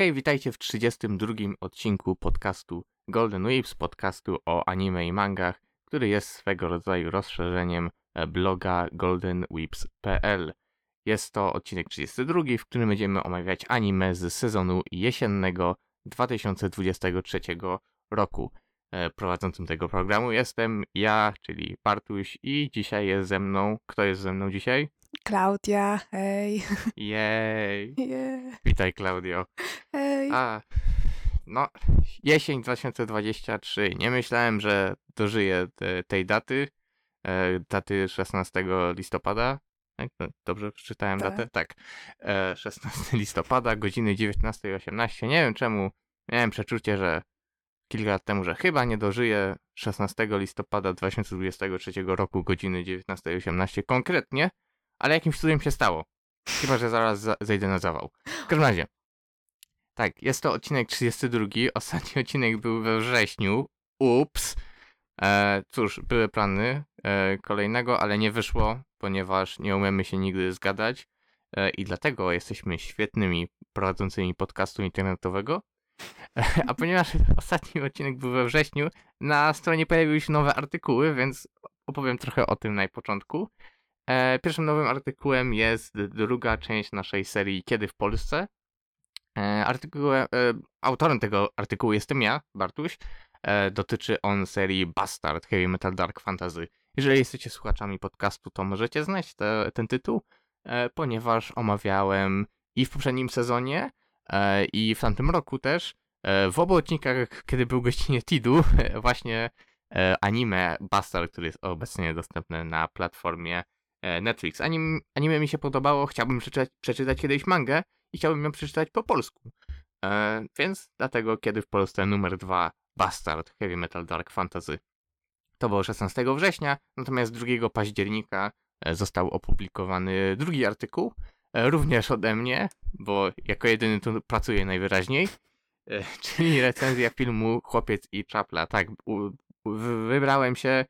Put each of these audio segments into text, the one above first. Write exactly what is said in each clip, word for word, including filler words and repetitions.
Hej, witajcie w trzydziestym drugim odcinku podcastu Golden Weebs, podcastu o anime i mangach, który jest swego rodzaju rozszerzeniem bloga golden weebs kropka p l. Jest to odcinek trzydziesty drugi, w którym będziemy omawiać anime z sezonu jesiennego dwa tysiące dwudziestego trzeciego roku. Prowadzącym tego programu jestem ja, czyli Bartuś, i dzisiaj jest ze mną... Kto jest ze mną dzisiaj? Klaudia, hej. Jej. Yeah. Witaj, Klaudio. Hej. A, no, jesień dwa tysiące dwudziesty trzeci. Nie myślałem, że dożyję te, tej daty, e, daty szesnastego listopada. Tak? Dobrze przeczytałem tak. datę? Tak. E, szesnastego listopada, godziny dziewiętnasta osiemnaście. Nie wiem czemu, miałem przeczucie, że kilka lat temu, że chyba nie dożyję szesnastego listopada dwa tysiące dwudziestego trzeciego roku, godziny dziewiętnasta osiemnaście konkretnie. Ale jakimś cudem się stało. Chyba, że zaraz za- zejdę na zawał. W każdym razie. Tak, jest to odcinek trzydziesty drugi. Ostatni odcinek był we wrześniu. Ups. E, cóż, były plany e, kolejnego, ale nie wyszło, ponieważ nie umiemy się nigdy zgadać. E, I dlatego jesteśmy świetnymi prowadzącymi podcastu internetowego. E, a ponieważ ostatni odcinek był we wrześniu, na stronie pojawiły się nowe artykuły, więc opowiem trochę o tym na początku. Pierwszym nowym artykułem jest druga część naszej serii Kiedy w Polsce. Artykułem, autorem tego artykułu jestem ja, Bartuś. Dotyczy on serii Bastard, Heavy Metal Dark Fantasy. Jeżeli jesteście słuchaczami podcastu, to możecie znać te, ten tytuł, ponieważ omawiałem i w poprzednim sezonie, i w tamtym roku też, w obu odcinkach, kiedy był gościnie Tidu, właśnie anime Bastard, który jest obecnie dostępny na platformie Netflix. Anim, anime mi się podobało, chciałbym przeczytać, przeczytać kiedyś mangę i chciałbym ją przeczytać po polsku. E, więc dlatego Kiedy w Polsce numer dwa, Bastard, Heavy Metal Dark Fantasy. To było szesnastego września, natomiast drugiego października został opublikowany drugi artykuł, e, również ode mnie, bo jako jedyny tu pracuję najwyraźniej, e, czyli recenzja filmu Chłopiec i Czapla. Tak, u, w, wybrałem się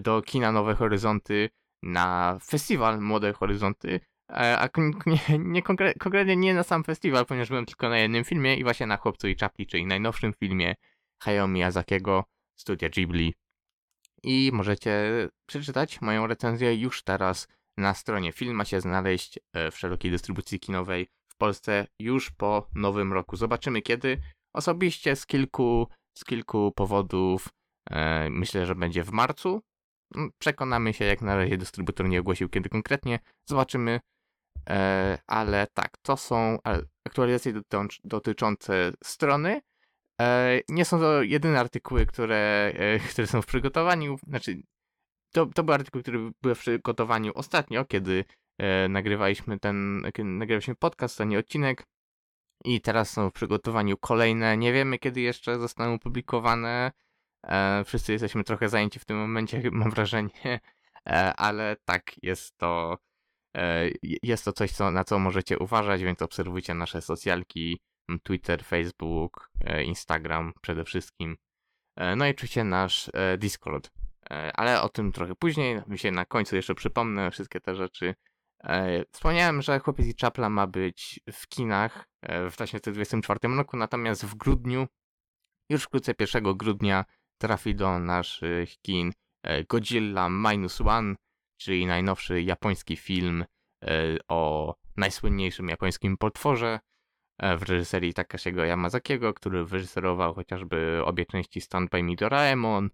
do kina Nowe Horyzonty na festiwal Młode Horyzonty, a nie, nie konkre- konkretnie nie na sam festiwal, ponieważ byłem tylko na jednym filmie i właśnie na Chłopcu i Czapli, czyli najnowszym filmie Hayao Miyazakiego, Studia Ghibli. I możecie przeczytać moją recenzję już teraz na stronie. Film ma się znaleźć w szerokiej dystrybucji kinowej w Polsce już po nowym roku. Zobaczymy kiedy. Osobiście z kilku, z kilku powodów e, myślę, że będzie w marcu. Przekonamy się, jak na razie dystrybutor nie ogłosił kiedy konkretnie, zobaczymy, e, ale tak, to są aktualizacje dotycz- dotyczące strony, e, nie są to jedyne artykuły, które, e, które są w przygotowaniu, znaczy to, to był artykuł, który był w przygotowaniu ostatnio, kiedy e, nagrywaliśmy ten, kiedy nagrywaliśmy podcast, ostatni odcinek i teraz są w przygotowaniu kolejne, nie wiemy kiedy jeszcze zostaną opublikowane. E, wszyscy jesteśmy trochę zajęci w tym momencie, mam wrażenie, e, ale tak, jest to e, jest to coś, co, na co możecie uważać, więc obserwujcie nasze socjalki, Twitter, Facebook, e, Instagram przede wszystkim, e, no i oczywiście nasz e, Discord, e, ale o tym trochę później, dzisiaj na końcu jeszcze przypomnę wszystkie te rzeczy. E, wspomniałem, że Chłopiec i Czapla ma być w kinach e, w dwa tysiące dwudziestym czwartym roku, natomiast w grudniu, już wkrótce pierwszego grudnia, trafi do naszych kin Godzilla Minus One, czyli najnowszy japoński film o najsłynniejszym japońskim potworze w reżyserii Takashiego Yamazakiego, który wyreżyserował chociażby obie części Stand By Me Doraemon,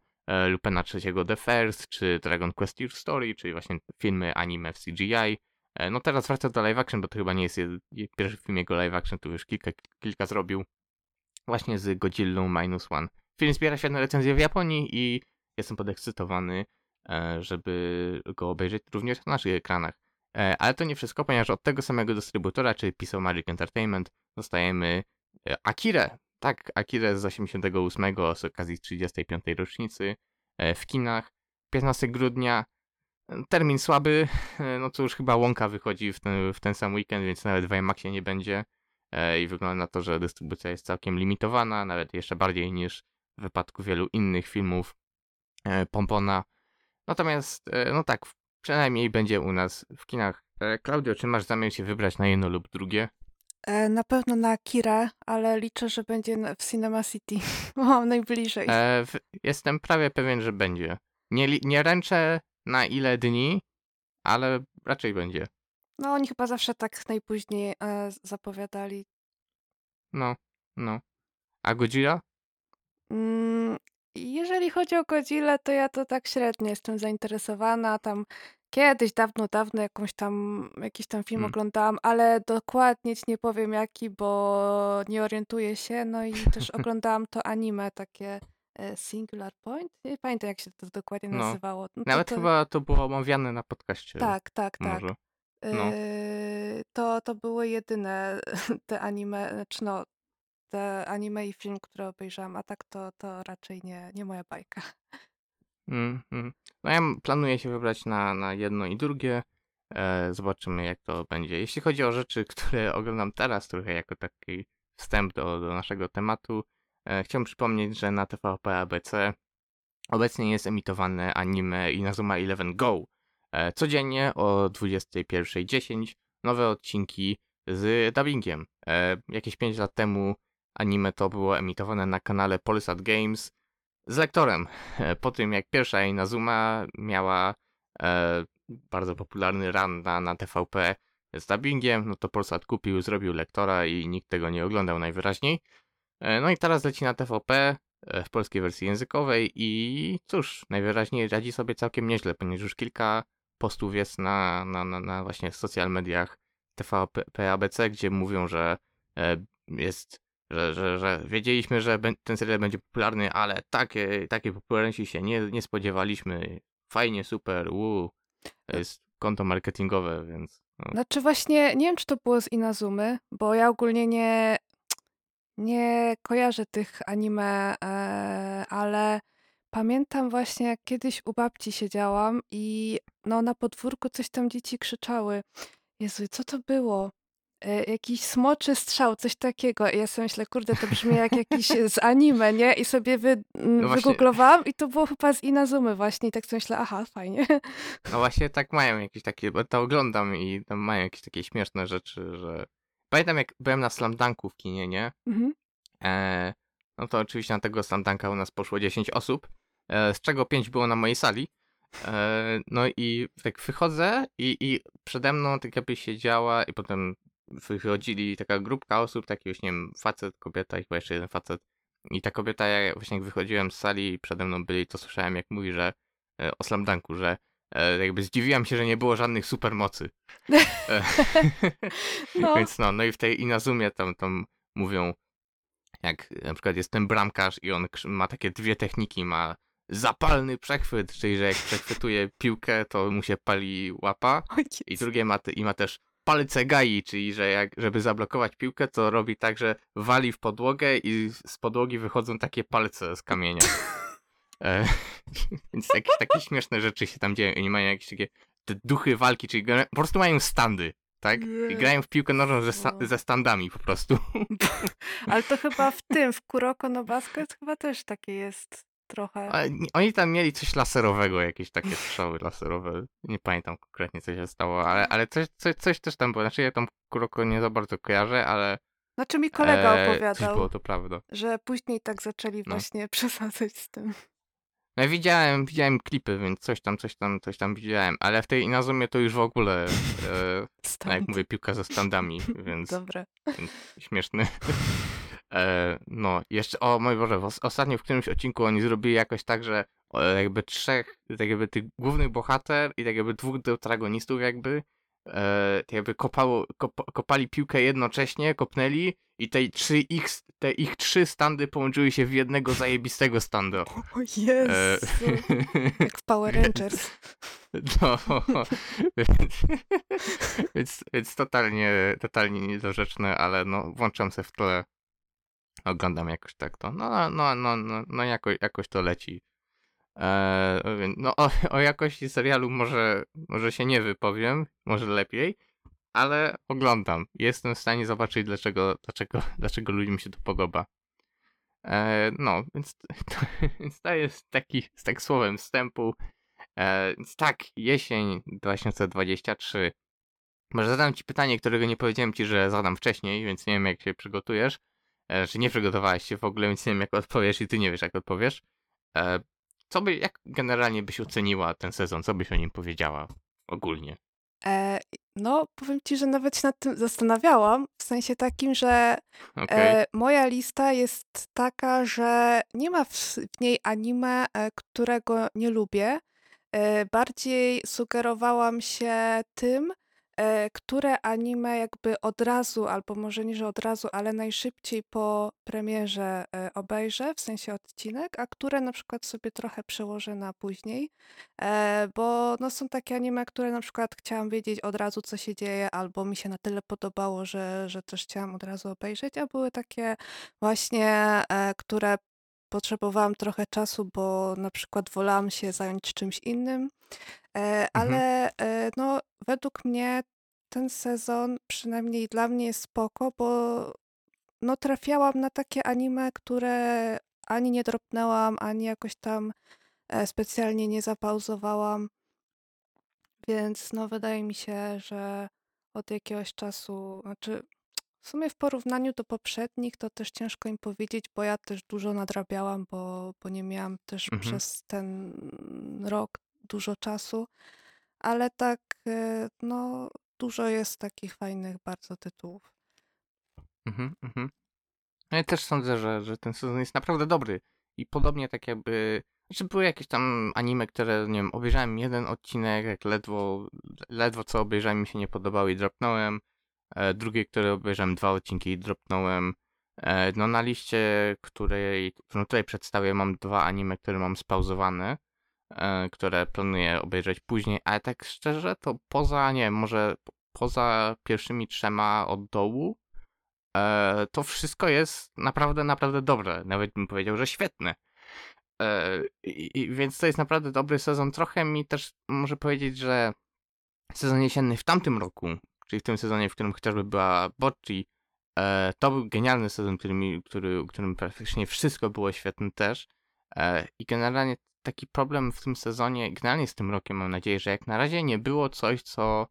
Lupena trzeciego The First, czy Dragon Quest Your Story, czyli właśnie filmy anime w C G I. No teraz wraca do live action, bo to chyba nie jest pierwszy film jego live action, tu już kilka, kilka zrobił. Właśnie z Godzillą Minus One. Film zbiera świetne recenzje w Japonii i jestem podekscytowany, żeby go obejrzeć również na naszych ekranach. Ale to nie wszystko, ponieważ od tego samego dystrybutora, czyli Piece of Magic Entertainment, dostajemy Akirę. Tak, Akirę z osiemdziesiątego ósmego z okazji trzydziestej piątej rocznicy w kinach. piętnastego grudnia. Termin słaby. No cóż, chyba Łąka wychodzi w ten, w ten sam weekend, więc nawet w IMAXie nie będzie. I wygląda na to, że dystrybucja jest całkiem limitowana, nawet jeszcze bardziej niż w wypadku wielu innych filmów e, Pompona. Natomiast, e, no tak, przynajmniej będzie u nas w kinach. E, Klaudio, czy masz zamiar się wybrać na jedno lub drugie? Na pewno na Akirę, ale liczę, że będzie w Cinema City. Mam najbliżej. E, w, jestem prawie pewien, że będzie. Nie, nie ręczę na ile dni, ale raczej będzie. No oni chyba zawsze tak najpóźniej e, zapowiadali. No, no. A Godzilla? Mm, jeżeli chodzi o Godzillę, to ja to tak średnio jestem zainteresowana. Tam kiedyś, dawno, dawno jakąś tam, jakiś tam film hmm. oglądałam, ale dokładnie ci nie powiem jaki, bo nie orientuję się. No i też oglądałam to anime takie e, Singular Point. Nie pamiętam jak się to dokładnie no. nazywało. No, Nawet to, to... chyba to było omawiane na podcaście. Tak, tak, może. tak. No. To, to były jedyne te anime, znaczy no, te anime i film, które obejrzałam, a tak to, to raczej nie, nie moja bajka. Mm, mm. No ja planuję się wybrać na, na jedno i drugie. E, zobaczymy jak to będzie. Jeśli chodzi o rzeczy, które oglądam teraz, trochę jako taki wstęp do, do naszego tematu, e, chciałem przypomnieć, że na T V P A B C obecnie jest emitowane anime Inazuma Eleven Go! Codziennie o dwudziesta pierwsza dziesięć nowe odcinki z dubbingiem. E, jakieś pięć lat temu anime to było emitowane na kanale Polsat Games z lektorem. E, po tym jak pierwsza Inazuma miała e, bardzo popularny run na, na T V P z dubbingiem, no to Polsat kupił, zrobił lektora i nikt tego nie oglądał najwyraźniej. E, no i teraz leci na T V P e, w polskiej wersji językowej i cóż, najwyraźniej radzi sobie całkiem nieźle, ponieważ już kilka postów jest na, na, na, na właśnie social mediach T V P A B C, gdzie mówią, że e, jest, że, że, że wiedzieliśmy, że be, ten serial będzie popularny, ale takiej takie popularności się nie, nie spodziewaliśmy. Fajnie, super, uu. To jest konto marketingowe, więc... No. Znaczy właśnie, nie wiem, czy to było z Inazumy, bo ja ogólnie nie, nie kojarzę tych anime, e, ale... Pamiętam właśnie, jak kiedyś u babci siedziałam i no, na podwórku coś tam dzieci krzyczały. Jezu, co to było? E, jakiś smoczy strzał, coś takiego. I ja sobie myślę, kurde, to brzmi jak jakiś z anime, nie? I sobie wy, no wygooglowałam właśnie... i to było chyba z Inazumy właśnie. I tak sobie myślę, aha, fajnie. No właśnie tak mają jakieś takie, bo to oglądam i tam mają jakieś takie śmieszne rzeczy, że... Pamiętam, jak byłem na Slam Dunku w kinie, nie? Mhm. E, no to oczywiście na tego Slam Dunka u nas poszło dziesięć osób. Z czego pięć było na mojej sali. No i tak wychodzę i, i przede mną tak jakby siedziała i potem wychodzili taka grupka osób, taki już nie wiem, facet, kobieta i chyba jeszcze jeden facet. I ta kobieta, ja właśnie jak wychodziłem z sali i przede mną byli, to słyszałem jak mówi, że o Slam Dunku, że jakby zdziwiłam się, że nie było żadnych supermocy. No. Więc no, no i w tej Inazumie tam, tam mówią, jak na przykład jest ten bramkarz i on ma takie dwie techniki, ma zapalny przechwyt, czyli że jak przechwytuje piłkę, to mu się pali łapa. I drugie ma, i ma też palce gai, czyli że jak, żeby zablokować piłkę, to robi tak, że wali w podłogę i z podłogi wychodzą takie palce z kamienia. e, więc jakieś takie śmieszne rzeczy się tam dzieją. Oni mają jakieś takie te duchy walki, czyli po prostu mają standy. Tak? I grają w piłkę nożną ze, sta- ze standami po prostu. Ale to chyba w tym, w Kuroko no Basket chyba też takie jest trochę. A, oni tam mieli coś laserowego, jakieś takie strzały laserowe. Nie pamiętam konkretnie co się stało, ale, ale coś, coś, coś też tam było. Znaczy ja tam Kuroko nie za bardzo kojarzę, ale... Znaczy mi kolega e, opowiadał, było to prawda, że później tak zaczęli no. właśnie przesadzać z tym. No ja widziałem, widziałem klipy, więc coś tam, coś tam, coś tam widziałem, ale w tej Inazumie to już w ogóle, e, jak mówię, piłka ze standami, więc, Dobre. więc śmieszny. E, no, jeszcze, o mój Boże, w, ostatnio w którymś odcinku oni zrobili jakoś tak, że e, jakby trzech, tak jakby tych głównych bohater i tak jakby dwóch protagonistów jakby, e, jakby kopało, kop, kopali piłkę jednocześnie, kopnęli i te, trzy ich, te ich trzy standy połączyły się w jednego zajebistego standa. O Jezu, jak w Power Rangers. No, więc, więc, więc totalnie, totalnie niedorzeczne, ale no włączam se w tle, oglądam jakoś tak to, no, no, no, no, no jakoś, jakoś to leci. Eee, no o, o jakości serialu może, może się nie wypowiem, może lepiej. Ale oglądam. Jestem w stanie zobaczyć, dlaczego, dlaczego, dlaczego ludziom się to podoba. E, no, więc to, to jest taki, z tak słowem wstępu. E, więc tak, jesień dwa tysiące dwudziesty trzeci Może zadam ci pytanie, którego nie powiedziałem ci, że zadam wcześniej, więc nie wiem, jak się przygotujesz. E, czy nie przygotowałeś się w ogóle, więc nie wiem, jak odpowiesz i ty nie wiesz, jak odpowiesz. E, co by, jak generalnie byś oceniła ten sezon? Co byś o nim powiedziała ogólnie? E, no, powiem ci, że nawet się nad tym zastanawiałam, w sensie takim, że okay. e, moja lista jest taka, że nie ma w niej anime, którego nie lubię. E, bardziej sugerowałam się tym, które anime jakby od razu, albo może nie, że od razu, ale najszybciej po premierze obejrzę, w sensie odcinek, a które na przykład sobie trochę przełożę na później, bo no są takie anime, które na przykład chciałam wiedzieć od razu, co się dzieje, albo mi się na tyle podobało, że, że też chciałam od razu obejrzeć, a były takie właśnie, które potrzebowałam trochę czasu, bo na przykład wolałam się zająć czymś innym, e, ale e, no, według mnie ten sezon, przynajmniej dla mnie, jest spoko, bo no, trafiałam na takie anime, które ani nie dropnęłam, ani jakoś tam e, specjalnie nie zapauzowałam, więc no, wydaje mi się, że od jakiegoś czasu, znaczy w sumie w porównaniu do poprzednich to też ciężko im powiedzieć, bo ja też dużo nadrabiałam, bo, bo nie miałam też mhm. przez ten rok dużo czasu, ale tak no dużo jest takich fajnych bardzo tytułów. Mhm, mhm. Ja też sądzę, że, że ten sezon jest naprawdę dobry i podobnie tak jakby, znaczy były jakieś tam anime, które nie wiem, obejrzałem jeden odcinek, jak ledwo, ledwo co obejrzałem, mi się nie podobały i dropnąłem. Drugie, które obejrzałem dwa odcinki i dropnąłem. No na liście, której, którą tutaj przedstawię, mam dwa anime, które mam spauzowane, które planuję obejrzeć później, ale tak szczerze to poza, nie wiem, może poza pierwszymi trzema od dołu, to wszystko jest naprawdę, naprawdę dobre. Nawet bym powiedział, że świetne. I, i, więc to jest naprawdę dobry sezon. Trochę mi też może powiedzieć, że sezon jesienny w tamtym roku, czyli w tym sezonie, w którym chociażby była Bocchi, e, to był genialny sezon, którym, który, którym praktycznie wszystko było świetne też. E, I generalnie taki problem w tym sezonie, generalnie z tym rokiem mam nadzieję, że jak na razie nie było coś, co,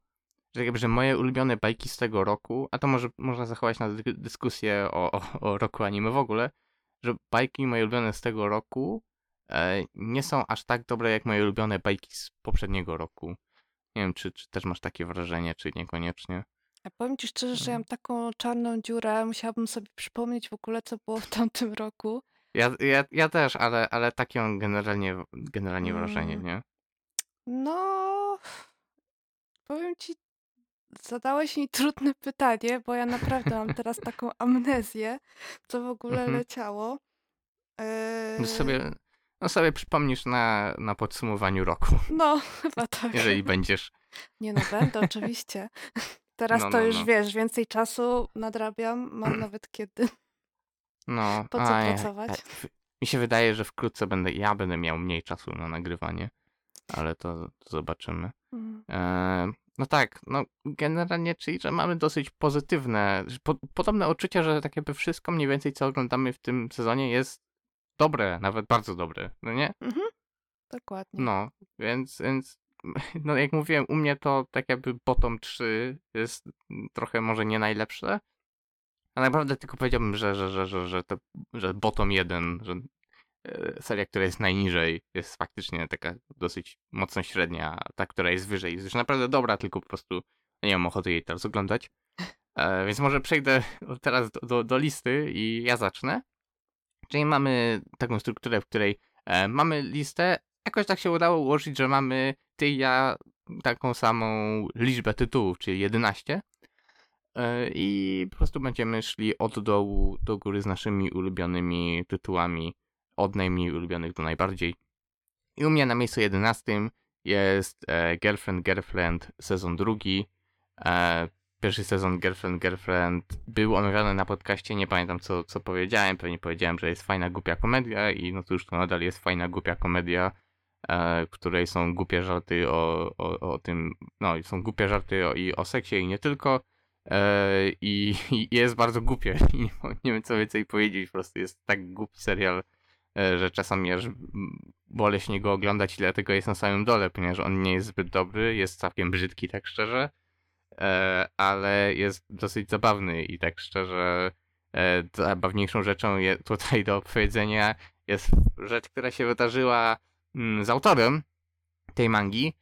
że, jakby, że moje ulubione bajki z tego roku, a to może można zachować na dy- dyskusję o, o, o roku anime w ogóle, że bajki moje ulubione z tego roku e, nie są aż tak dobre, jak moje ulubione bajki z poprzedniego roku. Nie wiem, czy, czy też masz takie wrażenie, czy niekoniecznie. Ja powiem ci szczerze, że ja mam taką czarną dziurę, musiałabym sobie przypomnieć w ogóle, co było w tamtym roku. Ja, ja, ja też, ale, ale takie mam generalnie, generalnie hmm. wrażenie, nie? No, powiem ci, zadałeś mi trudne pytanie, bo ja naprawdę mam teraz taką amnezję, co w ogóle leciało. Yy... Sobie... No sobie przypomnisz na, na podsumowaniu roku. No, chyba tak. Jeżeli będziesz. Nie no, będę oczywiście. Teraz no, to no, już no. wiesz, więcej czasu nadrabiam, mam nawet kiedy. No. Po co a, pracować? Ja, ja, mi się wydaje, że wkrótce będę, ja będę miał mniej czasu na nagrywanie, ale to, to zobaczymy. Mm. E, no tak, no generalnie, czyli że mamy dosyć pozytywne, po, podobne odczucia, że tak jakby wszystko mniej więcej, co oglądamy w tym sezonie jest dobre, nawet bardzo dobre, no nie? Mhm, dokładnie. No, więc, więc, no jak mówiłem, u mnie to tak jakby bottom trzy jest trochę może nie najlepsze, a naprawdę tylko powiedziałbym, że, że, że, że, że, to, że bottom jeden, że seria, która jest najniżej, jest faktycznie taka dosyć mocno średnia, a ta, która jest wyżej, jest już naprawdę dobra, tylko po prostu nie mam ochoty jej teraz oglądać, e, więc może przejdę teraz do, do, do listy i ja zacznę. Czyli mamy taką strukturę, w której e, mamy listę. Jakoś tak się udało ułożyć, że mamy ty i ja taką samą liczbę tytułów, czyli jedenaście. E, I po prostu będziemy szli od dołu do góry z naszymi ulubionymi tytułami, od najmniej ulubionych do najbardziej. I u mnie na miejscu jedenastym jest e, Girlfriend Girlfriend sezon drugi. E, Pierwszy sezon Girlfriend Girlfriend był omawiany na podcaście, nie pamiętam co, co powiedziałem, pewnie powiedziałem, że jest fajna głupia komedia i no cóż, to nadal jest fajna głupia komedia, e, w której są głupie żarty o, o, o tym, no i są głupie żarty o, i o seksie i nie tylko e, i, i jest bardzo głupie i nie, nie wiem co więcej powiedzieć, po prostu jest tak głupi serial, e, że czasami aż boleśnie go oglądać i dlatego jest na samym dole, ponieważ on nie jest zbyt dobry, jest całkiem brzydki tak szczerze. ale jest dosyć zabawny i tak szczerze zabawniejszą rzeczą tutaj do powiedzenia jest rzecz, która się wydarzyła z autorem tej mangi.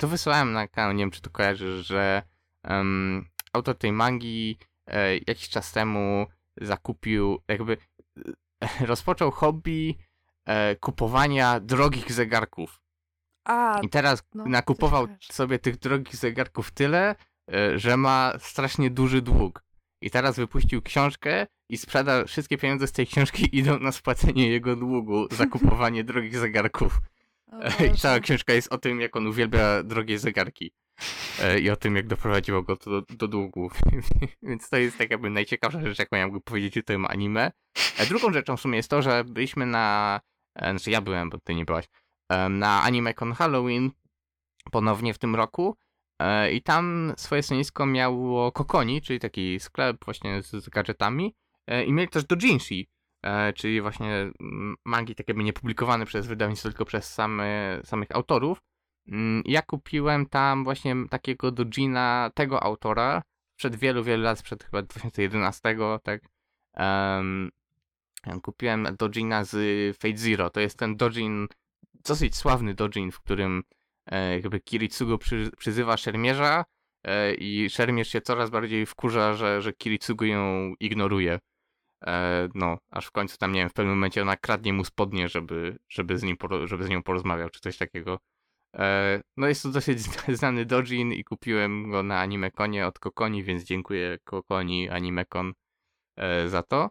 To wysłałem na kanał, nie wiem czy to kojarzysz, że um, autor tej mangi e, jakiś czas temu zakupił, jakby e, rozpoczął hobby e, kupowania drogich zegarków. A, i teraz no, nakupował sobie tych drogich zegarków tyle, e, że ma strasznie duży dług. I teraz wypuścił książkę i sprzedał, wszystkie pieniądze z tej książki idą na spłacenie jego długu za kupowanie drogich zegarków. I cała książka jest o tym, jak on uwielbia drogie zegarki i o tym, jak doprowadziło go to do, do długu. Więc to jest tak jakby najciekawsza rzecz, jaką ja mógłbym powiedzieć o tym anime. Drugą rzeczą w sumie jest to, że byliśmy na... Znaczy ja byłem, bo ty nie byłaś. Na Anime Con Halloween ponownie w tym roku i tam swoje scenisko miało Kokoni, czyli taki sklep właśnie z gadżetami i mieli też doujinshi, czyli właśnie mangi tak jakby nie publikowane przez wydawnictwo, tylko przez same, samych autorów. Ja kupiłem tam właśnie takiego doujina tego autora przed wielu, wielu lat, przed chyba dwa tysiące jedenastym, tak. Um, kupiłem doujina z Fate Zero. To jest ten doujin, dosyć sławny doujin, w którym e, jakby Kiritsugu przy, przyzywa szermierza e, i szermierz się coraz bardziej wkurza, że, że Kiritsugu ją ignoruje. No, aż w końcu tam, nie wiem, w pewnym momencie ona kradnie mu spodnie, żeby, żeby, z, nim poro- żeby z nią porozmawiał, czy coś takiego. No jest to dosyć znany doujin i kupiłem go na Anime Conie od Kokoni, więc dziękuję Kokoni, Anime Con za to.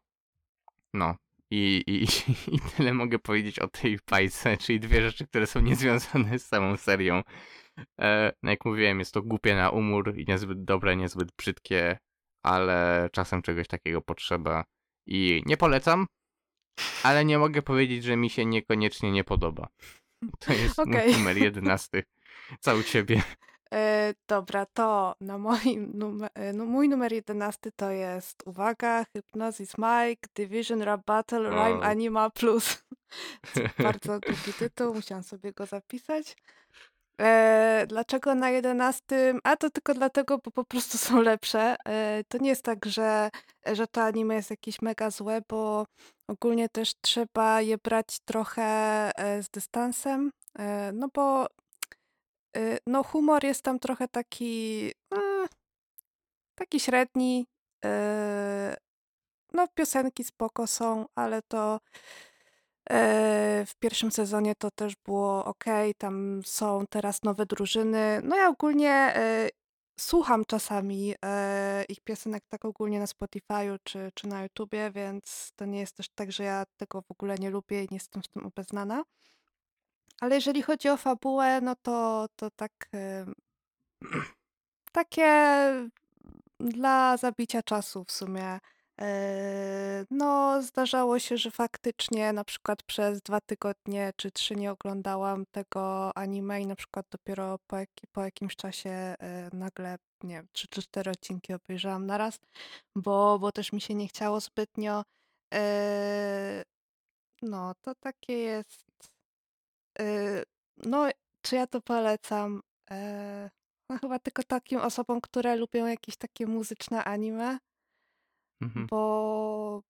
No i, i, i tyle mogę powiedzieć o tej bajce, czyli dwie rzeczy, które są niezwiązane z samą serią. No jak mówiłem, jest to głupie na umór i niezbyt dobre, niezbyt brzydkie, ale czasem czegoś takiego potrzeba. I nie polecam, ale nie mogę powiedzieć, że mi się niekoniecznie nie podoba. To jest okay. Mój numer jedenasty. Co u ciebie? Yy, dobra, to na moim numer, no mój numer jedenasty to jest, uwaga, Hypnosis Mike, Division Rap Battle, Rhyme oh. Anima Plus. Bardzo długi tytuł, musiałam sobie go zapisać. E, dlaczego na jedenastym? A to tylko dlatego, bo po prostu są lepsze. E, to nie jest tak, że, że to anime jest jakieś mega złe, bo ogólnie też trzeba je brać trochę e, z dystansem, e, no bo e, no humor jest tam trochę taki e, taki średni. E, no piosenki spoko są, ale to w pierwszym sezonie to też było okej, okay, tam są teraz nowe drużyny. No ja ogólnie y, słucham czasami y, ich piosenek tak ogólnie na Spotify'u czy, czy na YouTubie, więc to nie jest też tak, że ja tego w ogóle nie lubię i nie jestem z tym obeznana. Ale jeżeli chodzi o fabułę, no to, to tak y, takie dla zabicia czasu w sumie. No zdarzało się, że faktycznie na przykład przez dwa tygodnie czy trzy nie oglądałam tego anime i na przykład dopiero po, jak, po jakimś czasie nagle, nie wiem, trzy czy cztery odcinki obejrzałam naraz, bo, bo też mi się nie chciało zbytnio. No to takie jest. No czy ja to polecam? No chyba tylko takim osobom, które lubią jakieś takie muzyczne anime. Mhm. Bo,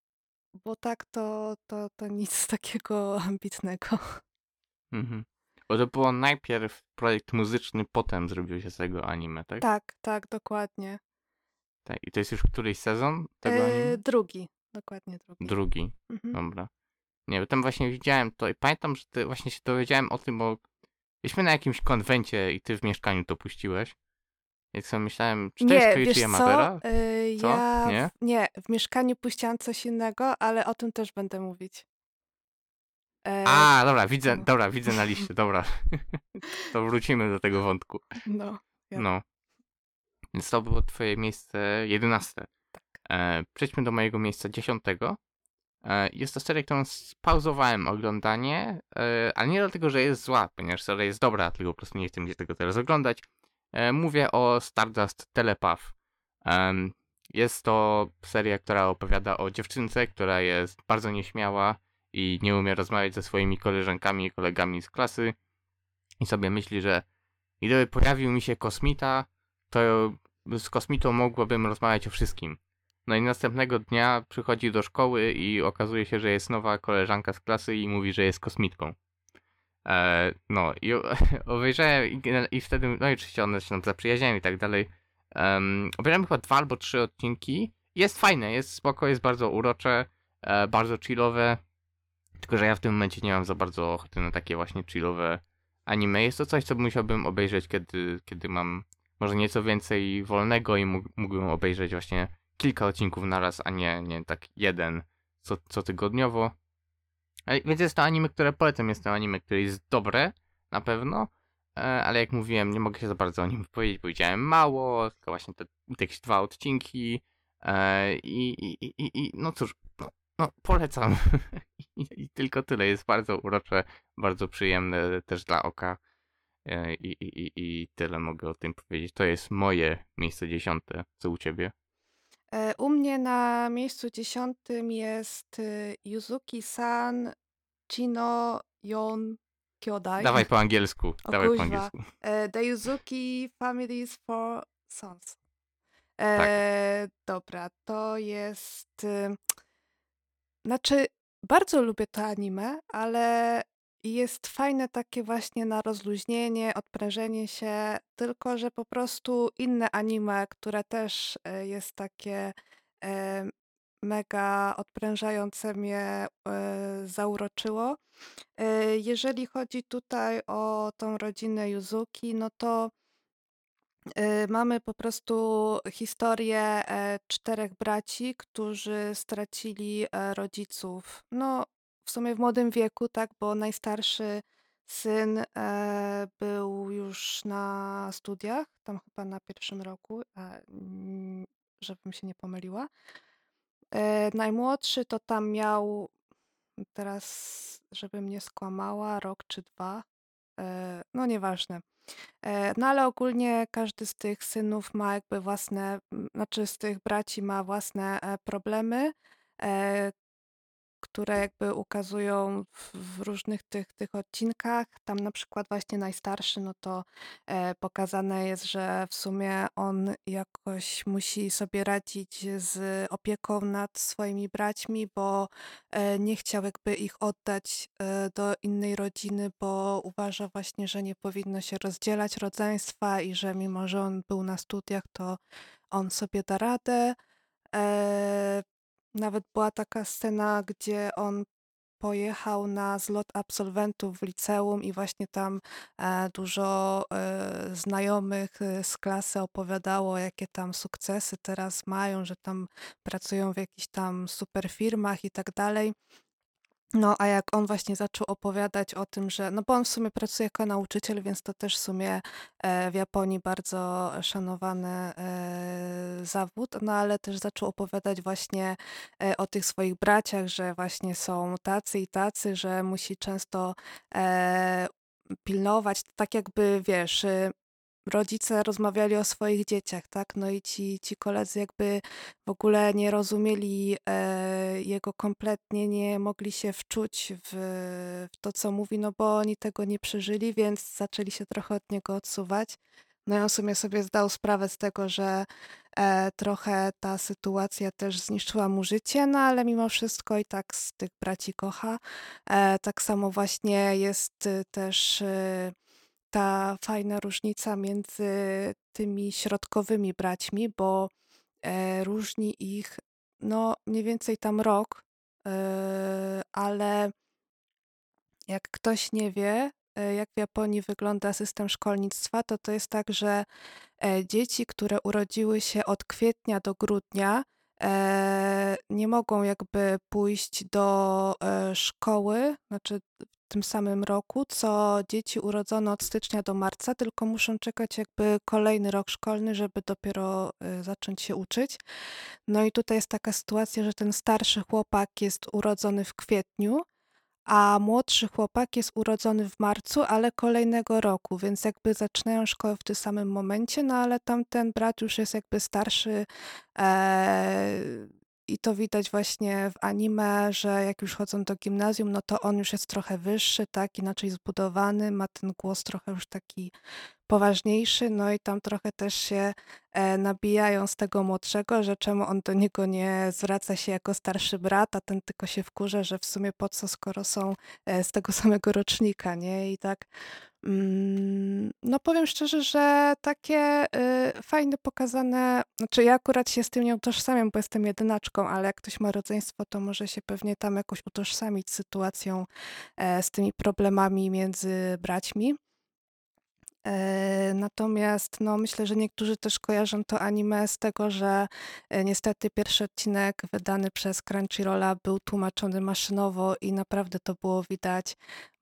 bo tak to, to, to nic takiego ambitnego. Mhm. Bo to było najpierw projekt muzyczny, potem zrobił się z tego anime, tak? Tak, tak, dokładnie. Tak, i to jest już któryś sezon tego yy, anime? Drugi, dokładnie drugi. Drugi, mhm. Dobra. Nie, bo tam właśnie widziałem to i pamiętam, że ty właśnie się dowiedziałem o tym, bo byliśmy na jakimś konwencie i ty w mieszkaniu to puściłeś. Jak sobie myślałem, czy to nie, jest Takashi Yamazaki? Yy, co? Ja... Nie? nie, w mieszkaniu puściłam coś innego, ale o tym też będę mówić. E... A, dobra, widzę, dobra, widzę na liście, dobra. To wrócimy do tego wątku. No. Ja. No. Więc to było twoje miejsce jedenaste. Tak. E, przejdźmy do mojego miejsca dziesiątego. E, jest to seria, którą spauzowałem oglądanie, e, ale nie dlatego, że jest zła, ponieważ seria jest dobra, tylko po prostu nie chcę mi tego teraz oglądać. Mówię o Stardust Telepath. Um, jest to seria, która opowiada o dziewczynce, która jest bardzo nieśmiała i nie umie rozmawiać ze swoimi koleżankami i kolegami z klasy i sobie myśli, że gdyby pojawił mi się kosmita, to z kosmitą mogłabym rozmawiać o wszystkim. No i następnego dnia przychodzi do szkoły i okazuje się, że jest nowa koleżanka z klasy i mówi, że jest kosmitką. Eee, no i obejrzałem i, i wtedy, no i oczywiście one się nam zaprzyjaźniają i tak dalej. Um, obejrzałem chyba dwa albo trzy odcinki. Jest fajne, jest spoko, jest bardzo urocze, e, bardzo chillowe. Tylko że ja w tym momencie nie mam za bardzo ochoty na takie właśnie chillowe anime. Jest to coś, co musiałbym obejrzeć, kiedy, kiedy mam może nieco więcej wolnego i mógłbym obejrzeć właśnie kilka odcinków naraz, a nie, nie tak jeden co, co tygodniowo. Więc jest to anime, które polecam. Jest to anime, które jest dobre, na pewno. Ale jak mówiłem, nie mogę się za bardzo o nim powiedzieć, bo widziałem mało, tylko właśnie te, te jakieś dwa odcinki. I, i, i, i no cóż, no, no polecam. I, I tylko tyle. Jest bardzo urocze, bardzo przyjemne też dla oka. I, i, i tyle mogę o tym powiedzieć. To jest moje miejsce dziesiąte. Co u ciebie? U mnie na miejscu dziesiątym jest Yuzuki-san Chino Yon Kyodai. Dawaj po angielsku. O, Dawaj po angielsku. The Yuzuki Families Four Sons. Tak. E, dobra, to jest... Znaczy, bardzo lubię to anime, ale jest fajne takie właśnie na rozluźnienie, odprężenie się, tylko że po prostu inne anime, które też jest takie e, mega odprężające, mnie e, zauroczyło. E, jeżeli chodzi tutaj o tą rodzinę Yuzuki, no to e, mamy po prostu historię e, czterech braci, którzy stracili e, rodziców. No, w sumie w młodym wieku, tak, bo najstarszy syn e, był już na studiach, tam chyba na pierwszym roku, e, żebym się nie pomyliła. E, najmłodszy to tam miał, teraz żebym nie skłamała, rok czy dwa, e, no nieważne. E, no ale ogólnie każdy z tych synów ma jakby własne, znaczy z tych braci ma własne e, problemy, e, które jakby ukazują w, w różnych tych, tych odcinkach. Tam na przykład właśnie najstarszy, no to e, pokazane jest, że w sumie on jakoś musi sobie radzić z opieką nad swoimi braćmi, bo e, nie chciał jakby ich oddać e, do innej rodziny, bo uważa właśnie, że nie powinno się rozdzielać rodzeństwa i że mimo, że on był na studiach, to on sobie da radę. E, Nawet była taka scena, gdzie on pojechał na zlot absolwentów w liceum i właśnie tam e, dużo e, znajomych z klasy opowiadało, jakie tam sukcesy teraz mają, że tam pracują w jakichś tam super firmach i tak dalej. No a jak on właśnie zaczął opowiadać o tym, że, no bo on w sumie pracuje jako nauczyciel, więc to też w sumie w Japonii bardzo szanowany zawód, no ale też zaczął opowiadać właśnie o tych swoich braciach, że właśnie są tacy i tacy, że musi często pilnować, tak jakby, wiesz, rodzice rozmawiali o swoich dzieciach, tak? No i ci, ci koledzy jakby w ogóle nie rozumieli e, jego kompletnie, nie mogli się wczuć w, w to, co mówi, no bo oni tego nie przeżyli, więc zaczęli się trochę od niego odsuwać. No i on w sumie sobie zdał sprawę z tego, że e, trochę ta sytuacja też zniszczyła mu życie, no ale mimo wszystko i tak z tych braci kocha. E, tak samo właśnie jest e, też... E, ta fajna różnica między tymi środkowymi braćmi, bo e, różni ich, no mniej więcej tam rok, e, ale jak ktoś nie wie, e, jak w Japonii wygląda system szkolnictwa, to to jest tak, że e, dzieci, które urodziły się od kwietnia do grudnia, e, nie mogą jakby pójść do e, szkoły, znaczy w tym samym roku, co dzieci urodzone od stycznia do marca, tylko muszą czekać jakby kolejny rok szkolny, żeby dopiero y, zacząć się uczyć. No i tutaj jest taka sytuacja, że ten starszy chłopak jest urodzony w kwietniu, a młodszy chłopak jest urodzony w marcu, ale kolejnego roku, więc jakby zaczynają szkołę w tym samym momencie, no ale tamten brat już jest jakby starszy, e, i to widać właśnie w anime, że jak już chodzą do gimnazjum, no to on już jest trochę wyższy, tak, inaczej zbudowany, ma ten głos trochę już taki poważniejszy, no i tam trochę też się e, nabijają z tego młodszego, że czemu on do niego nie zwraca się jako starszy brat, a ten tylko się wkurza, że w sumie po co, skoro są e, z tego samego rocznika, nie? I tak, mm, no powiem szczerze, że takie y, fajne pokazane, znaczy ja akurat się z tym nie utożsamiam, bo jestem jedynaczką, ale jak ktoś ma rodzeństwo, to może się pewnie tam jakoś utożsamić z sytuacją, e, z tymi problemami między braćmi. Natomiast no, myślę, że niektórzy też kojarzą to anime z tego, że niestety pierwszy odcinek wydany przez Crunchyrolla był tłumaczony maszynowo i naprawdę to było widać,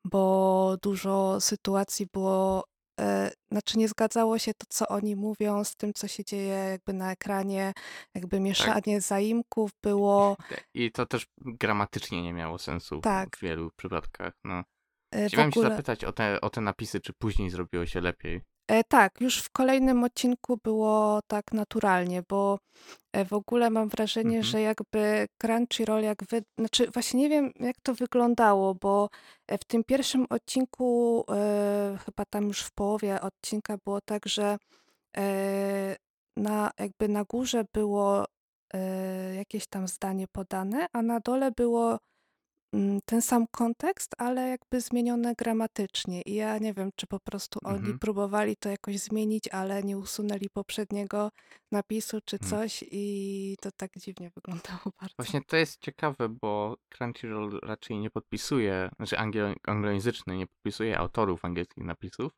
bo dużo sytuacji było, e, znaczy nie zgadzało się to, co oni mówią z tym, co się dzieje jakby na ekranie, jakby mieszanie tak. zaimków było. I to też gramatycznie nie miało sensu tak. w wielu przypadkach, no. Chciałem ogóle... się zapytać o te, o te napisy, czy później zrobiło się lepiej? E, tak, już w kolejnym odcinku było tak naturalnie, bo w ogóle mam wrażenie, mm-hmm. że jakby Crunchyroll, jak wy... znaczy właśnie nie wiem, jak to wyglądało, bo w tym pierwszym odcinku, e, chyba tam już w połowie odcinka było tak, że e, na, jakby na górze było e, jakieś tam zdanie podane, a na dole było ten sam kontekst, ale jakby zmienione gramatycznie. I ja nie wiem, czy po prostu oni mhm. próbowali to jakoś zmienić, ale nie usunęli poprzedniego napisu czy coś i to tak dziwnie wyglądało bardzo. Właśnie to jest ciekawe, bo Crunchyroll raczej nie podpisuje, znaczy anglo- anglojęzyczny nie podpisuje autorów angielskich napisów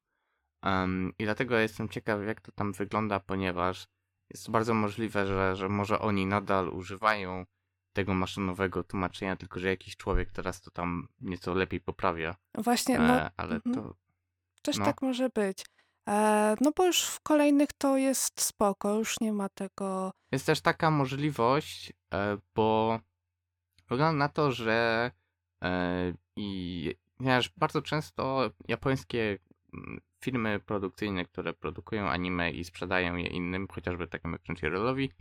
um, i dlatego jestem ciekaw, jak to tam wygląda, ponieważ jest bardzo możliwe, że, że może oni nadal używają tego maszynowego tłumaczenia, tylko że jakiś człowiek teraz to tam nieco lepiej poprawia. Właśnie, no, e, ale to... Też no. tak może być. E, no bo już w kolejnych to jest spoko, już nie ma tego... Jest też taka możliwość, e, bo wygląda na to, że e, i ponieważ bardzo często japońskie firmy produkcyjne, które produkują anime i sprzedają je innym, chociażby takiemu Crunchyrollowi,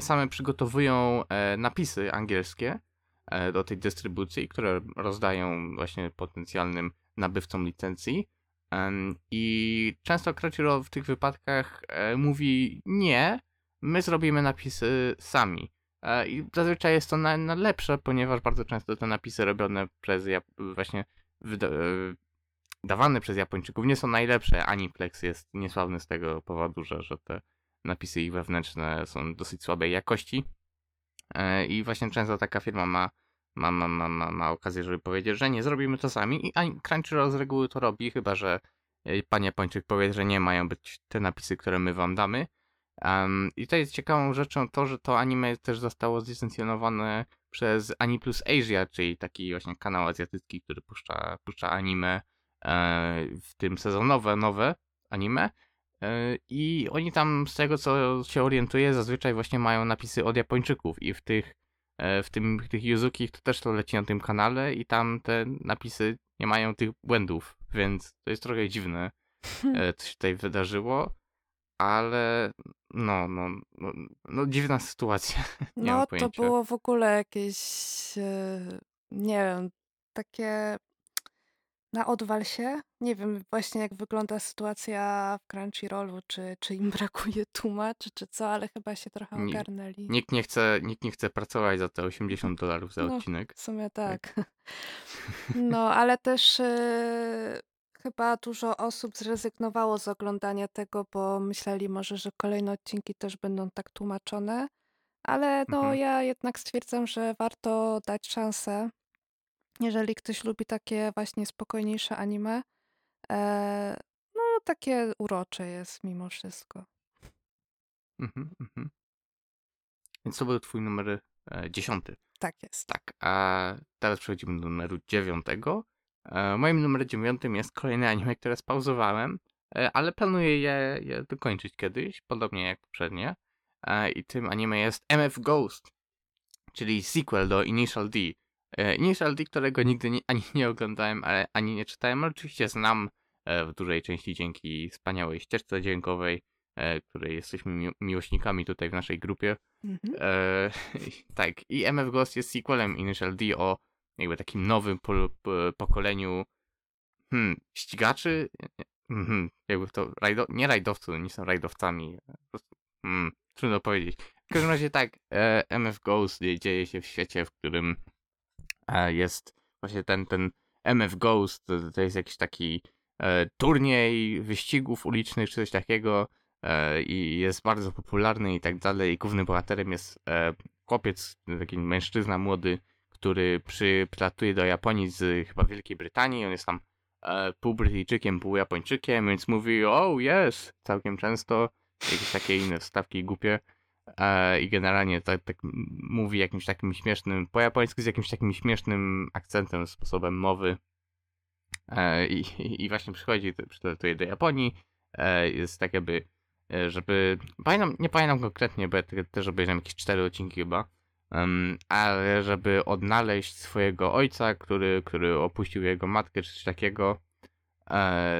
same przygotowują e, napisy angielskie e, do tej dystrybucji, które rozdają właśnie potencjalnym nabywcom licencji. E, I często Crunchyroll w tych wypadkach e, mówi nie, my zrobimy napisy sami. E, I zazwyczaj jest to na, na lepsze, ponieważ bardzo często te napisy robione przez Jap- właśnie wyda- dawane przez Japończyków nie są najlepsze. Aniplex jest niesławny z tego powodu, że, że te napisy ich wewnętrzne są dosyć słabej jakości e, i właśnie często taka firma ma, ma, ma, ma, ma, ma okazję, żeby powiedzieć, że nie, zrobimy to sami i Crunchyroll z reguły to robi, chyba że pan Japończyk powie, że nie mają być te napisy, które my wam damy. Um, I to jest ciekawą rzeczą to, że to anime też zostało zlicencjonowane przez Aniplus Asia, czyli taki właśnie kanał azjatycki, który puszcza, puszcza anime, e, w tym sezonowe, nowe anime. I oni tam, z tego co się orientuję, zazwyczaj właśnie mają napisy od Japończyków i w tych w tym, tych Yuzukich to też to leci na tym kanale i tam te napisy nie mają tych błędów, więc to jest trochę dziwne, co się tutaj wydarzyło, ale no, no, no, no dziwna sytuacja. Nie no to było w ogóle jakieś, nie wiem, takie... Na odwal się. Nie wiem właśnie jak wygląda sytuacja w Crunchyrollu, czy, czy im brakuje tłumaczy, czy co, ale chyba się trochę ogarnęli. Nikt nie chce, nikt nie chce pracować za te osiemdziesiąt dolarów za no, odcinek. W sumie tak. tak. No, ale też yy, chyba dużo osób zrezygnowało z oglądania tego, bo myśleli może, że kolejne odcinki też będą tak tłumaczone, ale no mhm. ja jednak stwierdzam, że warto dać szansę. Jeżeli ktoś lubi takie właśnie spokojniejsze anime, e, no takie urocze jest mimo wszystko. Mhm, mhm. Więc to był twój numer e, dziesiąty. Tak jest. Tak, a teraz przechodzimy do numeru dziewiątego. E, moim numerem dziewiątym jest kolejne anime, które spauzowałem, e, ale planuję je, je dokończyć kiedyś, podobnie jak poprzednie. E, I tym anime jest M F GHOST, czyli sequel do Initial D. Initial D, którego nigdy nie, ani nie oglądałem, ale ani nie czytałem. Oczywiście znam e, w dużej części dzięki wspaniałej ścieżce dźwiękowej, e, której jesteśmy mi- miłośnikami tutaj w naszej grupie. Mm-hmm. E, tak, i M F Ghost jest sequelem Initial D o jakby takim nowym po- po- pokoleniu hmm, ścigaczy? Mm-hmm. Jakby to rajdo... nie rajdowcy, nie są rajdowcami. Po prostu, mm, trudno powiedzieć. W każdym razie tak, e, M F GHOST dzieje się w świecie, w którym e, jest właśnie ten, ten M F GHOST, to, to jest jakiś taki e, turniej wyścigów ulicznych czy coś takiego e, i jest bardzo popularny i tak dalej. I głównym bohaterem jest e, chłopiec, taki mężczyzna młody, który przylatuje do Japonii z chyba Wielkiej Brytanii. On jest tam e, pół Brytyjczykiem, pół Japończykiem, więc mówi oh yes, całkiem często, jakieś takie inne wstawki głupie. I generalnie tak, tak mówi jakimś takim śmiesznym, po japońsku z jakimś takim śmiesznym akcentem, sposobem mowy i, i właśnie przychodzi, przylatuje do Japonii, jest tak jakby, żeby, pamiętam, nie pamiętam konkretnie, bo ja też obejrzałem jakieś cztery odcinki chyba, ale żeby odnaleźć swojego ojca, który, który opuścił jego matkę czy coś takiego,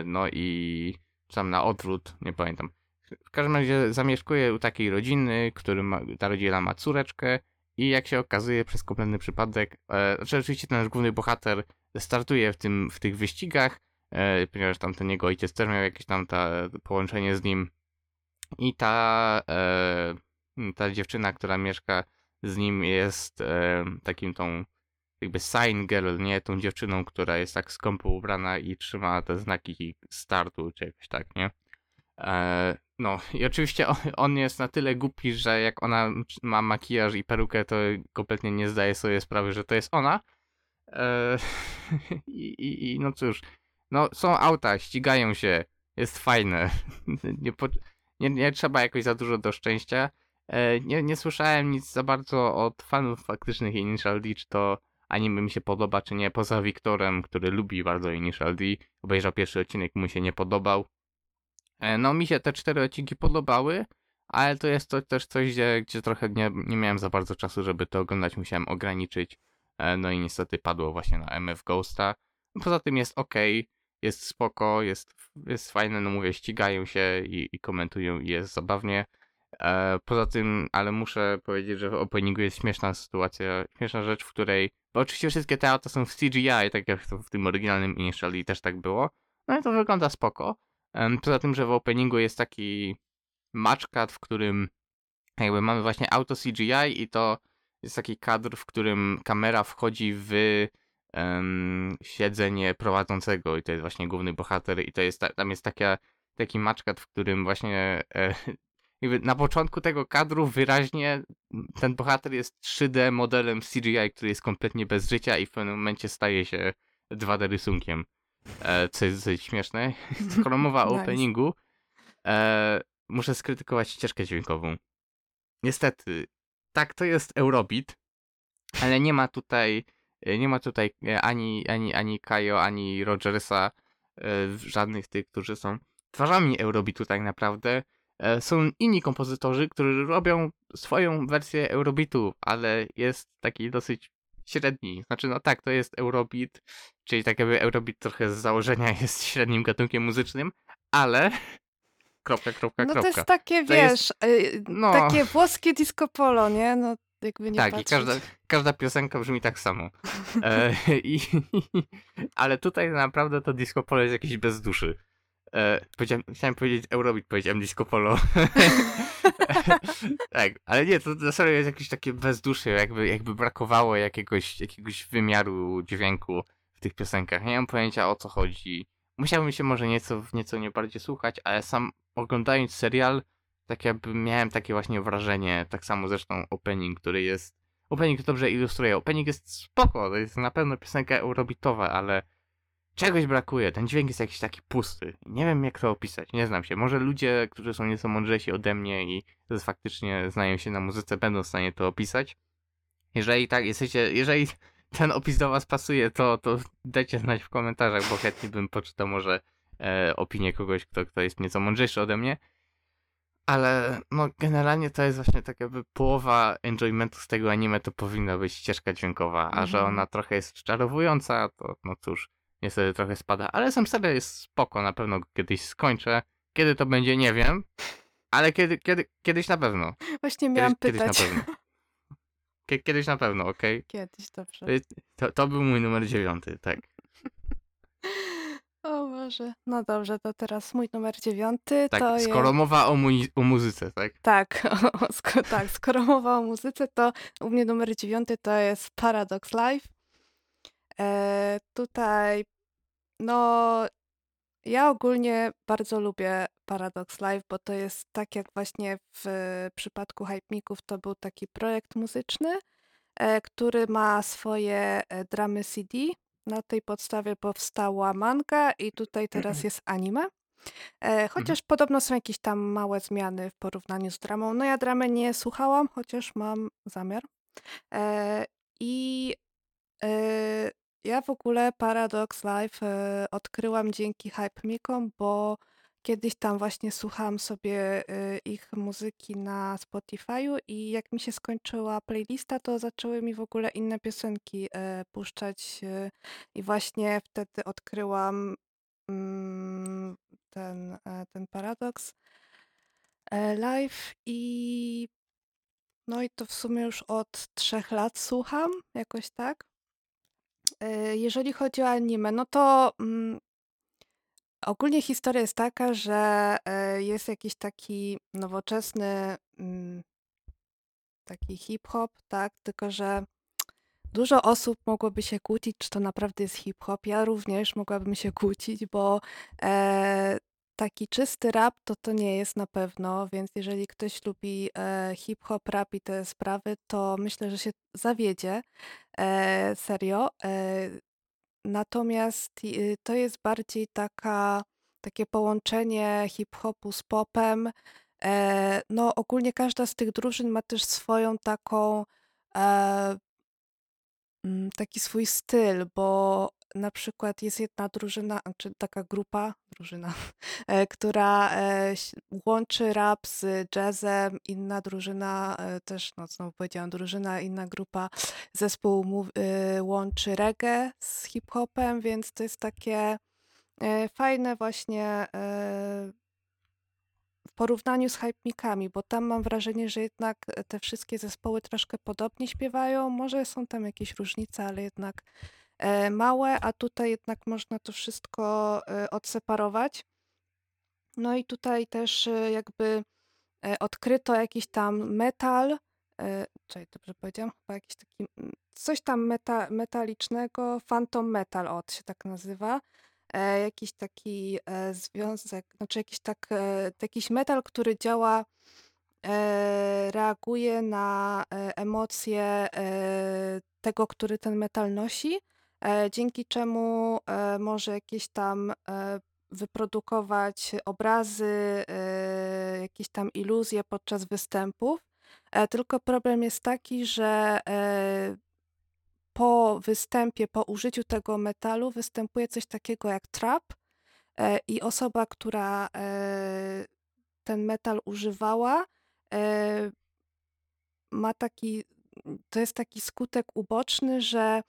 no i sam na odwrót, nie pamiętam. W każdym razie zamieszkuje u takiej rodziny, który ma, ta rodzina ma córeczkę i jak się okazuje przez kompletny przypadek, e, znaczy oczywiście ten nasz główny bohater startuje w, tym, w tych wyścigach, e, ponieważ tam ten jego ojciec też miał jakieś tam ta, połączenie z nim i ta, e, ta dziewczyna, która mieszka z nim jest e, takim tą jakby sign girl, nie? Tą dziewczyną, która jest tak skąpo ubrana i trzyma te znaki startu czy jakoś tak, nie? E, No i oczywiście on jest na tyle głupi, że jak ona ma makijaż i perukę, to kompletnie nie zdaje sobie sprawy, że to jest ona. Eee, i, i no cóż, no są auta, ścigają się, jest fajne. Nie, po, nie, nie trzeba jakoś za dużo do szczęścia. Eee, nie, nie słyszałem nic za bardzo od fanów faktycznych Initial D, czy to anime mi się podoba, czy nie, poza Wiktorem, który lubi bardzo Initial D. Obejrzał pierwszy odcinek, mu się nie podobał. No mi się te cztery odcinki podobały, ale to jest to też coś, gdzie, gdzie trochę nie, nie miałem za bardzo czasu, żeby to oglądać, musiałem ograniczyć, no i niestety padło właśnie na M F Ghosta. Poza tym jest okej, okay, jest spoko, jest, jest fajne, no mówię, ścigają się i, i komentują i jest zabawnie. Poza tym, ale muszę powiedzieć, że w openingu jest śmieszna sytuacja, śmieszna rzecz, w której, bo oczywiście wszystkie te auta są w C G I, tak jak to w tym oryginalnym Initial D też tak było, no i to wygląda spoko. Poza tym, że w openingu jest taki match cut, w którym jakby mamy właśnie auto C G I i to jest taki kadr, w którym kamera wchodzi w um, siedzenie prowadzącego i to jest właśnie główny bohater i to jest, tam jest taka, taki match cut, w którym właśnie e, jakby na początku tego kadru wyraźnie ten bohater jest trzy D modelem C G I, który jest kompletnie bez życia i w pewnym momencie staje się dwa D rysunkiem. E, co jest dosyć śmieszne, skoro mowa o openingu, e, muszę skrytykować ścieżkę dźwiękową. Niestety, tak, to jest Eurobeat, ale nie ma tutaj, nie ma tutaj ani, ani, ani Kajo, ani Rogersa, e, żadnych tych, którzy są twarzami Eurobeatu tak naprawdę. E, są inni kompozytorzy, którzy robią swoją wersję Eurobeatu, ale jest taki dosyć średni. Znaczy, no tak, to jest Eurobeat, czyli tak jakby Eurobeat trochę z założenia jest średnim gatunkiem muzycznym, ale... Kropka, kropka, kropka. No to jest takie, to wiesz, jest... No... takie włoskie disco polo, nie? No jakby nie tak, patrzeć. I każda, każda piosenka brzmi tak samo. E, i, ale tutaj naprawdę to disco polo jest jakieś bez duszy. E, chciałem powiedzieć Eurobeat, powiedziałem disco polo. Tak, ale nie, to na serio jest jakieś takie bezdusze, jakby, jakby brakowało jakiegoś, jakiegoś wymiaru dźwięku w tych piosenkach. Nie mam pojęcia, o co chodzi. Musiałbym się może nieco, nieco nie bardziej słuchać, ale sam oglądając serial, tak jakby miałem takie właśnie wrażenie, tak samo zresztą opening, który jest... Opening dobrze ilustruje. Opening jest spoko, to jest na pewno piosenka eurobeatowa, ale czegoś brakuje. Ten dźwięk jest jakiś taki pusty. Nie wiem, jak to opisać. Nie znam się. Może ludzie, którzy są nieco mądrzejsi ode mnie i faktycznie znają się na muzyce, będą w stanie to opisać. Jeżeli tak jesteście, jeżeli ten opis do was pasuje, to, to dajcie znać w komentarzach, bo chętnie bym poczytał może e, opinię kogoś, kto, kto jest nieco mądrzejszy ode mnie. Ale no generalnie to jest właśnie tak jakby połowa enjoymentu z tego anime to powinna być ścieżka dźwiękowa, a mhm. że ona trochę jest czarowująca, to no cóż. Niestety trochę spada, ale sam serial jest spoko, na pewno kiedyś skończę. Kiedy to będzie, nie wiem, ale kiedy, kiedy, kiedyś na pewno. Właśnie miałam kiedyś, pytać. Kiedyś na pewno, kiedyś na pewno, okej? Okay? Kiedyś, dobrze. To, to był mój numer dziewiąty, tak. O komentarzy. No dobrze, to teraz mój numer dziewiąty. Tak, to skoro jest... mowa o, mu- o muzyce, tak? Tak, o, o, sko- tak, skoro mowa o muzyce, to u mnie numer dziewiąty to jest Paradox Live. E, tutaj, no, ja ogólnie bardzo lubię Paradox Live, bo to jest tak jak właśnie w przypadku Hypemików, to był taki projekt muzyczny, e, który ma swoje dramy C D. Na tej podstawie powstała manga i tutaj teraz jest anime. E, chociaż mhm. podobno są jakieś tam małe zmiany w porównaniu z dramą. No ja dramę nie słuchałam, chociaż mam zamiar. E, I e, ja w ogóle Paradox Live e, odkryłam dzięki Hypemikom, bo kiedyś tam właśnie słuchałam sobie e, ich muzyki na Spotify'u i jak mi się skończyła playlista, to zaczęły mi w ogóle inne piosenki e, puszczać e, i właśnie wtedy odkryłam mm, ten, e, ten Paradox e, Live i no i to w sumie już od trzech lat słucham, jakoś tak. E, jeżeli chodzi o anime, no to... Mm, ogólnie historia jest taka, że jest jakiś taki nowoczesny taki hip-hop, tak? Tylko że dużo osób mogłoby się kłócić, czy to naprawdę jest hip-hop. Ja również mogłabym się kłócić, bo e, taki czysty rap to to nie jest na pewno, więc jeżeli ktoś lubi e, hip-hop, rap i te sprawy, to myślę, że się zawiedzie. E, serio. E, Natomiast to jest bardziej taka, takie połączenie hip-hopu z popem. E, no ogólnie każda z tych drużyn ma też swoją taką, e, taki swój styl, bo na przykład jest jedna drużyna, czy taka grupa, drużyna, e, która e, łączy rap z jazzem, inna drużyna, e, też no znowu powiedziałam drużyna, inna grupa, zespół mu, e, łączy reggae z hip-hopem, więc to jest takie e, fajne właśnie e, w porównaniu z Hypemikami, bo tam mam wrażenie, że jednak te wszystkie zespoły troszkę podobnie śpiewają, może są tam jakieś różnice, ale jednak małe, a tutaj jednak można to wszystko odseparować. No i tutaj też jakby odkryto jakiś tam metal, czekaj, dobrze powiedziałam, chyba jakiś taki, coś tam meta, metalicznego, phantom metal, o, to się tak nazywa, jakiś taki związek, znaczy jakiś, tak, jakiś metal, który działa, reaguje na emocje tego, który ten metal nosi, dzięki czemu może jakieś tam wyprodukować obrazy, jakieś tam iluzje podczas występów. Tylko problem jest taki, że po występie, po użyciu tego metalu występuje coś takiego jak trap i osoba, która ten metal używała, ma taki, to jest taki skutek uboczny, że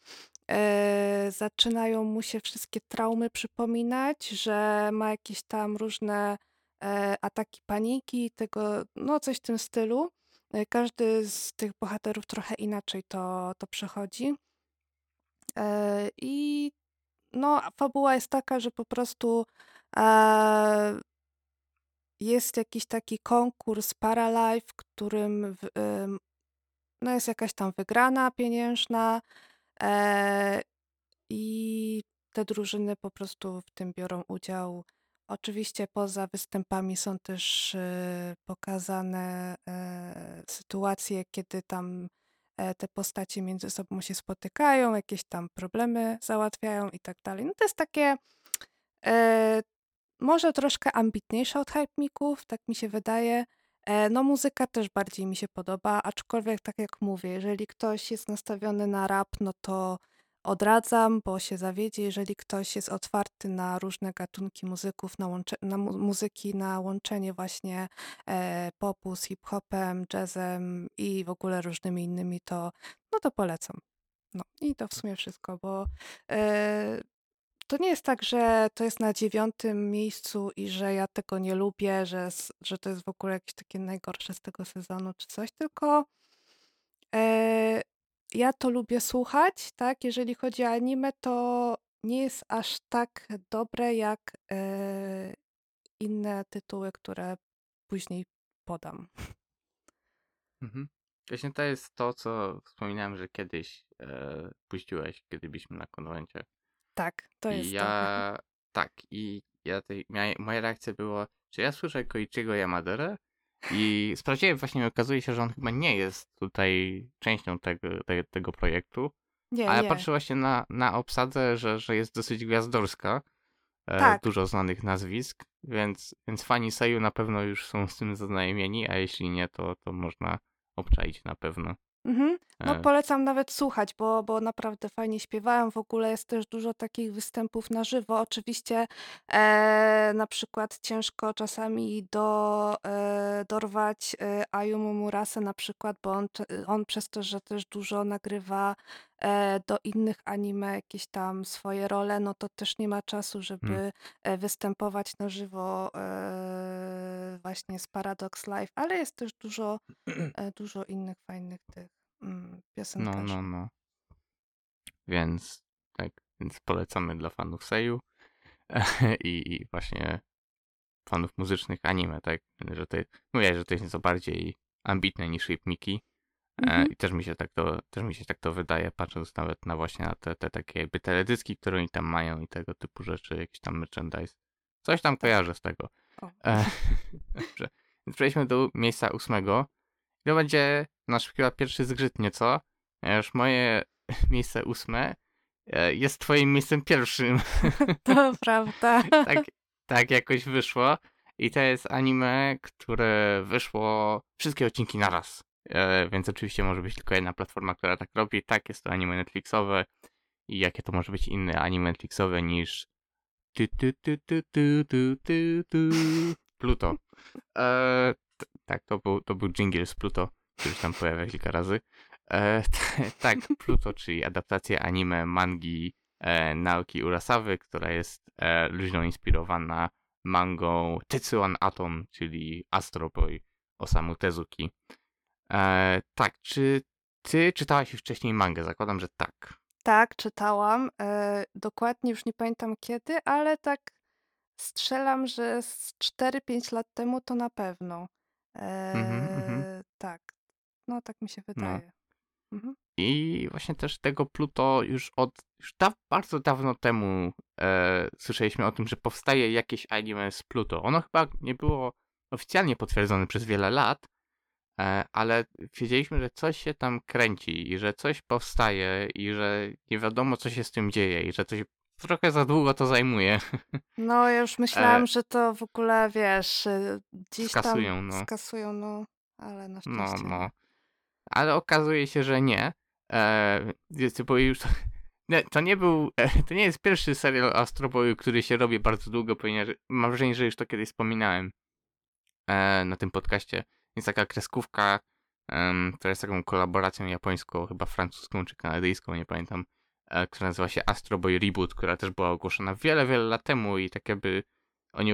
e, zaczynają mu się wszystkie traumy przypominać, że ma jakieś tam różne e, ataki paniki, tego, no coś w tym stylu. E, każdy z tych bohaterów trochę inaczej to, to przechodzi. E, I no, fabuła jest taka, że po prostu e, jest jakiś taki konkurs Paralife, w którym w, e, no jest jakaś tam wygrana pieniężna e, i te drużyny po prostu w tym biorą udział. Oczywiście poza występami są też e, pokazane e, sytuacje, kiedy tam e, te postacie między sobą się spotykają, jakieś tam problemy załatwiają i tak dalej. No to jest takie e, może troszkę ambitniejsze od Hypemików, tak mi się wydaje. No muzyka też bardziej mi się podoba, aczkolwiek tak jak mówię, jeżeli ktoś jest nastawiony na rap, no to odradzam, bo się zawiedzie. Jeżeli ktoś jest otwarty na różne gatunki muzyków, na, łącze, na mu- muzyki, na łączenie właśnie e, popu z hip-hopem, jazzem i w ogóle różnymi innymi, to no to polecam. No i to w sumie wszystko, bo e, to nie jest tak, że to jest na dziewiątym miejscu i że ja tego nie lubię, że, że to jest w ogóle jakieś takie najgorsze z tego sezonu czy coś, tylko e, ja to lubię słuchać, tak? Jeżeli chodzi o anime, to nie jest aż tak dobre jak e, inne tytuły, które później podam. Mhm. Właśnie to jest to, co wspominałem, że kiedyś e, puściłeś, kiedy byliśmy na konwencie. Tak, to I jest ja, to. Tak, i ja tej, moja, moja reakcja była, czy ja słyszę Koichiego Yamadorę? I sprawdziłem, właśnie okazuje się, że on chyba nie jest tutaj częścią tego, te, tego projektu. Nie, ale nie. Patrzę właśnie na, na obsadę, że, że jest dosyć gwiazdorska. Tak. E, dużo znanych nazwisk, więc, więc fani seju na pewno już są z tym zaznajomieni, a jeśli nie, to, to można obczaić na pewno. Mhm. No polecam nawet słuchać, bo, bo naprawdę fajnie śpiewałem. W ogóle jest też dużo takich występów na żywo. Oczywiście e, na przykład ciężko czasami do, e, dorwać e, Ayumu Murasę na przykład, bo on, on przez to, że też dużo nagrywa e, do innych anime jakieś tam swoje role, no to też nie ma czasu, żeby hmm. występować na żywo e, właśnie z Paradox Live, ale jest też dużo, e, dużo innych fajnych tych piosenkarzy. No, no, no. Więc tak, więc polecamy dla fanów seju i, i właśnie fanów muzycznych anime, tak? Że to, mówię, że to jest nieco bardziej ambitne niż Hip Miki. Mm-hmm. I też mi się tak to, też mi się tak to wydaje, patrząc nawet na właśnie na te, te takie jakby teledyski, które oni tam mają i tego typu rzeczy, jakiś tam merchandise. Coś tam kojarzę z tego. Dobrze. Więc przejdźmy do miejsca ósmego. To będzie nasz chyba pierwszy zgrzyt nieco, ponieważ moje miejsce ósme jest twoim miejscem pierwszym. To prawda. Tak, tak jakoś wyszło. I to jest anime, które wyszło wszystkie odcinki naraz. Więc oczywiście może być tylko jedna platforma, która tak robi. Tak, jest to anime Netflixowe. I jakie to może być inne anime Netflixowe niż PLUTO. Tak, to był, to był dżingiel z PLUTO, który tam pojawia kilka razy. E, t- tak, PLUTO, czyli adaptacja anime mangi e, Naoki Urasawy, która jest e, luźno inspirowana mangą Tetsuan Atom, czyli Astro Boy Osamu Tezuki. E, tak, czy ty czytałaś już wcześniej mangę? Zakładam, że tak. Tak, czytałam. E, dokładnie już nie pamiętam kiedy, ale tak strzelam, że z cztery pięć lat temu to na pewno. Eee, mm-hmm. Tak, no tak mi się wydaje. No. Mm-hmm. I właśnie też tego Pluto już od już da, bardzo dawno temu e, słyszeliśmy o tym, że powstaje jakieś anime z Pluto. Ono chyba nie było oficjalnie potwierdzone przez wiele lat, e, ale wiedzieliśmy, że coś się tam kręci i że coś powstaje i że nie wiadomo, co się z tym dzieje i że coś trochę za długo to zajmuje. No, ja już myślałam, e, że to w ogóle, wiesz, gdzieś skasują, tam no. skasują, no, ale na szczęście. No, no. Ale okazuje się, że nie. E, bo już to, nie, to nie był, to nie jest pierwszy serial Astro Boy, który się robi bardzo długo, ponieważ mam wrażenie, że już to kiedyś wspominałem e, na tym podcaście. Jest taka kreskówka, e, która jest taką kolaboracją japońską, chyba francuską czy kanadyjską, nie pamiętam, która nazywa się Astro Boy Reboot, która też była ogłoszona wiele, wiele lat temu i tak jakby oni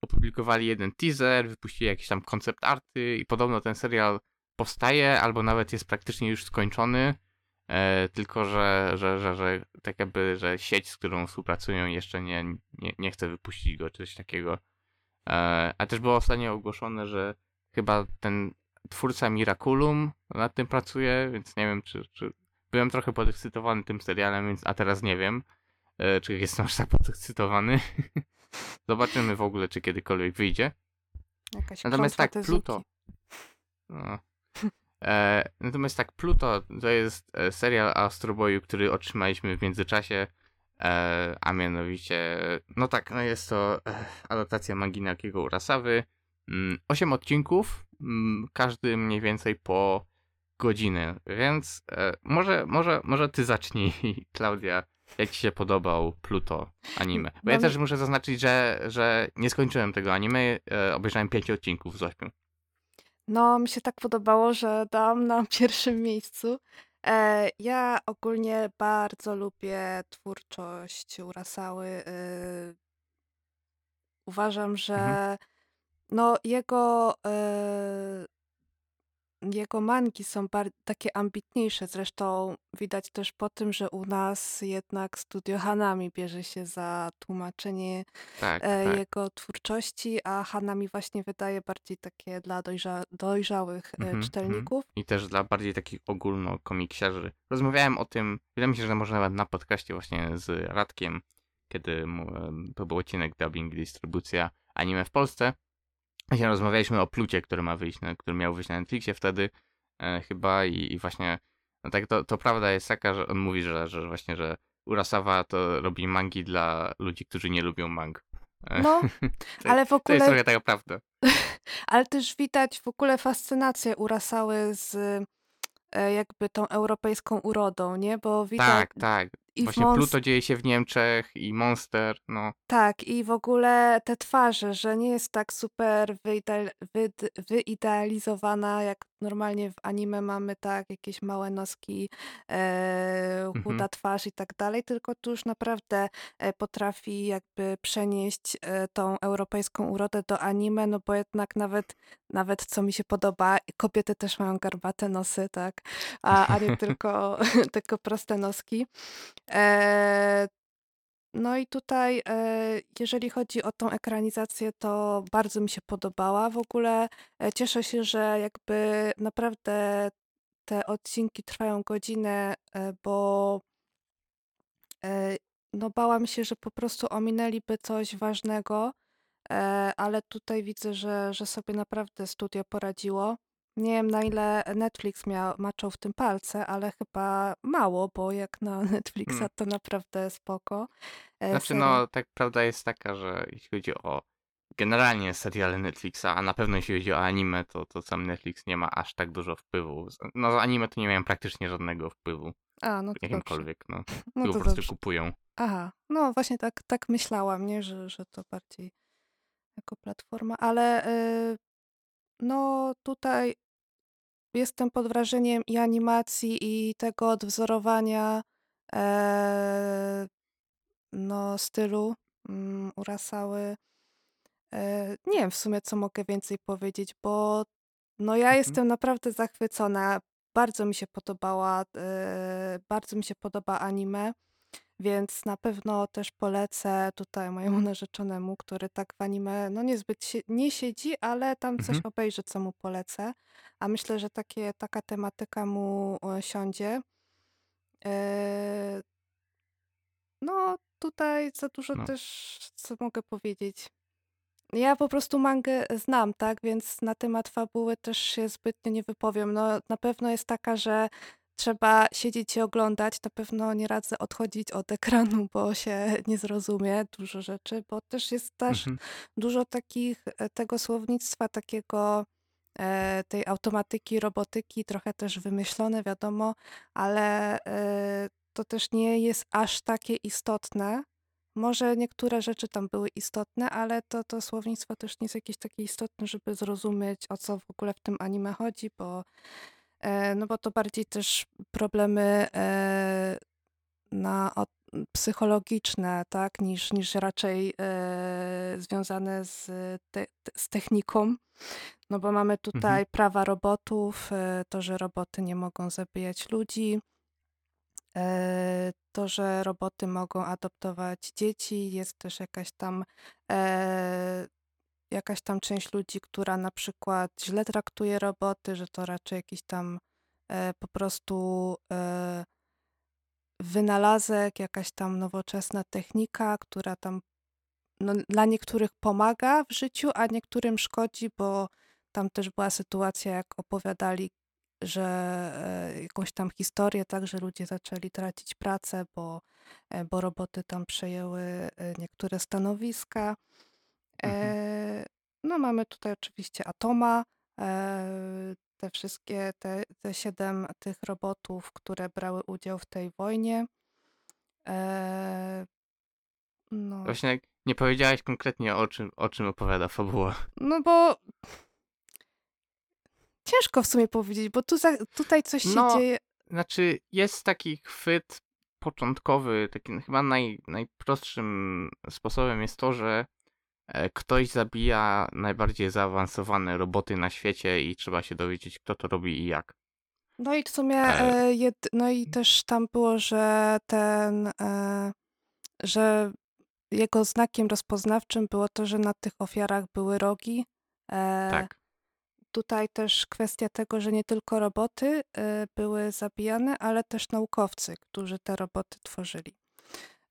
opublikowali jeden teaser, wypuścili jakieś tam koncept arty i podobno ten serial powstaje, albo nawet jest praktycznie już skończony, e, tylko że, że, że, że tak jakby, że sieć, z którą współpracują, jeszcze nie, nie, nie chce wypuścić go, czy coś takiego. E, a też było ostatnio ogłoszone, że chyba ten twórca Miraculum nad tym pracuje, więc nie wiem, czy... czy byłem trochę podekscytowany tym serialem, więc a teraz nie wiem, e, czy jestem aż tak podekscytowany. Zobaczymy w ogóle, czy kiedykolwiek wyjdzie. Jakaś natomiast tak, Pluto. No. E, natomiast tak, Pluto to jest serial Astro Boyu, który otrzymaliśmy w międzyczasie, e, a mianowicie, no tak, no jest to e, adaptacja mangi Naokiego Urasawy. Mm, osiem odcinków, mm, każdy mniej więcej po godzinę, więc e, może, może, może ty zacznij, Klaudia, jak ci się podobał Pluto anime. Bo no ja mi... też muszę zaznaczyć, że, że nie skończyłem tego anime, e, obejrzałem pięć odcinków z ośmiu. No, mi się tak podobało, że dałam na pierwszym miejscu. E, ja ogólnie bardzo lubię twórczość Urasawy. E, uważam, że mhm. no jego... E, jego mangi są bar- takie ambitniejsze, zresztą widać też po tym, że u nas jednak Studio Hanami bierze się za tłumaczenie tak, e, tak. jego twórczości, a Hanami właśnie wydaje bardziej takie dla dojrza- dojrzałych mm-hmm, czytelników. Mm. I też dla bardziej takich ogólnokomiksiarzy. Rozmawiałem o tym, wydaje mi się, że może nawet na podcaście właśnie z Radkiem, kiedy mu, to był odcinek dubbing i dystrybucja anime w Polsce. Właśnie rozmawialiśmy o Plucie, który ma wyjść, na, który miał wyjść na Netflixie wtedy e, chyba i, i właśnie no tak to, to prawda jest taka, że on mówi, że, że właśnie, że Urasawa to robi mangi dla ludzi, którzy nie lubią mang. No, to, ale w ogóle... To jest trochę taka prawda. Ale też widać w ogóle fascynację Urasawy z jakby tą europejską urodą, nie? Bo widać... Tak, tak. I właśnie Monst- Pluto dzieje się w Niemczech i Monster, no. Tak, i w ogóle te twarze, że nie jest tak super wyideal- wy- wyidealizowana, jak normalnie w anime mamy tak jakieś małe noski, e, chuda mm-hmm. twarz i tak dalej, tylko tu już naprawdę potrafi jakby przenieść tą europejską urodę do anime, no bo jednak nawet, nawet co mi się podoba, kobiety też mają garbate nosy, tak, a, a nie tylko, tylko proste noski. Eee, no i tutaj e, jeżeli chodzi o tą ekranizację, to bardzo mi się podobała w ogóle, e, cieszę się, że jakby naprawdę te odcinki trwają godzinę, e, bo e, no bałam się, że po prostu ominęliby coś ważnego, e, ale tutaj widzę, że, że sobie naprawdę studio poradziło. Nie wiem, na ile Netflix miał, maczał w tym palce, ale chyba mało, bo jak na Netflixa to naprawdę spoko. Znaczy Ser- no, tak prawda jest taka, że jeśli chodzi o generalnie seriale Netflixa, a na pewno jeśli chodzi o anime, to, to sam Netflix nie ma aż tak dużo wpływu. No z anime to nie miałem praktycznie żadnego wpływu. A, no to jakimkolwiek, dobrze. No. no to po prostu dobrze. Kupują. Aha, no właśnie tak, tak myślałam, nie, że, że to bardziej jako platforma, ale... Yy... No tutaj jestem pod wrażeniem i animacji, i tego odwzorowania e, no, stylu um, Urasawy. E, nie wiem w sumie, co mogę więcej powiedzieć, bo no, ja mhm. jestem naprawdę zachwycona. Bardzo mi się podobała, e, bardzo mi się podoba anime, więc na pewno też polecę tutaj mojemu narzeczonemu, który tak w anime no niezbyt si- nie siedzi, ale tam coś mhm. obejrzy, co mu polecę. A myślę, że takie, taka tematyka mu siądzie. Yy... No tutaj za dużo no. też, co mogę powiedzieć. Ja po prostu mangę znam, tak, więc na temat fabuły też się zbytnio nie wypowiem. No na pewno jest taka, że trzeba siedzieć i oglądać, na pewno nie radzę odchodzić od ekranu, bo się nie zrozumie dużo rzeczy, bo też jest też mhm. dużo takich, tego słownictwa, takiego e, tej automatyki, robotyki, trochę też wymyślone, wiadomo, ale e, to też nie jest aż takie istotne. Może niektóre rzeczy tam były istotne, ale to, to słownictwo też nie jest jakieś takie istotne, żeby zrozumieć, o co w ogóle w tym anime chodzi, bo no bo to bardziej też problemy e, na, o, psychologiczne, tak, niż, niż raczej e, związane z, te, z techniką, no bo mamy tutaj mhm. prawa robotów, e, to, że roboty nie mogą zabijać ludzi, e, to, że roboty mogą adoptować dzieci, jest też jakaś tam... E, jakaś tam część ludzi, która na przykład źle traktuje roboty, że to raczej jakiś tam e, po prostu e, wynalazek, jakaś tam nowoczesna technika, która tam no, dla niektórych pomaga w życiu, a niektórym szkodzi, bo tam też była sytuacja, jak opowiadali, że e, jakąś tam historię, tak, że ludzie zaczęli tracić pracę, bo, e, bo roboty tam przejęły e, niektóre stanowiska. E, no mamy tutaj oczywiście Atoma, e, te wszystkie, te, te siedem tych robotów, które brały udział w tej wojnie. E, no. Właśnie nie powiedziałaś konkretnie o czym, o czym opowiada fabuła. No bo ciężko w sumie powiedzieć, bo tu za, tutaj coś się no, dzieje. Znaczy jest taki chwyt początkowy, taki chyba naj, najprostszym sposobem jest to, że Ktoś zabija najbardziej zaawansowane roboty na świecie i trzeba się dowiedzieć, kto to robi i jak. No i w sumie, e... jed... no i też tam było, że ten, e... że jego znakiem rozpoznawczym było to, że na tych ofiarach były rogi. E... Tak. Tutaj też kwestia tego, że nie tylko roboty e... były zabijane, ale też naukowcy, którzy te roboty tworzyli.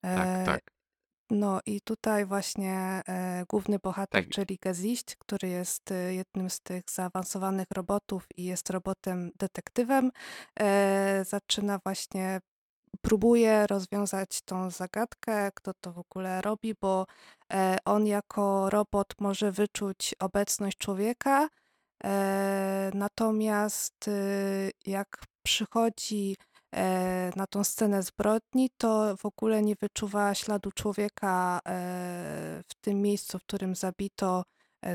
E... Tak, tak. No i tutaj właśnie e, główny bohater, tak. czyli Gesicht, który jest e, jednym z tych zaawansowanych robotów i jest robotem detektywem, e, zaczyna właśnie, próbuje rozwiązać tą zagadkę, kto to w ogóle robi, bo e, on jako robot może wyczuć obecność człowieka, e, natomiast e, jak przychodzi na tą scenę zbrodni, to w ogóle nie wyczuwa śladu człowieka w tym miejscu, w którym zabito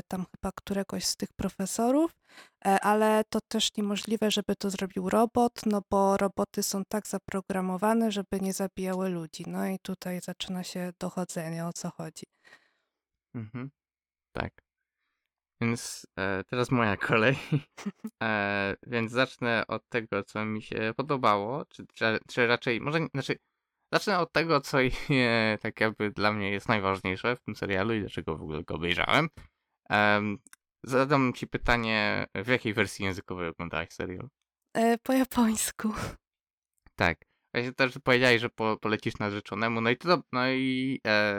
tam chyba któregoś z tych profesorów, ale to też niemożliwe, żeby to zrobił robot, no bo roboty są tak zaprogramowane, żeby nie zabijały ludzi. No i tutaj zaczyna się dochodzenie, o co chodzi. Mhm. Tak. Więc e, teraz moja kolej, e, więc zacznę od tego, co mi się podobało, czy, czy, czy raczej, może, znaczy, zacznę od tego, co je, tak jakby dla mnie jest najważniejsze w tym serialu i dlaczego w ogóle go obejrzałem. E, zadam ci pytanie, w jakiej wersji językowej oglądałaś serial? E, po japońsku. Tak, właśnie też powiedziałeś, że po, polecisz narzeczonemu, no i to, no i... E,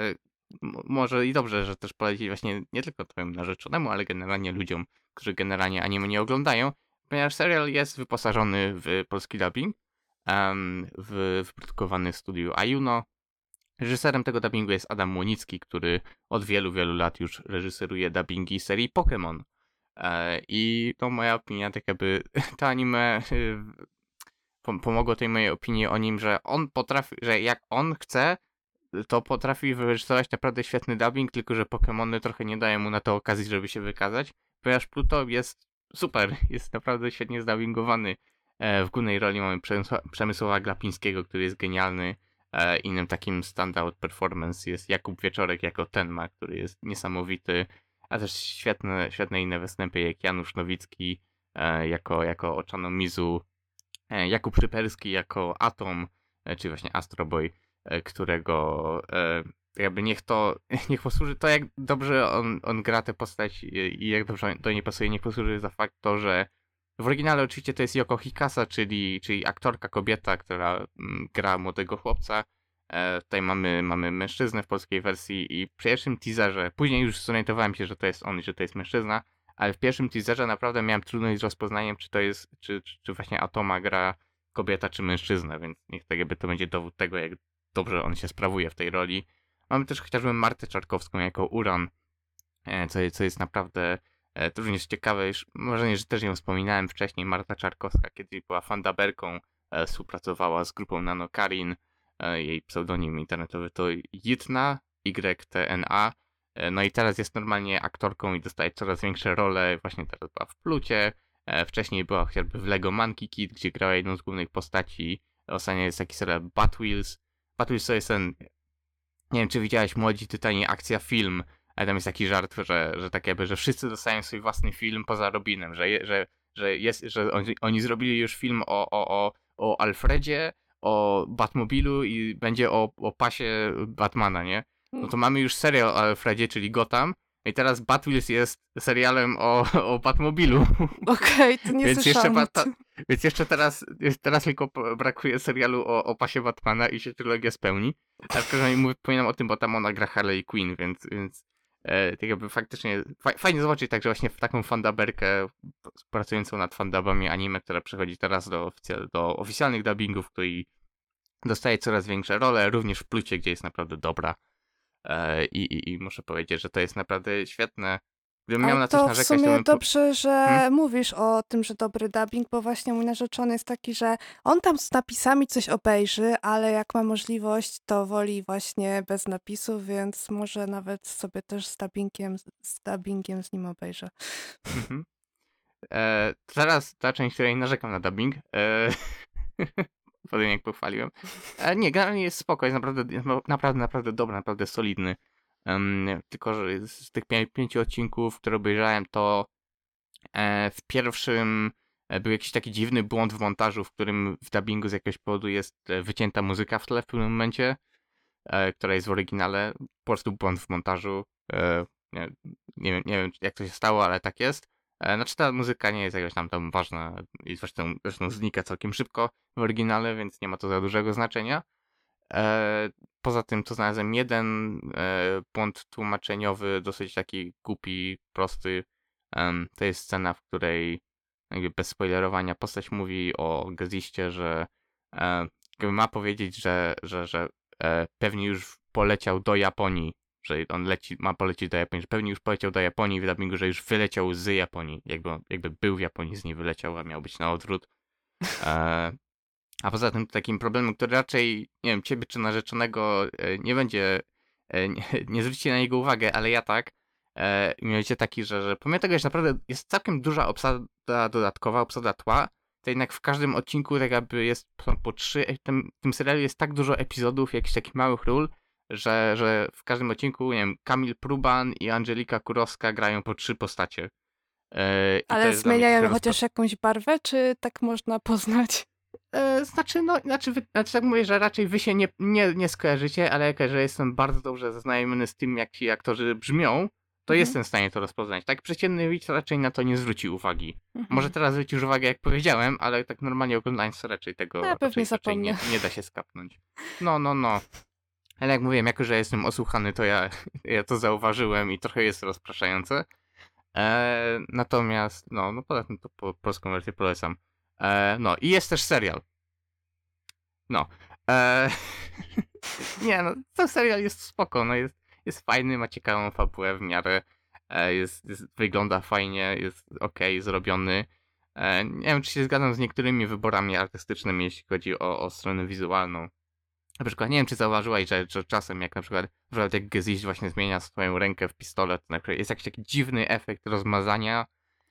może i dobrze, że też polecić właśnie nie tylko twojemu narzeczonemu, ale generalnie ludziom, którzy generalnie anime nie oglądają, ponieważ serial jest wyposażony w polski dubbing, um, w wyprodukowany w studiu Ayuno. Reżyserem tego dubbingu jest Adam Młonicki, który od wielu, wielu lat już reżyseruje dubbingi serii Pokémon. E, I to moja opinia, tak jakby to anime pomogło tej mojej opinii o nim, że on potrafi, że jak on chce, to potrafi wyreżyserować naprawdę świetny dubbing, tylko że Pokémony trochę nie dają mu na to okazji, żeby się wykazać, ponieważ Pluto jest super, jest naprawdę świetnie zdubbingowany. E, w głównej roli mamy Przemysła, Przemysława Glapińskiego, który jest genialny. E, innym takim standout performance jest Jakub Wieczorek jako Tenma, który jest niesamowity, a też świetne, świetne inne występy jak Janusz Nowicki e, jako, jako Oczano Mizu, e, Jakub Szyperski jako Atom, e, czy właśnie Astro Boy, którego e, jakby niech to, niech posłuży, to jak dobrze on, on gra tę postać i, i jak dobrze do niej pasuje, niech posłuży za fakt to, że w oryginale oczywiście to jest Yoko Hikasa, czyli, czyli aktorka, kobieta, która m, gra młodego chłopca. E, tutaj mamy, mamy mężczyznę w polskiej wersji i w pierwszym teaserze, później już zorientowałem się, że to jest on i że to jest mężczyzna, ale w pierwszym teaserze naprawdę miałem trudność z rozpoznaniem, czy to jest, czy, czy, czy właśnie Atoma gra kobieta, czy mężczyzna, więc niech tak jakby to będzie dowód tego, jak dobrze on się sprawuje w tej roli. Mamy też chociażby Martę Czarkowską jako Uran, co, co jest naprawdę również ciekawe. Już, może nie, że też ją wspominałem wcześniej. Marta Czarkowska kiedyś była fandaberką, współpracowała z grupą Nanokarin. Jej pseudonim internetowy to Jitna, Y T N A. No i teraz jest normalnie aktorką i dostaje coraz większe role. Właśnie teraz była w Plucie. Wcześniej była chociażby w Lego Monkey Kid, gdzie grała jedną z głównych postaci. Ostatnio jest taki serial Batwheels. Batwheels to jest ten, nie wiem czy widziałeś Młodzi Tytani, akcja film, ale tam jest taki żart, że, że tak jakby, że wszyscy dostają swój własny film poza Robinem, że, je, że, że, jest, że oni, oni zrobili już film o, o, o, o Alfredzie, o Batmobilu i będzie o, o pasie Batmana, nie? No to mamy już serial o Alfredzie, czyli Gotham, i teraz Batwheels jest serialem o, o Batmobilu. Okej, okay, to nie więc słyszałam. Jeszcze ta, więc jeszcze teraz, teraz tylko brakuje serialu o, o pasie Batmana i się trylogia spełni. Ale w każdym razie mówię, powinnam o tym, bo tam ona gra Harley Quinn, więc, więc e, tak jakby faktycznie fa- fajnie zobaczyć także właśnie w taką fandaberkę pracującą nad fandabami anime, która przechodzi teraz do, oficjal- do oficjalnych dubbingów, której dostaje coraz większe role, również w Plucie, gdzie jest naprawdę dobra. I, i, I muszę powiedzieć, że to jest naprawdę świetne. Gdybym miał na coś narzekać, to w sumie to po... dobrze, że hmm? mówisz o tym, że dobry dubbing, bo właśnie mój narzeczony jest taki, że on tam z napisami coś obejrzy, ale jak ma możliwość, to woli właśnie bez napisów, więc może nawet sobie też z dubbingiem z, dubbingiem z nim obejrzę. Mhm. E, teraz ta część, której narzekam na dubbing. E... Potem jak pochwaliłem. E, nie, generalnie jest spoko, jest naprawdę, naprawdę, naprawdę dobry, naprawdę solidny. Um, tylko że z tych pięciu odcinków, które obejrzałem, to e, w pierwszym e, był jakiś taki dziwny błąd w montażu, w którym w dubbingu z jakiegoś powodu jest wycięta muzyka w tle w pewnym momencie, e, która jest w oryginale. Po prostu błąd w montażu. E, nie, nie, wiem, nie wiem jak to się stało, ale tak jest. E, znaczy ta muzyka nie jest jakaś tam, tam ważna i zresztą, zresztą znika całkiem szybko w oryginale, więc nie ma to za dużego znaczenia. E, poza tym to znalazłem jeden e, błąd tłumaczeniowy, dosyć taki głupi, prosty. E, to jest scena, w której jakby bez spoilerowania postać mówi o Gesichcie, że e, ma powiedzieć, że, że, że e, pewnie już poleciał do Japonii, że on leci, ma polecieć do Japonii, że pewnie już poleciał do Japonii, w dubbingu, że już wyleciał z Japonii, jakby, jakby był w Japonii, z niej wyleciał, a miał być na odwrót. E, A poza tym takim problemem, który raczej, nie wiem, ciebie czy narzeczonego nie będzie, nie, nie zwrócicie na niego uwagę, ale ja tak, e, mieliście taki, że, że pomimo tego, że naprawdę jest całkiem duża obsada dodatkowa, obsada tła, to jednak w każdym odcinku tak jakby jest po trzy, w tym, w tym serialu jest tak dużo epizodów, jakichś takich małych ról, że, że w każdym odcinku, nie wiem, Kamil Próban i Angelika Kurowska grają po trzy postacie. E, ale zmieniają chociaż rozpad... jakąś barwę, czy tak można poznać? Znaczy, no, znaczy, wy, znaczy, tak mówię, że raczej wy się nie, nie, nie skojarzycie, ale jako, że jestem bardzo dobrze zaznajomiony z tym, jak ci aktorzy brzmią, to mhm. jestem w stanie to rozpoznać. Tak przeciętny widz raczej na to nie zwróci uwagi. Mhm. Może teraz zwrócisz uwagę, jak powiedziałem, ale tak normalnie oglądając raczej tego ja raczej, raczej nie, nie da się skapnąć. No, no, no. Ale jak mówiłem, jako, że jestem osłuchany, to ja, ja to zauważyłem i trochę jest rozpraszające. E, natomiast, no, no poza tym to po, polską wersję polecam. No i jest też serial. No. Eee, nie no, ten serial jest spoko, no jest, jest fajny, ma ciekawą fabułę w miarę, e, jest, jest, wygląda fajnie, jest okej, okay, zrobiony. E, nie wiem, czy się zgadzam z niektórymi wyborami artystycznymi, jeśli chodzi o, o stronę wizualną. Na przykład, nie wiem, czy zauważyłaś, że, że czasem jak na przykład, na przykład jak Gesicht właśnie zmienia swoją rękę w pistolet, na przykład jest jakiś taki dziwny efekt rozmazania.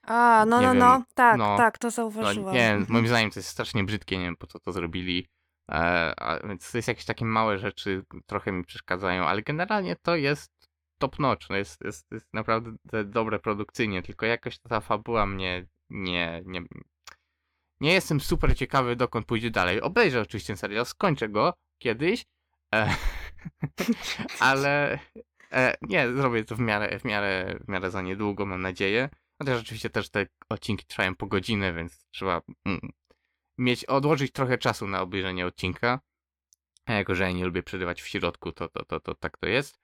A, no, nie no, wiem, no, tak, no, tak, to zauważyłam. No, nie wiem, moim zdaniem to jest strasznie brzydkie, nie wiem, po co to zrobili, e, a, więc to jest jakieś takie małe rzeczy, trochę mi przeszkadzają, ale generalnie to jest top notch, no jest, jest, jest naprawdę dobre produkcyjnie, tylko jakoś ta fabuła mnie nie, nie, nie jestem super ciekawy, dokąd pójdzie dalej. Obejrzę oczywiście ten serial, skończę go kiedyś, e, ale e, nie, zrobię to w miarę, w miarę, w miarę za niedługo, mam nadzieję. Chociaż oczywiście też te odcinki trwają po godzinę, więc trzeba mm, mieć, odłożyć trochę czasu na obejrzenie odcinka. A jako, że ja nie lubię przerywać w środku, to, to, to, to tak to jest.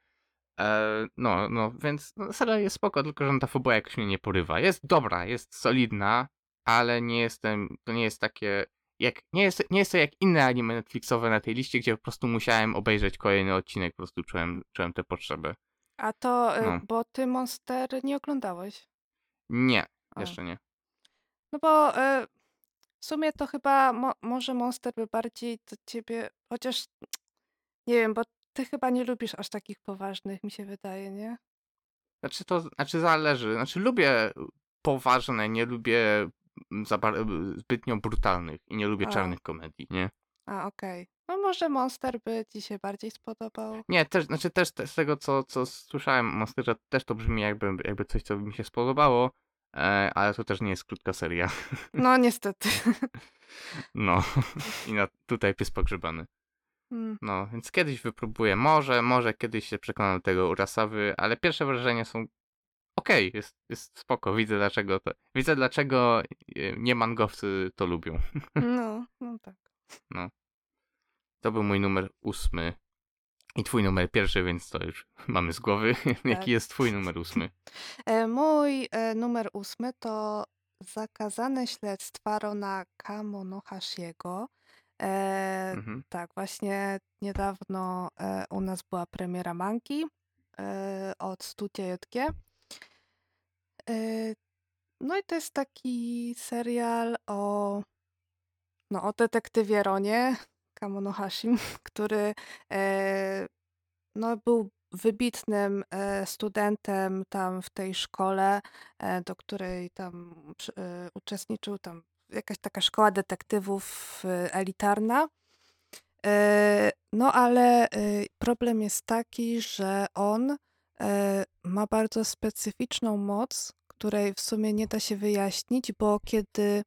E, no, no, więc no, serial jest spoko, tylko że ta fabuła jakoś mnie nie porywa. Jest dobra, jest solidna, ale nie jestem, to nie jest takie, jak, nie jest, nie jest to jak inne anime Netflixowe na tej liście, gdzie po prostu musiałem obejrzeć kolejny odcinek, po prostu czułem, czułem tę potrzebę. A to, no. Bo ty Monster nie oglądałeś? Nie, jeszcze nie. No bo y, w sumie to chyba mo- może Monster by bardziej do ciebie, chociaż nie wiem, bo ty chyba nie lubisz aż takich poważnych, mi się wydaje, nie? Znaczy to, znaczy zależy, znaczy lubię poważne, nie lubię za bar- zbytnio brutalnych i nie lubię A. czarnych komedii, nie? A, okej. Okay. No może Monster by ci się bardziej spodobał? Nie, też, znaczy też z tego, co, co słyszałem o Monsterze, też to brzmi jakby, jakby coś, co mi się spodobało, e, ale to też nie jest krótka seria. No niestety. No. I na, tutaj pies pogrzebany. Hmm. No, więc kiedyś wypróbuję. Może, może kiedyś się przekonam do tego Urasawy, ale pierwsze wrażenia są okej, okay, jest, jest spoko. Widzę dlaczego to, widzę dlaczego nie mangowcy to lubią. No, no tak. No. To był mój numer ósmy i twój numer pierwszy, więc to już mamy z głowy. Tak. Jaki jest twój numer ósmy? Mój e, numer ósmy to Zakazane śledztwa Rona Kamonohashiego. E, mhm. Tak, właśnie niedawno e, u nas była premiera mangi e, od studia J G. E, no i to jest taki serial o, no, o detektywie Ronie Kamonohashim, który e, no, był wybitnym e, studentem tam w tej szkole, e, do której tam e, uczestniczył, tam jakaś taka szkoła detektywów e, elitarna. E, no ale e, problem jest taki, że on ma bardzo specyficzną moc, której w sumie nie da się wyjaśnić, bo kiedy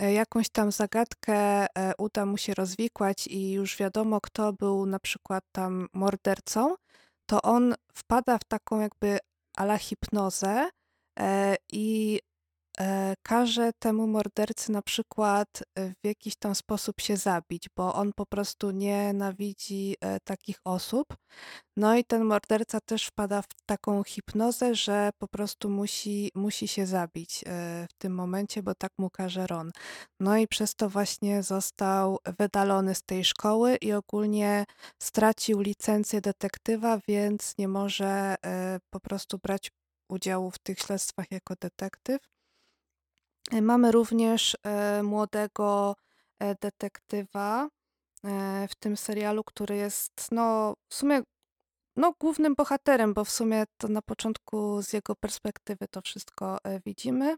jakąś tam zagadkę uda mu się rozwikłać i już wiadomo, kto był na przykład tam mordercą, to on wpada w taką jakby a la hipnozę i każe temu mordercy na przykład w jakiś tam sposób się zabić, bo on po prostu nienawidzi takich osób. No i ten morderca też wpada w taką hipnozę, że po prostu musi, musi się zabić w tym momencie, bo tak mu każe Ron. No i przez to właśnie został wydalony z tej szkoły i ogólnie stracił licencję detektywa, więc nie może po prostu brać udziału w tych śledztwach jako detektyw. Mamy również e, młodego e, detektywa e, w tym serialu, który jest no, w sumie no, głównym bohaterem, bo w sumie to na początku z jego perspektywy to wszystko e, widzimy.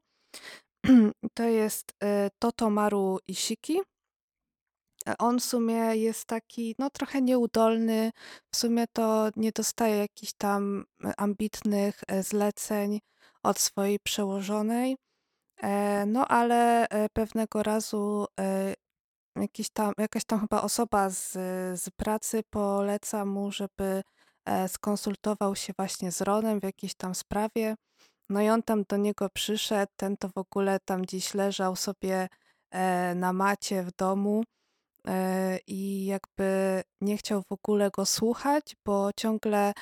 To jest e, Totomaru Ishiki. On w sumie jest taki no, trochę nieudolny, w sumie to nie dostaje jakichś tam ambitnych e, zleceń od swojej przełożonej. No ale pewnego razu jakiś tam, jakaś tam chyba osoba z, z pracy poleca mu, żeby skonsultował się właśnie z Ronem w jakiejś tam sprawie. No i on tam do niego przyszedł, ten to w ogóle tam gdzieś leżał sobie na macie w domu i jakby nie chciał w ogóle go słuchać, bo ciągle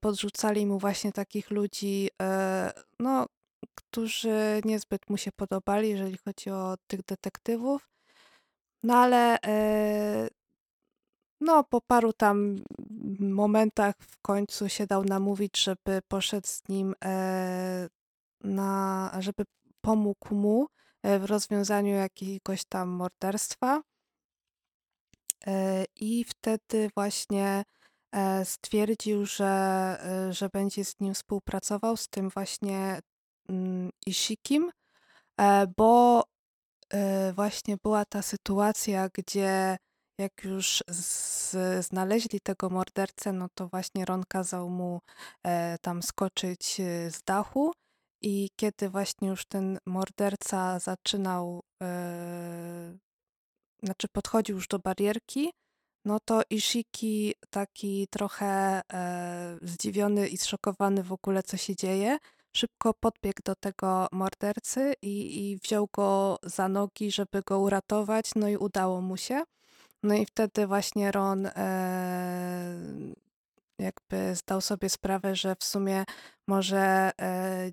podrzucali mu właśnie takich ludzi, no którzy niezbyt mu się podobali, jeżeli chodzi o tych detektywów. No ale e, no, po paru tam momentach w końcu się dał namówić, żeby poszedł z nim, e, na, żeby pomógł mu w rozwiązaniu jakiegoś tam morderstwa. E, I wtedy właśnie e, stwierdził, że, e, że będzie z nim współpracował, z tym właśnie Isikim, bo właśnie była ta sytuacja, gdzie jak już z, znaleźli tego mordercę, no to właśnie Ron kazał mu tam skoczyć z dachu i kiedy właśnie już ten morderca zaczynał, znaczy podchodził już do barierki, no to Ishiki taki trochę zdziwiony i zszokowany w ogóle, co się dzieje, szybko podbiegł do tego mordercy i, i wziął go za nogi, żeby go uratować, no i udało mu się. No i wtedy właśnie Ron e, jakby zdał sobie sprawę, że w sumie może, e,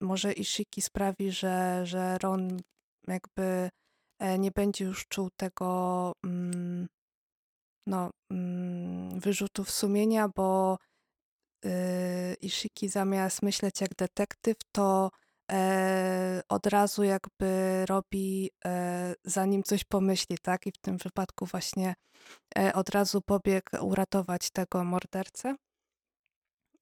może Ishiki sprawi, że, że Ron jakby nie będzie już czuł tego mm, no, mm, wyrzutów sumienia, bo Ishiki zamiast myśleć jak detektyw, to e, od razu jakby robi, e, zanim coś pomyśli, tak? I w tym wypadku właśnie e, od razu pobiegł uratować tego mordercę.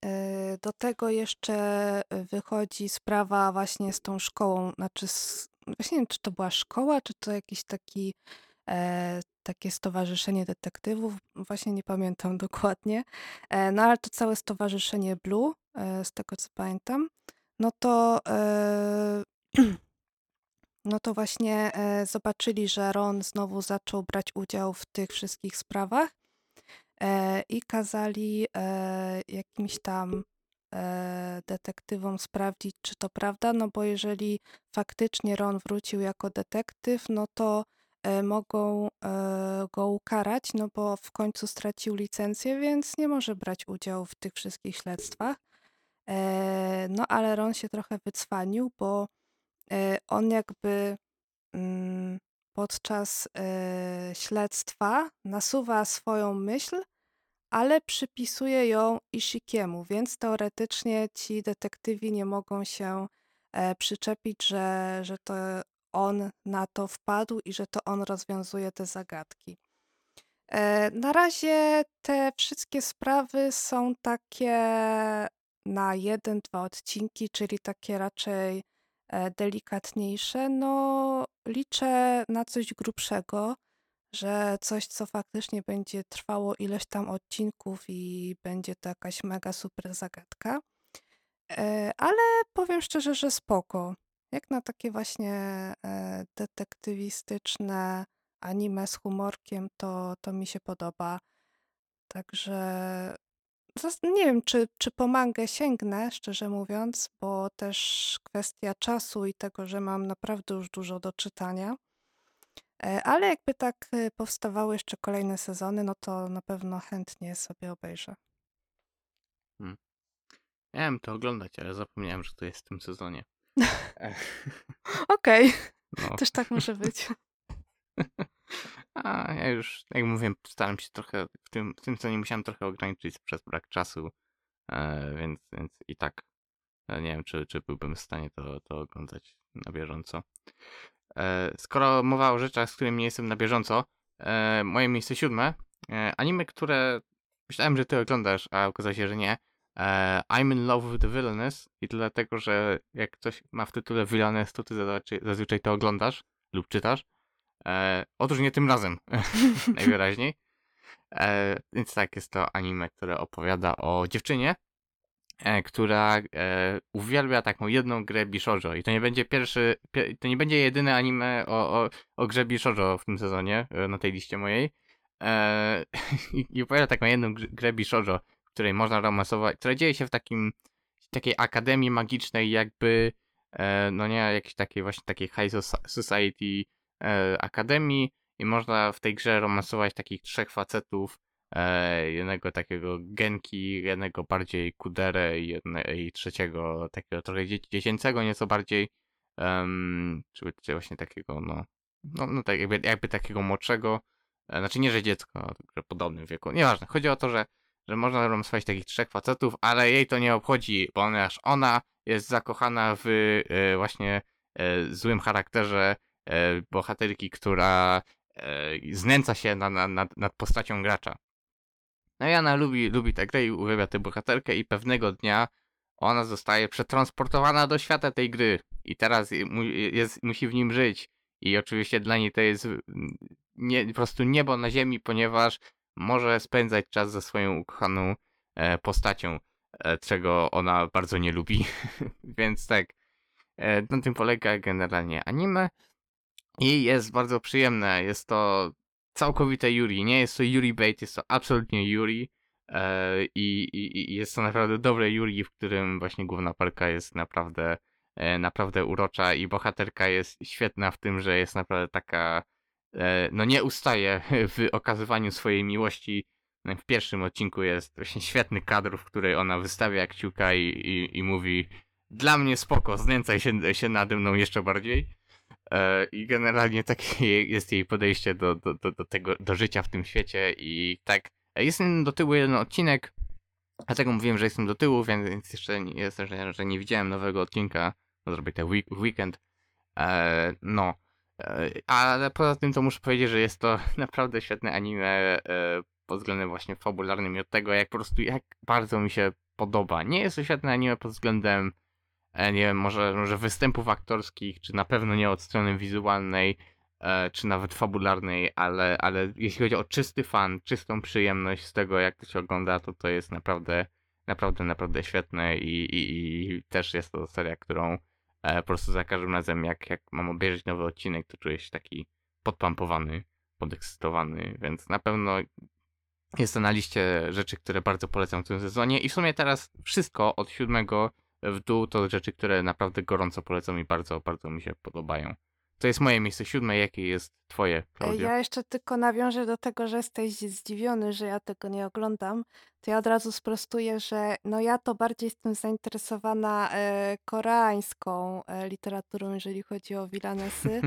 E, do tego jeszcze wychodzi sprawa właśnie z tą szkołą, znaczy z, właśnie nie wiem, czy to była szkoła, czy to jakiś taki E, takie stowarzyszenie detektywów, właśnie nie pamiętam dokładnie, e, no ale to całe stowarzyszenie Blue, e, z tego co pamiętam, no to e, no to właśnie e, zobaczyli, że Ron znowu zaczął brać udział w tych wszystkich sprawach e, i kazali e, jakimś tam detektywom sprawdzić, czy to prawda, no bo jeżeli faktycznie Ron wrócił jako detektyw, no to mogą e, go ukarać, no bo w końcu stracił licencję, więc nie może brać udziału w tych wszystkich śledztwach. E, no ale Ron się trochę wycwanił, bo e, on jakby mm, podczas e, śledztwa nasuwa swoją myśl, ale przypisuje ją Ishikiemu, więc teoretycznie ci detektywi nie mogą się e, przyczepić, że, że to on na to wpadł i że to on rozwiązuje te zagadki. Na razie te wszystkie sprawy są takie na jeden, dwa odcinki, czyli takie raczej delikatniejsze. No liczę na coś grubszego, że coś, co faktycznie będzie trwało ileś tam odcinków i będzie to jakaś mega super zagadka. Ale powiem szczerze, że spoko. Jak na takie właśnie detektywistyczne anime z humorkiem, to, to mi się podoba. Także nie wiem, czy, czy po mangę sięgnę, szczerze mówiąc, bo też kwestia czasu i tego, że mam naprawdę już dużo do czytania. Ale jakby tak powstawały jeszcze kolejne sezony, no to na pewno chętnie sobie obejrzę. Hmm. Miałem to oglądać, ale zapomniałem, że to jest w tym sezonie. Okej, okay. No. Też tak może być. A ja już, jak mówię, staram się trochę, w tym, w tym co nie musiałem trochę ograniczyć przez brak czasu, e, więc, więc i tak nie wiem, czy, czy byłbym w stanie to, to oglądać na bieżąco. E, skoro mowa o rzeczach, z którymi nie jestem na bieżąco, e, moje miejsce siódme, e, anime, które myślałem, że ty oglądasz, a okazało się, że nie. E, I'm in love with the villainess i dlatego, że jak coś ma w tytule villainess, to ty zazwyczaj, zazwyczaj to oglądasz lub czytasz. E, otóż nie tym razem, najwyraźniej. E, więc tak, jest to anime, które opowiada o dziewczynie, e, która e, uwielbia taką jedną grę Bishoujo. I to nie będzie pierwszy, pier, to nie będzie jedyne anime o, o, o grze Bishoujo w tym sezonie, na tej liście mojej. E, i, I opowiada taką jedną grę Bishoujo, w której można romansować, która dzieje się w takim, takiej akademii magicznej, jakby, e, no nie, jakiejś takiej właśnie takiej high society akademii i można w tej grze romansować takich trzech facetów, e, jednego takiego genki, jednego bardziej kuderę i, jedne, i trzeciego takiego trochę dzie- dziecięcego, nieco bardziej um, czy, czy właśnie takiego no, no, no tak jakby, jakby takiego młodszego, e, znaczy nie, że dziecko, no, tylko że podobnym wieku, nieważne, chodzi o to, że, że można romansować takich trzech facetów, ale jej to nie obchodzi, ponieważ ona jest zakochana w e, właśnie e, złym charakterze E, bohaterki, która e, znęca się na, na, nad, nad postacią gracza. No i ona lubi, lubi tę grę i uwielbia tę bohaterkę i pewnego dnia ona zostaje przetransportowana do świata tej gry i teraz mu, jest, musi w nim żyć i oczywiście dla niej to jest nie, po prostu niebo na ziemi, ponieważ może spędzać czas ze swoją ukochaną e, postacią, e, czego ona bardzo nie lubi. Więc tak, e, na tym polega generalnie anime. I jest bardzo przyjemne, jest to całkowite Yuri, nie jest to Yuri bait, jest to absolutnie Yuri e, i, i jest to naprawdę dobre Yuri, w którym właśnie główna parka jest naprawdę, e, naprawdę urocza i bohaterka jest świetna w tym, że jest naprawdę taka, e, no nie ustaje w okazywaniu swojej miłości. W pierwszym odcinku jest właśnie świetny kadr, w której ona wystawia kciuka i, i, i mówi: dla mnie spoko, znęcaj się, się nade mną jeszcze bardziej. I generalnie takie jest jej podejście do, do, do, do tego, do życia w tym świecie i tak, jestem do tyłu jeden odcinek, dlatego mówiłem, że jestem do tyłu, więc jeszcze nie, jestem, że, że nie widziałem nowego odcinka, no, zrobię ten week, weekend, e, no, e, ale poza tym to muszę powiedzieć, że jest to naprawdę świetne anime e, pod względem właśnie fabularnym i od tego, jak po prostu, jak bardzo mi się podoba. Nie jest to świetne anime pod względem nie wiem, może, może występów aktorskich, czy na pewno nie od strony wizualnej, e, czy nawet fabularnej, ale, ale jeśli chodzi o czysty fan, czystą przyjemność z tego, jak to się ogląda, to to jest naprawdę, naprawdę, naprawdę świetne i, i, i też jest to seria, którą e, po prostu za każdym razem, jak, jak mam obejrzeć nowy odcinek, to czuję się taki podpampowany, podekscytowany, więc na pewno jest to na liście rzeczy, które bardzo polecam w tym sezonie i w sumie teraz wszystko od siódmego w dół to rzeczy, które naprawdę gorąco polecam i bardzo, bardzo mi się podobają. To jest moje miejsce siódme, jakie jest twoje, Klaudia? Ja jeszcze tylko nawiążę do tego, że jesteś zdziwiony, że ja tego nie oglądam. To ja od razu sprostuję, że no ja to bardziej jestem zainteresowana e, koreańską e, literaturą, jeżeli chodzi o villanesy,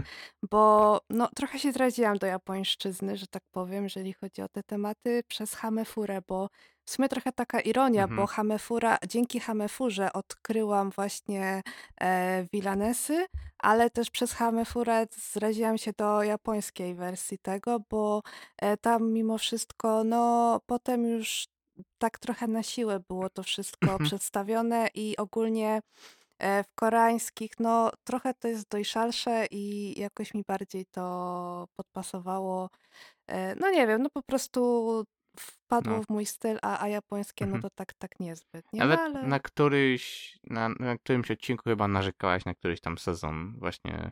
bo no trochę się zraziłam do japońszczyzny, że tak powiem, jeżeli chodzi o te tematy, przez Hamefurę, bo w sumie trochę taka ironia, mhm. bo Hamefura, dzięki Hamefurze odkryłam właśnie e, villanesy, ale też przez Hamefurę zraziłam się do japońskiej wersji tego, bo e, tam mimo wszystko, no potem już tak trochę na siłę było to wszystko mhm. przedstawione i ogólnie e, w koreańskich, no trochę to jest dojrzalsze i jakoś mi bardziej to podpasowało. no nie wiem, no po prostu wpadło no. w mój styl, a, a japońskie mhm. no to tak, tak niezbyt. Nie? Nawet no, ale... na któryś, na, na którymś odcinku chyba narzekałaś na któryś tam sezon właśnie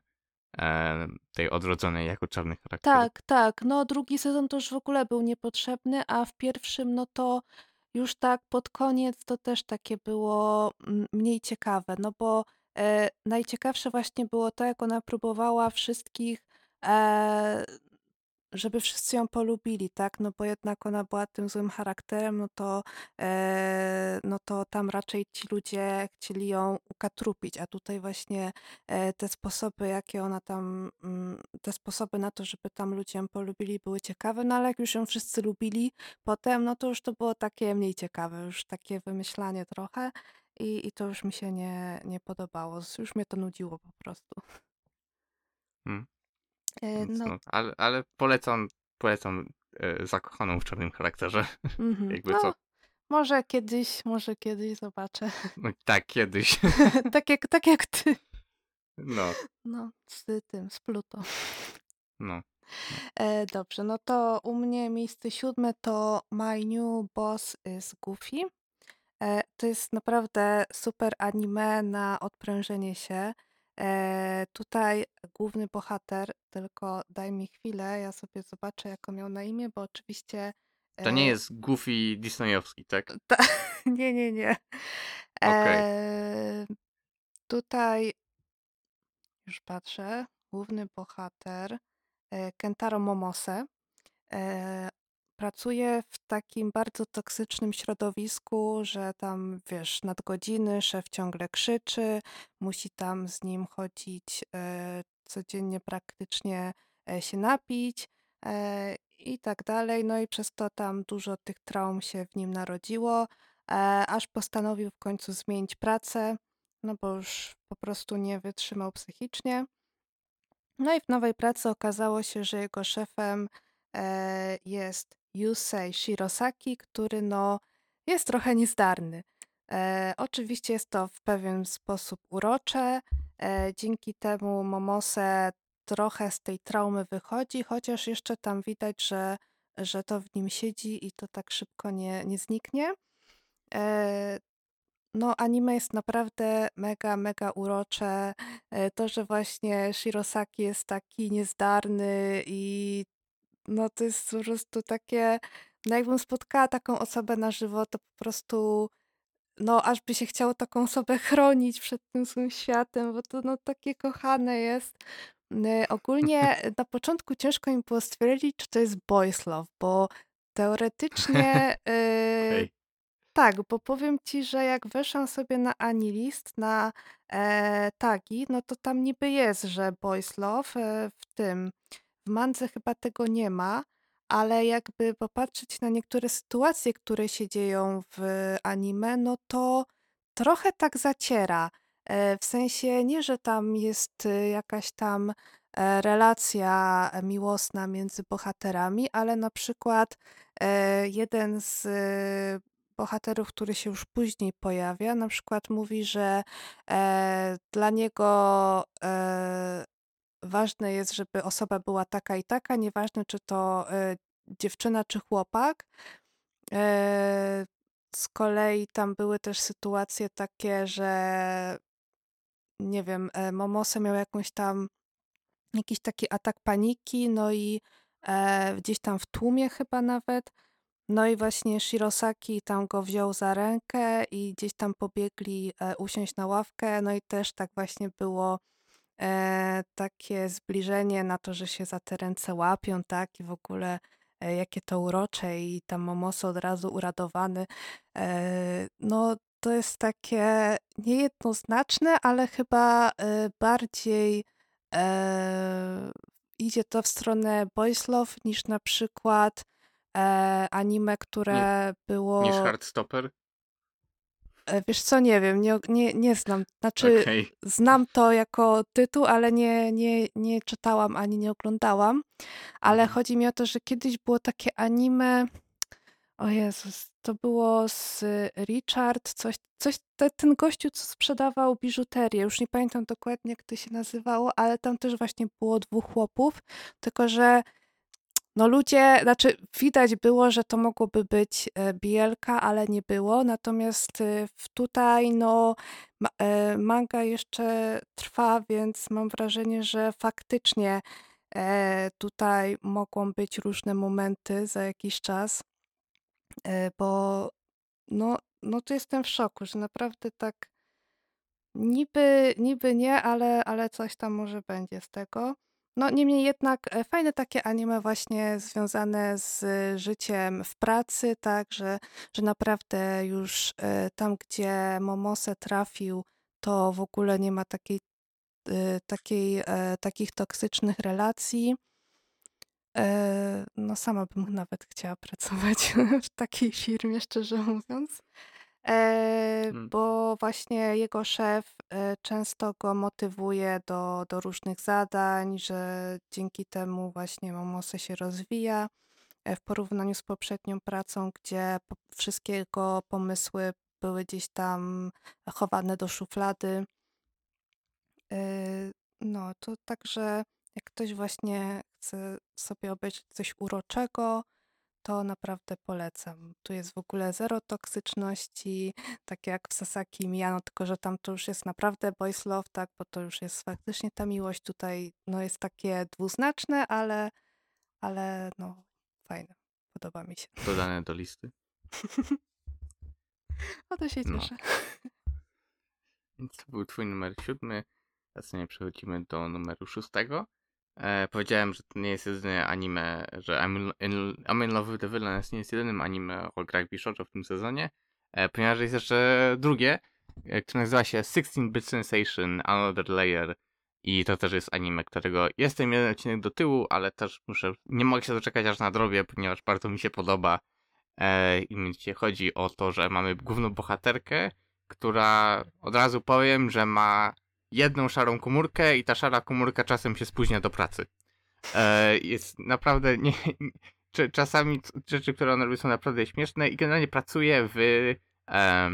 e, tej odrodzonej jako czarnych charakterów. Tak, tak. No drugi sezon to już w ogóle był niepotrzebny, a w pierwszym no to już tak pod koniec to też takie było mniej ciekawe, no bo e, najciekawsze właśnie było to, jak ona próbowała wszystkich e, żeby wszyscy ją polubili, tak? No bo jednak ona była tym złym charakterem, no to, e, no to tam raczej ci ludzie chcieli ją ukatrupić, a tutaj właśnie e, te sposoby, jakie ona tam, m, te sposoby na to, żeby tam ludzie ją polubili, były ciekawe, no ale jak już ją wszyscy lubili potem, no to już to było takie mniej ciekawe, już takie wymyślanie trochę i, i to już mi się nie, nie podobało, już mnie to nudziło po prostu. Hmm. No. No, ale, ale polecam, polecam e, zakochaną w czarnym charakterze. Mm-hmm. Jakby no, co. Może kiedyś, może kiedyś zobaczę. No, tak, kiedyś. tak, jak, tak jak ty. No. No, z tym, z Pluto. No. E, dobrze, no to u mnie miejsce siódme to My New Boss is Goofy. E, to jest naprawdę super anime na odprężenie się. E, tutaj główny bohater, tylko daj mi chwilę, ja sobie zobaczę, jak on miał na imię, bo oczywiście... E, to nie jest Goofy disneyowski, tak? Ta, nie, nie, nie. E, okay. Tutaj już patrzę, główny bohater e, Kentaro Momose e, pracuje w takim bardzo toksycznym środowisku, że tam, wiesz, nadgodziny, szef ciągle krzyczy, musi tam z nim chodzić e, codziennie praktycznie e, się napić e, i tak dalej. No i przez to tam dużo tych traum się w nim narodziło, e, aż postanowił w końcu zmienić pracę, no bo już po prostu nie wytrzymał psychicznie. No i w nowej pracy okazało się, że jego szefem e, jest Yusei Shirosaki, który no, jest trochę niezdarny. E, oczywiście jest to w pewien sposób urocze. E, dzięki temu Momose trochę z tej traumy wychodzi, chociaż jeszcze tam widać, że, że to w nim siedzi i to tak szybko nie, nie zniknie. E, no anime jest naprawdę mega, mega urocze. E, to, że właśnie Shirosaki jest taki niezdarny i no to jest po prostu takie, no jakbym spotkała taką osobę na żywo, to po prostu, no aż by się chciało taką osobę chronić przed tym złym światem, bo to no takie kochane jest. Ogólnie na początku ciężko im było stwierdzić, czy to jest boys love, bo teoretycznie okay. y, tak, bo powiem ci, że jak weszłam sobie na Anilist, na e, tagi, no to tam niby jest, że boys love e, w tym w mandze chyba tego nie ma, ale jakby popatrzeć na niektóre sytuacje, które się dzieją w anime, no to trochę tak zaciera. W sensie nie, że tam jest jakaś tam relacja miłosna między bohaterami, ale na przykład jeden z bohaterów, który się już później pojawia, na przykład mówi, że dla niego... ważne jest, żeby osoba była taka i taka, nieważne czy to y, dziewczyna czy chłopak. Y, z kolei tam były też sytuacje takie, że nie wiem, y, Momose miał jakąś tam jakiś taki atak paniki, no i y, gdzieś tam w tłumie chyba nawet. No i właśnie Shirosaki tam go wziął za rękę i gdzieś tam pobiegli y, usiąść na ławkę, no i też tak właśnie było E, takie zbliżenie na to, że się za te ręce łapią, tak, i w ogóle e, jakie to urocze i tam Momose od razu uradowany. E, no to jest takie niejednoznaczne, ale chyba e, bardziej e, idzie to w stronę boys love niż na przykład e, anime, które nie, było... Niż Heartstopper? Wiesz co, nie wiem, nie, nie, nie znam, znaczy okay. znam to jako tytuł, ale nie, nie, nie czytałam ani nie oglądałam, ale mm. chodzi mi o to, że kiedyś było takie anime, o Jezus, to było z Richard, coś, coś te, ten gościu, co sprzedawał biżuterię, już nie pamiętam dokładnie, jak to się nazywało, ale tam też właśnie było dwóch chłopów, tylko że No ludzie, znaczy widać było, że to mogłoby być bielka, ale nie było. Natomiast tutaj no manga jeszcze trwa, więc mam wrażenie, że faktycznie tutaj mogą być różne momenty za jakiś czas, bo no, no to jestem w szoku, że naprawdę tak niby, niby nie, ale, ale coś tam może będzie z tego. No niemniej jednak fajne takie anime właśnie związane z życiem w pracy, tak, że, że naprawdę już tam, gdzie Momose trafił, to w ogóle nie ma takiej, takiej, takich toksycznych relacji. No sama bym nawet chciała pracować w takiej firmie, szczerze mówiąc. E, bo właśnie jego szef e, często go motywuje do, do różnych zadań, że dzięki temu właśnie Momose się rozwija e, w porównaniu z poprzednią pracą, gdzie po, wszystkie jego pomysły były gdzieś tam chowane do szuflady. E, no to także jak ktoś właśnie chce sobie obejrzeć coś uroczego, to naprawdę polecam. Tu jest w ogóle zero toksyczności, tak jak w Sasaki Miyano, tylko że tam to już jest naprawdę boys love, tak, bo to już jest faktycznie ta miłość tutaj, no jest takie dwuznaczne, ale, ale no fajne, podoba mi się. Dodane do listy. O, to się cieszę. No. Więc to był twój numer siódmy, a co nie przechodzimy do numeru szóstego. E, powiedziałem, że to nie jest jedyne anime, że I'm in, I'm in Love with the Villains nie jest jedynym anime o grach bishoujo w tym sezonie, e, ponieważ jest jeszcze drugie, e, które nazywa się sixteen bit Sensation Another Layer i to też jest anime, którego jestem jeden odcinek do tyłu, ale też muszę, nie mogę się doczekać aż na drobie, ponieważ bardzo mi się podoba e, i mi się chodzi o to, że mamy główną bohaterkę, która od razu powiem, że ma jedną szarą komórkę i ta szara komórka czasem się spóźnia do pracy. E, jest naprawdę... Nie, nie, czasami rzeczy, które ona robi, są naprawdę śmieszne i generalnie pracuje w e,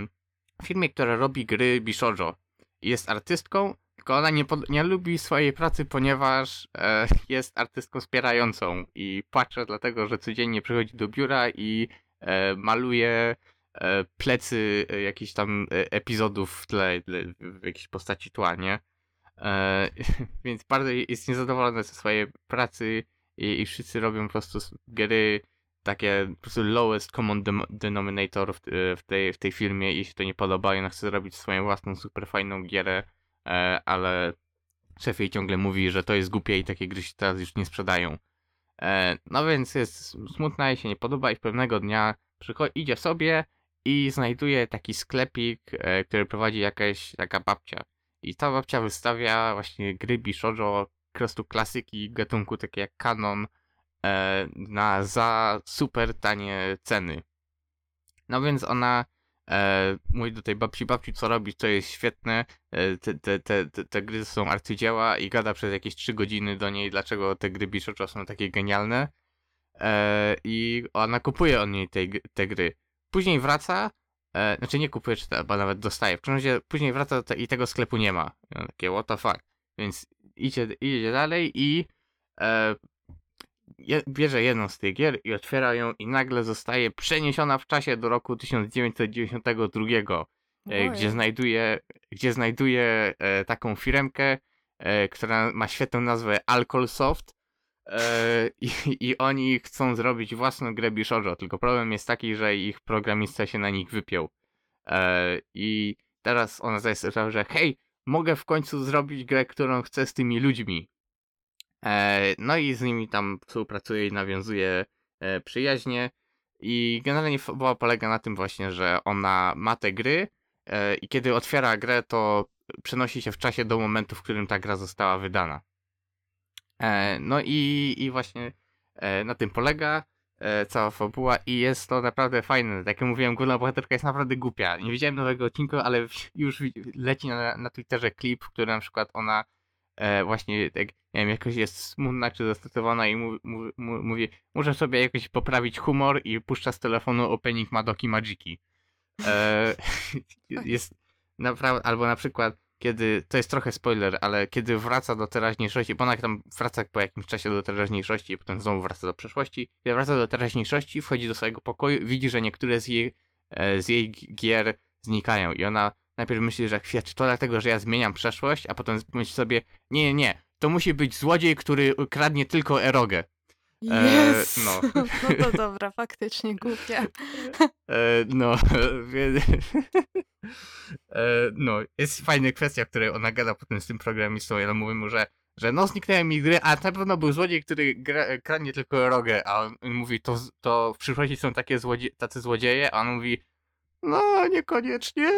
firmie, która robi gry bishoujo. Jest artystką, tylko ona nie, pod, nie lubi swojej pracy, ponieważ e, jest artystką wspierającą i płacze dlatego, że codziennie przychodzi do biura i e, maluje plecy jakichś tam epizodów w tle, w jakiejś postaci tła, nie? E, więc bardzo jest niezadowolony ze swojej pracy i, i wszyscy robią po prostu gry takie po prostu lowest common denominator w, w, tej, w tej firmie i się to nie podoba i ona chce zrobić swoją własną super fajną gierę, e, ale szef jej ciągle mówi, że to jest głupie i takie gry się teraz już nie sprzedają. E, no więc jest smutna i się nie podoba i pewnego dnia przycho- idzie sobie i znajduje taki sklepik, e, który prowadzi jakaś taka babcia. I ta babcia wystawia właśnie gry bishoujo, krestu klasyki, gatunku takie jak kanon, e, na za super tanie ceny. No więc ona e, mówi do tej babci, babci co robić, to jest świetne, e, te, te, te, te gry są arcydzieła i gada przez jakieś trzy godziny do niej, dlaczego te gry bishoujo są takie genialne. E, I ona kupuje od niej te, te gry. Później wraca, e, znaczy nie kupuje, czy ta, bo nawet dostaje. W każdym razie później wraca te, i tego sklepu nie ma. No, takie what the fuck. Więc idzie, idzie dalej i e, je, bierze jedną z tych gier i otwiera ją i nagle zostaje przeniesiona w czasie do roku tysiąc dziewięćset dziewięćdziesiątego drugiego, e, gdzie znajduje, gdzie znajduje e, taką firmkę, e, która ma świetną nazwę Alkolsoft. I, I oni chcą zrobić własną grę bishoujo, tylko problem jest taki, że ich programista się na nich wypiął. E, I teraz ona zainteresowała, że hej, mogę w końcu zrobić grę, którą chcę z tymi ludźmi. E, no i z nimi tam współpracuje i nawiązuje e, przyjaźnie. I generalnie fabuła polega na tym właśnie, że ona ma te gry e, i kiedy otwiera grę, to przenosi się w czasie do momentu, w którym ta gra została wydana. No i, i właśnie na tym polega cała fabuła i jest to naprawdę fajne. Tak jak mówiłem, główna bohaterka jest naprawdę głupia. Nie widziałem nowego odcinka, ale już leci na, na Twitterze klip, który na przykład ona właśnie tak, nie wiem, jakoś jest smutna czy zestresowana i mówi, mówi, muszę sobie jakoś poprawić humor i puszcza z telefonu opening Madoki Magiki. E, jest naprawdę, albo na przykład kiedy, to jest trochę spoiler, ale kiedy wraca do teraźniejszości, bo ona tam wraca po jakimś czasie do teraźniejszości, potem znowu wraca do przeszłości, kiedy wraca do teraźniejszości, wchodzi do swojego pokoju, widzi, że niektóre z jej, z jej gier znikają i ona najpierw myśli, że chwila, czy to dlatego, że ja zmieniam przeszłość, a potem myśli sobie, nie, nie, nie, to musi być złodziej, który kradnie tylko erogę. Yes. E, no. no to dobra, faktycznie głupia. E, no, więc... E, no, jest fajna kwestia, o której ona gada potem z tym programistą, i ona mówi mu, że, że no zniknęły mi gry, a na pewno był złodziej, który gra, kradnie tylko erogę, a on mówi, to, to w przyszłości są takie złodzie- tacy złodzieje, a on mówi, no, niekoniecznie.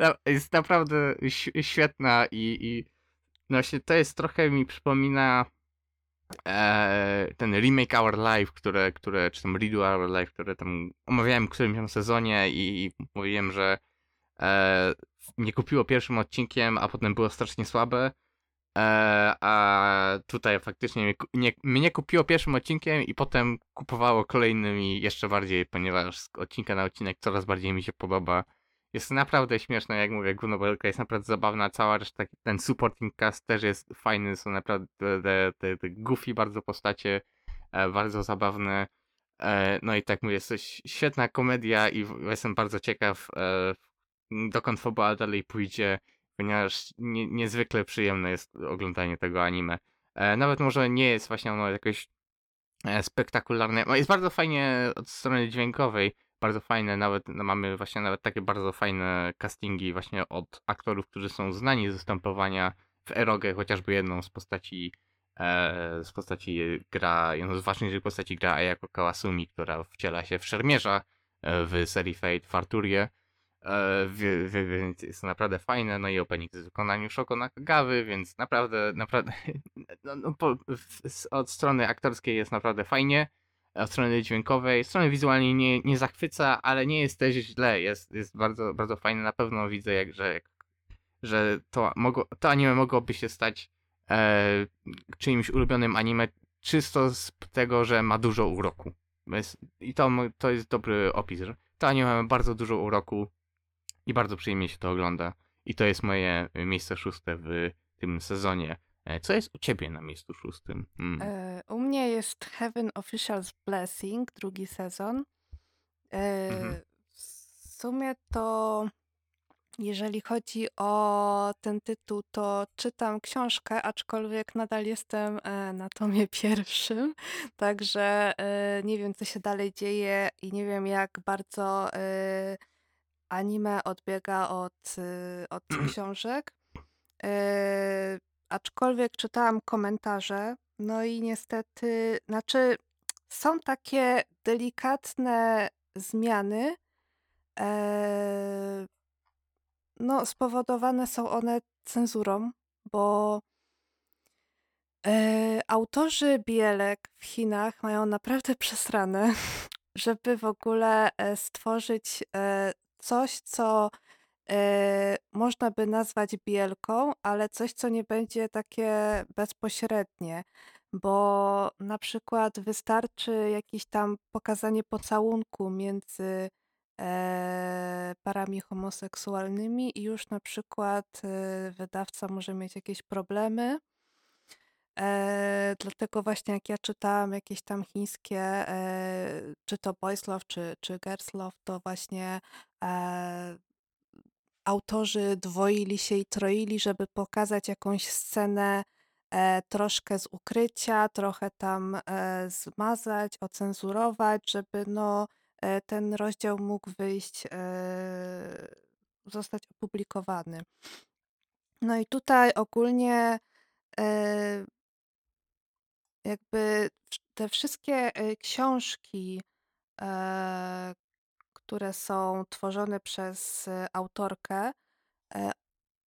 E, jest naprawdę świetna i, i właśnie to jest trochę mi przypomina Eee, ten Remake Our Life, które, które, czy tam Redo Our Life, które tam omawiałem w którymś tam sezonie i, i mówiłem, że eee, nie kupiło pierwszym odcinkiem, a potem było strasznie słabe, eee, a tutaj faktycznie mnie, nie, mnie kupiło pierwszym odcinkiem i potem kupowało kolejnymi jeszcze bardziej, ponieważ z odcinka na odcinek coraz bardziej mi się podoba. Jest naprawdę śmieszna, jak mówię, głównobohaterka jest naprawdę zabawna, cała reszta, ten supporting cast też jest fajny, są naprawdę te, te, te goofy bardzo postacie, e, bardzo zabawne, e, no i tak mówię, jest to świetna komedia i jestem bardzo ciekaw, e, dokąd fabuła dalej pójdzie, ponieważ nie, niezwykle przyjemne jest oglądanie tego anime. E, nawet może nie jest właśnie ono jakoś e, spektakularne, jest bardzo fajnie od strony dźwiękowej, bardzo fajne, nawet no mamy właśnie nawet takie bardzo fajne castingi właśnie od aktorów, którzy są znani ze występowania w erogę, chociażby jedną z postaci e, z postaci gra, jedną z ważniejszych postaci gra Ayako Kawasumi, która wciela się w szermierza e, w serii Fate w Arturie, więc jest to naprawdę fajne, no i opening jest w wykonaniu Shoko Nakagawy, więc naprawdę, naprawdę no, no, po, w, od strony aktorskiej jest naprawdę fajnie. Od strony dźwiękowej, strony wizualnej nie, nie zachwyca, ale nie jest też źle, jest, jest bardzo, bardzo fajne, na pewno widzę, jak, że, jak, że to, mogło, to anime mogłoby się stać e, czyimś ulubionym anime, czysto z tego, że ma dużo uroku. Jest, i to, to jest dobry opis, że to anime ma bardzo dużo uroku i bardzo przyjemnie się to ogląda. I to jest moje miejsce szóste w tym sezonie. Co jest u ciebie na miejscu szóstym? Mm. U mnie jest Heaven Official's Blessing, drugi sezon. Mm-hmm. W sumie to, jeżeli chodzi o ten tytuł, to czytam książkę, aczkolwiek nadal jestem na tomie pierwszym, także nie wiem, co się dalej dzieje i nie wiem, jak bardzo anime odbiega od, od książek. Aczkolwiek czytałam komentarze, no i niestety, znaczy są takie delikatne zmiany, e, no spowodowane są one cenzurą, bo e, autorzy bielek w Chinach mają naprawdę przesrane, żeby w ogóle stworzyć e, coś, co Yy, można by nazwać bielką, ale coś, co nie będzie takie bezpośrednie, bo na przykład wystarczy jakieś tam pokazanie pocałunku między yy, parami homoseksualnymi i już na przykład yy, wydawca może mieć jakieś problemy. Yy, dlatego właśnie jak ja czytałam jakieś tam chińskie, yy, czy to boys love, czy, czy girls love, to właśnie yy, autorzy dwoili się i troili, żeby pokazać jakąś scenę e, troszkę z ukrycia, trochę tam e, zmazać, ocenzurować, żeby no, e, ten rozdział mógł wyjść, e, zostać opublikowany. No i tutaj ogólnie e, jakby te wszystkie książki, e, które są tworzone przez autorkę,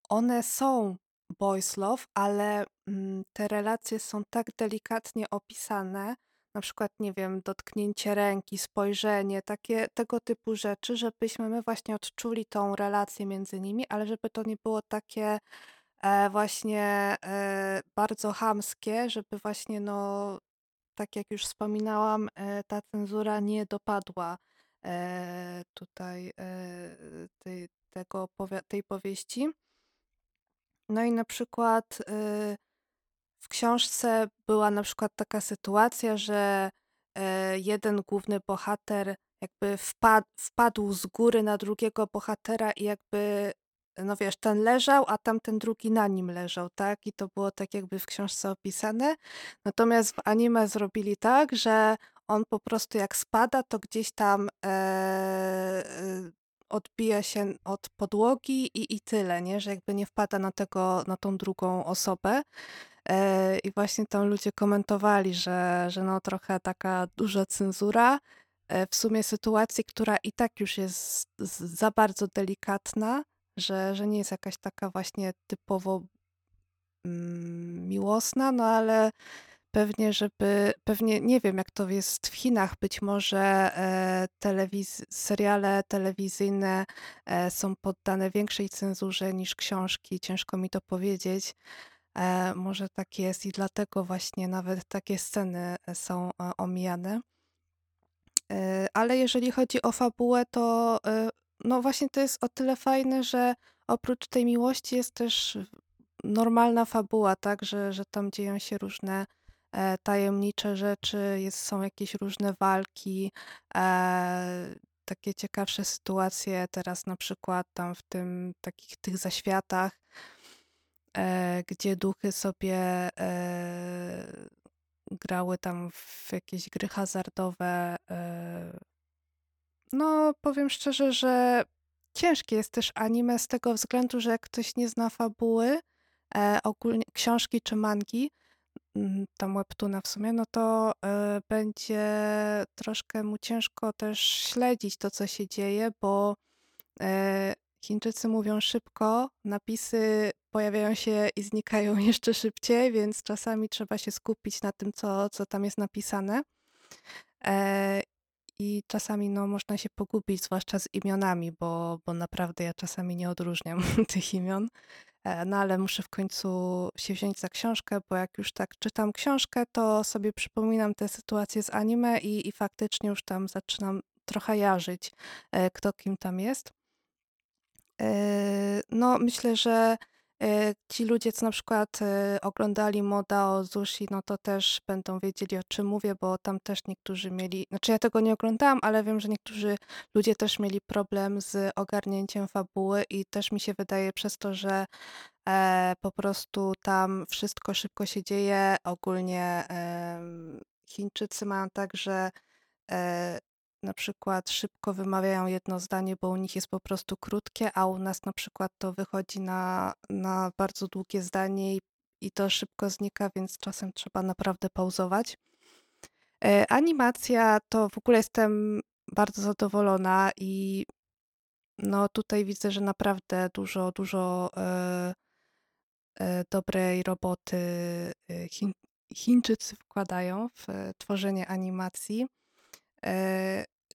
one są boys love, ale te relacje są tak delikatnie opisane, na przykład, nie wiem, dotknięcie ręki, spojrzenie, takie tego typu rzeczy, żebyśmy my właśnie odczuli tą relację między nimi, ale żeby to nie było takie właśnie bardzo chamskie, żeby właśnie, no, tak jak już wspominałam, ta cenzura nie dopadła e, tutaj e, tej, tego, tej powieści. No i na przykład e, w książce była na przykład taka sytuacja, że e, jeden główny bohater jakby wpadł, wpadł z góry na drugiego bohatera i jakby, no wiesz, ten leżał, a tamten drugi na nim leżał, tak? I to było tak jakby w książce opisane. Natomiast w anime zrobili tak, że on po prostu jak spada, to gdzieś tam e, e, odbija się od podłogi i, i tyle, nie? Że jakby nie wpada na tego, na tą drugą osobę. E, I właśnie tam ludzie komentowali, że, że no trochę taka duża cenzura w sumie sytuacji, która i tak już jest za bardzo delikatna, że, że nie jest jakaś taka właśnie typowo mm, miłosna, no ale pewnie, żeby, pewnie nie wiem jak to jest w Chinach, być może e, telewiz- seriale telewizyjne e, są poddane większej cenzurze niż książki, ciężko mi to powiedzieć. E, może tak jest i dlatego właśnie nawet takie sceny są omijane. Ale jeżeli chodzi o fabułę, to no właśnie to jest o tyle fajne, że oprócz tej miłości jest też normalna fabuła, tak, że, że tam dzieją się różne tajemnicze rzeczy, jest, są jakieś różne walki, e, takie ciekawsze sytuacje teraz na przykład tam w tym takich tych zaświatach, e, gdzie duchy sobie e, grały tam w jakieś gry hazardowe. No, powiem szczerze, że ciężkie jest też anime z tego względu, że jak ktoś nie zna fabuły, ogólnie książki czy mangi, tam webtoona w sumie, no to będzie troszkę mu ciężko też śledzić to, co się dzieje, bo Chińczycy mówią szybko, napisy pojawiają się i znikają jeszcze szybciej, więc czasami trzeba się skupić na tym, co, co tam jest napisane. E, I czasami no, można się pogubić, zwłaszcza z imionami, bo, bo naprawdę ja czasami nie odróżniam tych imion. E, no ale muszę w końcu się wziąć za książkę, bo jak już tak czytam książkę, to sobie przypominam te sytuacje z anime i, i faktycznie już tam zaczynam trochę jarzyć, e, kto kim tam jest. No myślę, że ci ludzie, co na przykład oglądali Moda o Zushi, no to też będą wiedzieli, o czym mówię, bo tam też niektórzy mieli, znaczy ja tego nie oglądałam, ale wiem, że niektórzy ludzie też mieli problem z ogarnięciem fabuły i też mi się wydaje przez to, że po prostu tam wszystko szybko się dzieje, ogólnie Chińczycy mają tak, że na przykład szybko wymawiają jedno zdanie, bo u nich jest po prostu krótkie, a u nas na przykład to wychodzi na, na bardzo długie zdanie i, i to szybko znika, więc czasem trzeba naprawdę pauzować. E, animacja to w ogóle jestem bardzo zadowolona i no tutaj widzę, że naprawdę dużo, dużo e, e, dobrej roboty Chiń, Chińczycy wkładają w tworzenie animacji.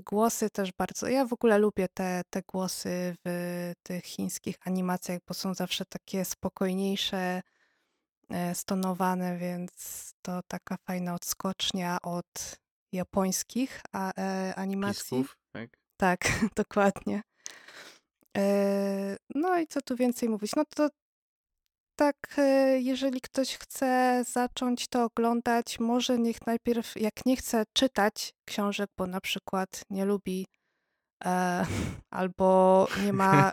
Głosy też bardzo, ja w ogóle lubię te, te głosy w tych chińskich animacjach, bo są zawsze takie spokojniejsze, stonowane, więc to taka fajna odskocznia od japońskich a, e, animacji. Pisków, tak? Tak, dokładnie. E, no i co tu więcej mówić? No to tak, jeżeli ktoś chce zacząć to oglądać, może niech najpierw, jak nie chce czytać książek, bo na przykład nie lubi e, albo nie ma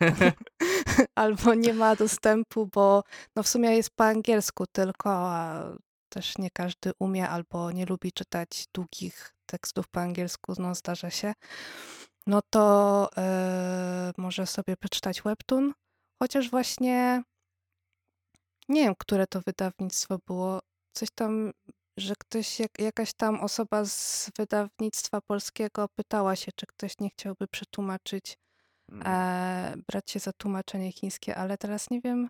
albo nie ma dostępu, bo no w sumie jest po angielsku tylko, a też nie każdy umie albo nie lubi czytać długich tekstów po angielsku, no zdarza się, no to e, może sobie przeczytać webtoon, chociaż właśnie nie wiem, które to wydawnictwo było. Coś tam, że ktoś, jak, jakaś tam osoba z wydawnictwa polskiego pytała się, czy ktoś nie chciałby przetłumaczyć, e, brać się za tłumaczenie chińskie, ale teraz nie wiem,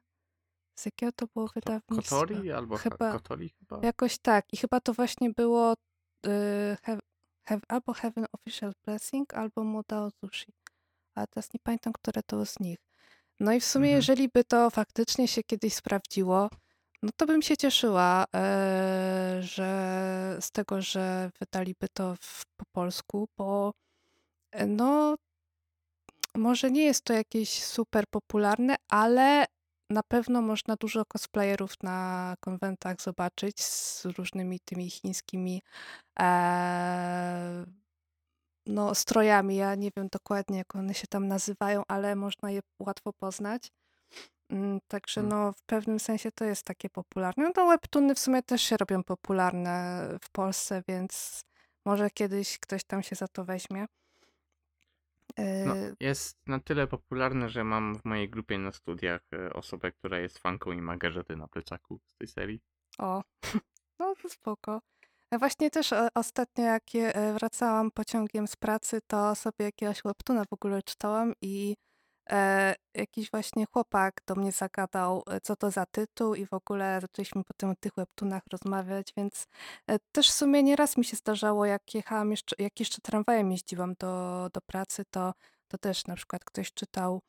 z jakiego to było wydawnictwo. Kotori albo chyba, Kotori chyba? Jakoś tak. I chyba to właśnie było y, have, have, albo Heaven Official Blessing, albo Moda o Zushi. Ale teraz nie pamiętam, które to z nich. No i w sumie, mhm. jeżeli by to faktycznie się kiedyś sprawdziło, no to bym się cieszyła, e, że z tego, że wydaliby to w, po polsku, bo no może nie jest to jakieś super popularne, ale na pewno można dużo cosplayerów na konwentach zobaczyć z różnymi tymi chińskimi e, no, strojami. Ja nie wiem dokładnie, jak one się tam nazywają, ale można je łatwo poznać. Także no, w pewnym sensie to jest takie popularne. No to webtoony w sumie też się robią popularne w Polsce, więc może kiedyś ktoś tam się za to weźmie. No, jest na tyle popularne, że mam w mojej grupie na studiach osobę, która jest fanką i ma gadżety na plecaku z tej serii. O, no to spoko. Właśnie też ostatnio, jak wracałam pociągiem z pracy, to sobie jakiegoś webtoona w ogóle czytałam i E, jakiś właśnie chłopak do mnie zagadał, co to za tytuł, i w ogóle zaczęliśmy potem o tych webtoonach rozmawiać, więc e, też w sumie nieraz mi się zdarzało, jak jechałam jeszcze, jak jeszcze tramwajem jeździłam do, do pracy, to, to też na przykład ktoś czytał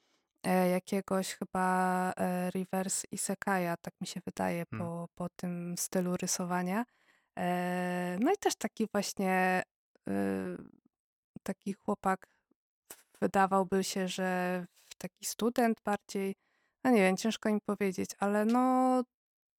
e, jakiegoś chyba e, reverse isekaja, tak mi się wydaje, hmm. po, po tym stylu rysowania. E, no i też taki właśnie e, taki chłopak, wydawałby się, że taki student bardziej, no nie wiem, ciężko im powiedzieć, ale no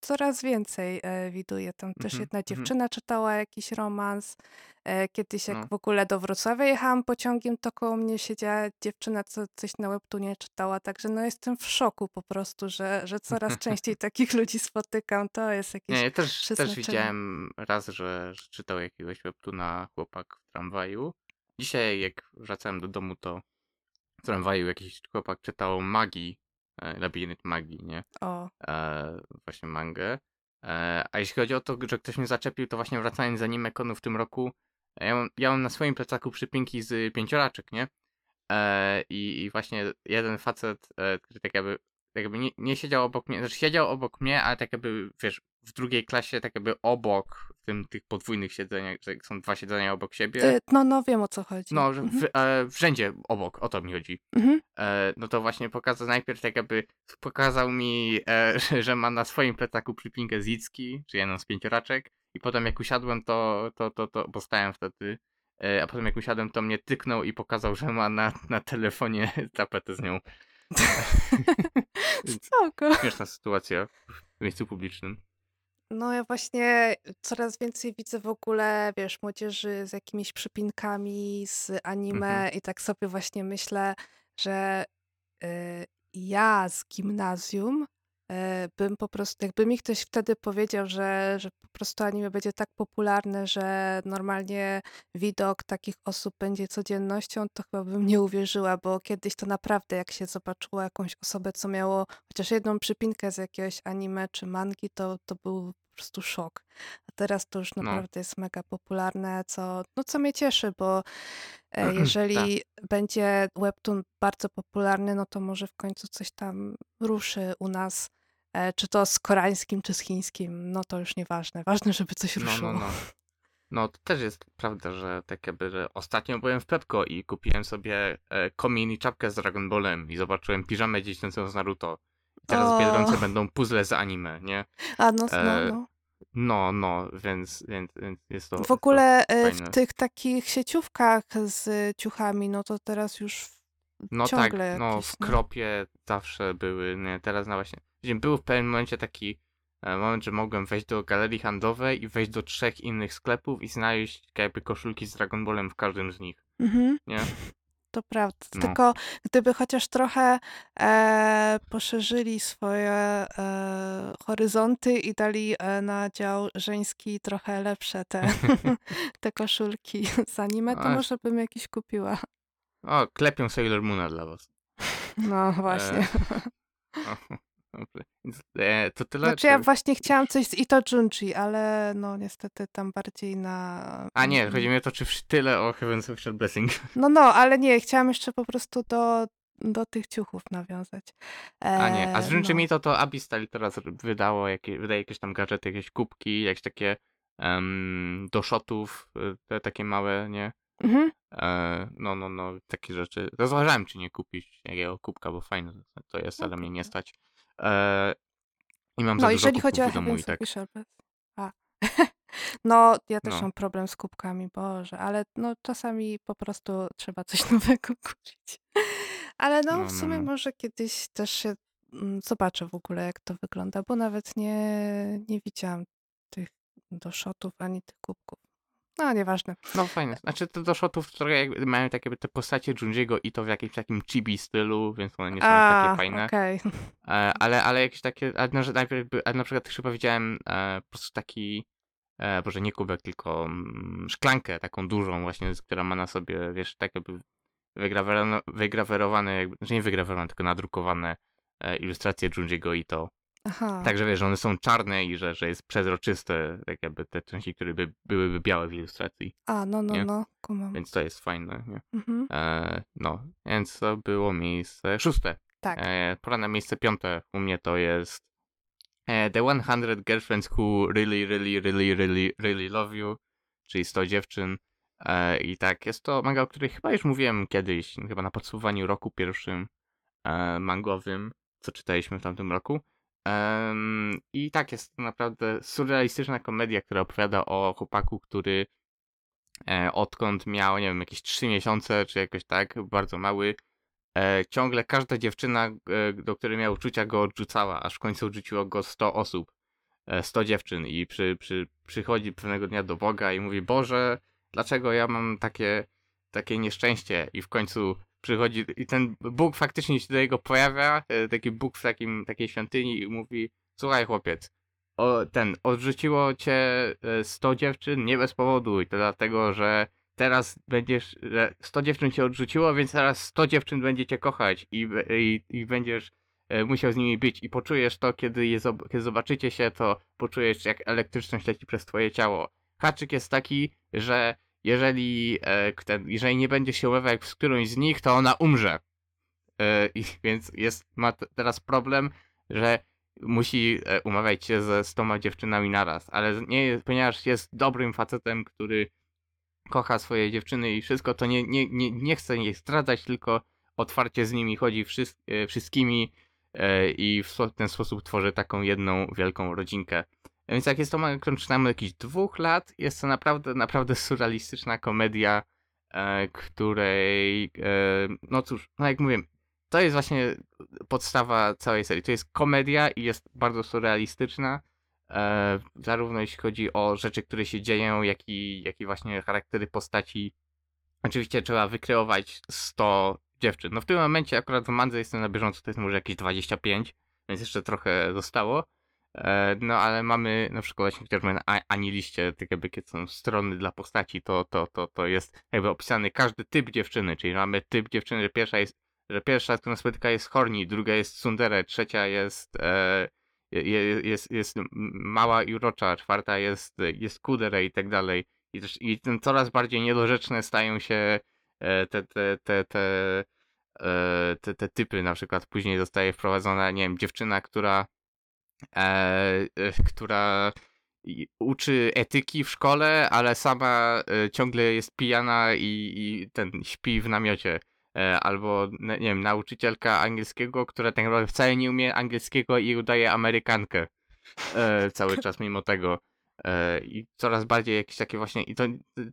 coraz więcej e, widuję. Tam mm-hmm, też jedna mm-hmm. dziewczyna czytała jakiś romans. E, kiedyś jak no. w ogóle do Wrocławia jechałam pociągiem, to koło mnie siedziała dziewczyna, co coś na webtoonie czytała, także no jestem w szoku po prostu, że, że coraz częściej takich ludzi spotykam. To jest jakieś nie, ja też, też widziałem raz, że, że czytał jakiegoś webtoona chłopak w tramwaju. Dzisiaj, jak wracałem do domu, to w tramwaju jakiś chłopak czytał Magii, e, Labirynt Magii, nie? O. E, właśnie mangę. E, a jeśli chodzi o to, że ktoś mnie zaczepił, to właśnie wracając z Anime Conu w tym roku, ja mam, ja mam na swoim plecaku przypinki z pięcioraczek, nie? E, i, I właśnie jeden facet, e, który tak jakby, tak jakby nie, nie siedział obok mnie, znaczy siedział obok mnie, ale tak jakby, wiesz, w drugiej klasie, tak jakby obok w tym, tych podwójnych siedzeniach, że są dwa siedzenia obok siebie. No, no wiem, o co chodzi. No, że w, e, w rzędzie obok, o to mi chodzi. Mhm. E, no to właśnie pokazał, najpierw tak jakby pokazał mi, e, że, że ma na swoim plecaku przypinkę z Itsuki, czy jedną z pięcioraczek, i potem jak usiadłem, to, to, to, to bo stałem wtedy, e, a potem jak usiadłem, to mnie tyknął i pokazał, że ma na, na telefonie tapetę z nią. Spoko. Śmieszna sytuacja w miejscu publicznym. No ja właśnie coraz więcej widzę w ogóle, wiesz, młodzieży z jakimiś przypinkami, z anime mhm. i tak sobie właśnie myślę, że y, ja z gimnazjum y, bym po prostu, jakby mi ktoś wtedy powiedział, że, że po prostu anime będzie tak popularne, że normalnie widok takich osób będzie codziennością, to chyba bym nie uwierzyła, bo kiedyś to naprawdę, jak się zobaczyło jakąś osobę, co miało chociaż jedną przypinkę z jakiegoś anime czy mangi, to, to był po prostu szok. A teraz to już naprawdę no. jest mega popularne, co, no, co mnie cieszy, bo jeżeli będzie webtoon bardzo popularny, no to może w końcu coś tam ruszy u nas, czy to z koreańskim, czy z chińskim, no to już nieważne. Ważne, żeby coś no, ruszyło. No, no. no to też jest prawda, że tak jakby, że ostatnio byłem w Pepco i kupiłem sobie komin i czapkę z Dragon Ballem i zobaczyłem piżamę dziecięcą z Naruto. Teraz w Biedronce będą puzzle z anime, nie? A no, no, no. No, no, więc, więc, więc jest to w ogóle to w tych takich sieciówkach z ciuchami, no to teraz już no ciągle tak, jakieś, no w Kropie no. zawsze były, nie? Teraz na właśnie, był w pewnym momencie taki moment, że mogłem wejść do galerii handlowej i wejść do trzech innych sklepów i znaleźć jakby koszulki z Dragon Ballem w każdym z nich, mhm. nie? To prawda, no. tylko gdyby chociaż trochę e, poszerzyli swoje e, horyzonty i dali e, na dział żeński trochę lepsze te, te koszulki z anime, to może bym jakieś kupiła. O, klepią Sailor Moona dla was. No właśnie. E, o, e, to tyle. Znaczy ja czy... właśnie chciałam coś z Itochunji, ale no niestety tam bardziej na... A nie, chodzi mi o to, czy tyle o Heaven's Official Blessing. No, no, ale nie, chciałam jeszcze po prostu do, do tych ciuchów nawiązać. E, a nie, a z no. mi to to Abistal teraz wydało, jakie, wydaje jakieś tam gadżety, jakieś kubki, jakieś takie um, do shotów, te takie małe, nie? Mhm. E, no, no, no, takie rzeczy. Rozważałem, czy nie kupić jakiego kubka, bo fajne to jest, ale mnie nie stać. I mam no, za dużo kupów w domu i tak. A. No, ja też no. mam problem z kubkami, Boże, ale no czasami po prostu trzeba coś nowego kupić. Ale no, no w sumie no, no. może kiedyś też się zobaczę w ogóle, jak to wygląda, bo nawet nie, nie widziałam tych doszotów ani tych kubków. No, nieważne. No, fajne. Znaczy, te doszotów, które jakby mają takie te postacie Junji'ego i to w jakimś takim chibi stylu, więc one nie są a, takie fajne. Okay. Ale, ale jakieś takie, a na, najpierw, a na przykład chyba widziałem e, po prostu taki, e, boże, nie kubek, tylko m, szklankę taką dużą właśnie, która ma na sobie, wiesz, tak jakby wygrawerowane, wygrawerowane jakby, znaczy nie wygrawerowane, tylko nadrukowane e, ilustracje Junji'ego i to. Aha. Także wiesz, że one są czarne i że, że jest przezroczyste, tak jakby te części, które by, byłyby białe w ilustracji. A, no, no, nie? no, kumam. Więc to jest fajne, nie? Mhm. E, no, więc to było miejsce szóste. Tak. E, pora na miejsce piąte u mnie to jest e, The sto Girlfriends Who Really, Really, Really, Really, Really Love You, czyli sto dziewczyn. E, I tak, jest to manga, o której chyba już mówiłem kiedyś, chyba na podsumowaniu roku pierwszym e, mangowym, co czytaliśmy w tamtym roku. Um, I tak, jest to naprawdę surrealistyczna komedia, która opowiada o chłopaku, który e, odkąd miał, nie wiem, jakieś trzy miesiące, czy jakoś tak, bardzo mały, e, ciągle każda dziewczyna, e, do której miał uczucia, go odrzucała, aż w końcu odrzuciło go sto osób, e, sto dziewczyn i przy, przy, przychodzi pewnego dnia do Boga i mówi: Boże, dlaczego ja mam takie, takie nieszczęście? I w końcu przychodzi i ten Bóg faktycznie się do niego pojawia, taki Bóg w takim, takiej świątyni i mówi: słuchaj chłopiec, o, ten, odrzuciło cię sto dziewczyn nie bez powodu i to dlatego, że teraz będziesz, że sto dziewczyn cię odrzuciło, więc teraz sto dziewczyn będzie cię kochać i, i, i będziesz musiał z nimi być i poczujesz to, kiedy, je, kiedy zobaczycie się, to poczujesz, jak elektryczność leci przez twoje ciało. Haczyk jest taki, że Jeżeli, e, ten, jeżeli nie będzie się ulewał z którąś z nich, to ona umrze. E, i, więc jest, ma t- teraz problem, że musi e, umawiać się ze stoma dziewczynami naraz, ale nie, ponieważ jest dobrym facetem, który kocha swoje dziewczyny i wszystko, to nie, nie, nie, nie chce jej zdradzać, tylko otwarcie z nimi chodzi wszys- e, wszystkimi e, i w so- ten sposób tworzy taką jedną wielką rodzinkę. Więc jak jest to manga, którą czytamy od jakichś dwóch lat, jest to naprawdę, naprawdę surrealistyczna komedia, e, której, e, no cóż, no jak mówię, to jest właśnie podstawa całej serii. To jest komedia i jest bardzo surrealistyczna, e, zarówno jeśli chodzi o rzeczy, które się dzieją, jak i, jak i właśnie charaktery postaci. Oczywiście trzeba wykreować sto dziewczyn. No w tym momencie akurat w mandze jestem na bieżąco, to jest może jakieś dwadzieścia pięć, więc jeszcze trochę zostało. No ale mamy na przykład chociażby na Aniliście, tak jakby kiedy są strony dla postaci, to, to, to, to jest jakby opisany każdy typ dziewczyny, czyli mamy typ dziewczyny, że pierwsza jest, że pierwsza, którą spotyka, jest horny, druga jest tsundere, trzecia jest, e, jest, jest, jest mała i urocza, czwarta jest, jest kudere i tak dalej. I, też, i ten coraz bardziej niedorzeczne stają się te, te, te, te, te, te, te typy, na przykład później zostaje wprowadzona, nie wiem, dziewczyna, która E, e, która uczy etyki w szkole, ale sama e, ciągle jest pijana i, i ten śpi w namiocie. E, albo, nie wiem, nauczycielka angielskiego, która tak naprawdę wcale nie umie angielskiego i udaje Amerykankę e, cały czas mimo tego. E, I coraz bardziej jakieś takie właśnie... I to,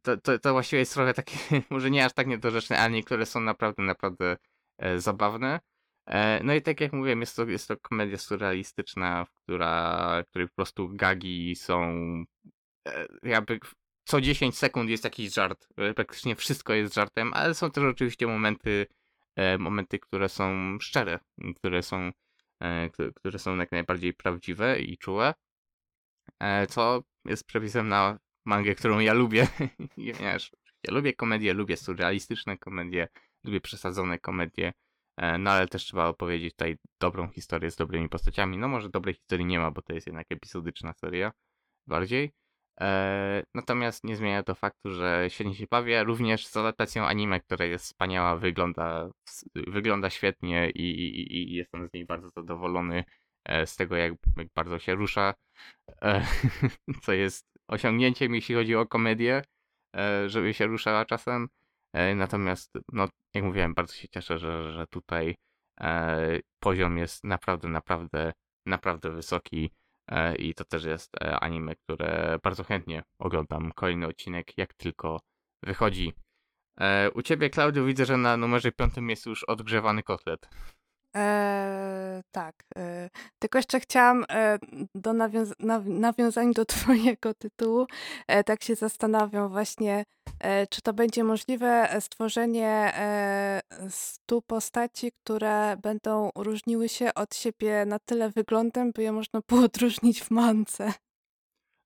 to, to, to właściwie jest trochę takie, może nie aż tak niedorzeczne, ale niektóre są naprawdę, naprawdę e, zabawne. No i tak jak mówiłem, jest to, jest to komedia surrealistyczna, w która, której po prostu gagi są jakby co dziesięć sekund jest jakiś żart. Praktycznie wszystko jest żartem, ale są też oczywiście momenty, momenty, które są szczere, które są, które są jak najbardziej prawdziwe i czułe, co jest przepisem na mangę, którą ja lubię. Ja lubię komedię, lubię surrealistyczne komedie, lubię przesadzone komedie. No ale też trzeba opowiedzieć tutaj dobrą historię z dobrymi postaciami. No może dobrej historii nie ma, bo to jest jednak epizodyczna seria bardziej. Eee, natomiast nie zmienia to faktu, że świetnie się bawię, również z adaptacją anime, która jest wspaniała, wygląda, wygląda świetnie i, i, i jestem z niej bardzo zadowolony e, z tego, jak, jak bardzo się rusza, e, co jest osiągnięciem, jeśli chodzi o komedię, e, żeby się ruszała czasem. Natomiast, no, jak mówiłem, bardzo się cieszę, że, że tutaj e, poziom jest naprawdę, naprawdę, naprawdę wysoki. i to też jest anime, które bardzo chętnie oglądam kolejny odcinek, jak tylko wychodzi. U ciebie, Klaudio, widzę, że na numerze piątym jest już odgrzewany kotlet. Eee, tak. Eee, tylko jeszcze chciałam e, do nawiąza- naw- nawiązania do twojego tytułu. E, tak się zastanawiam właśnie, e, czy to będzie możliwe stworzenie e, stu postaci, które będą różniły się od siebie na tyle wyglądem, by je można było odróżnić w mance.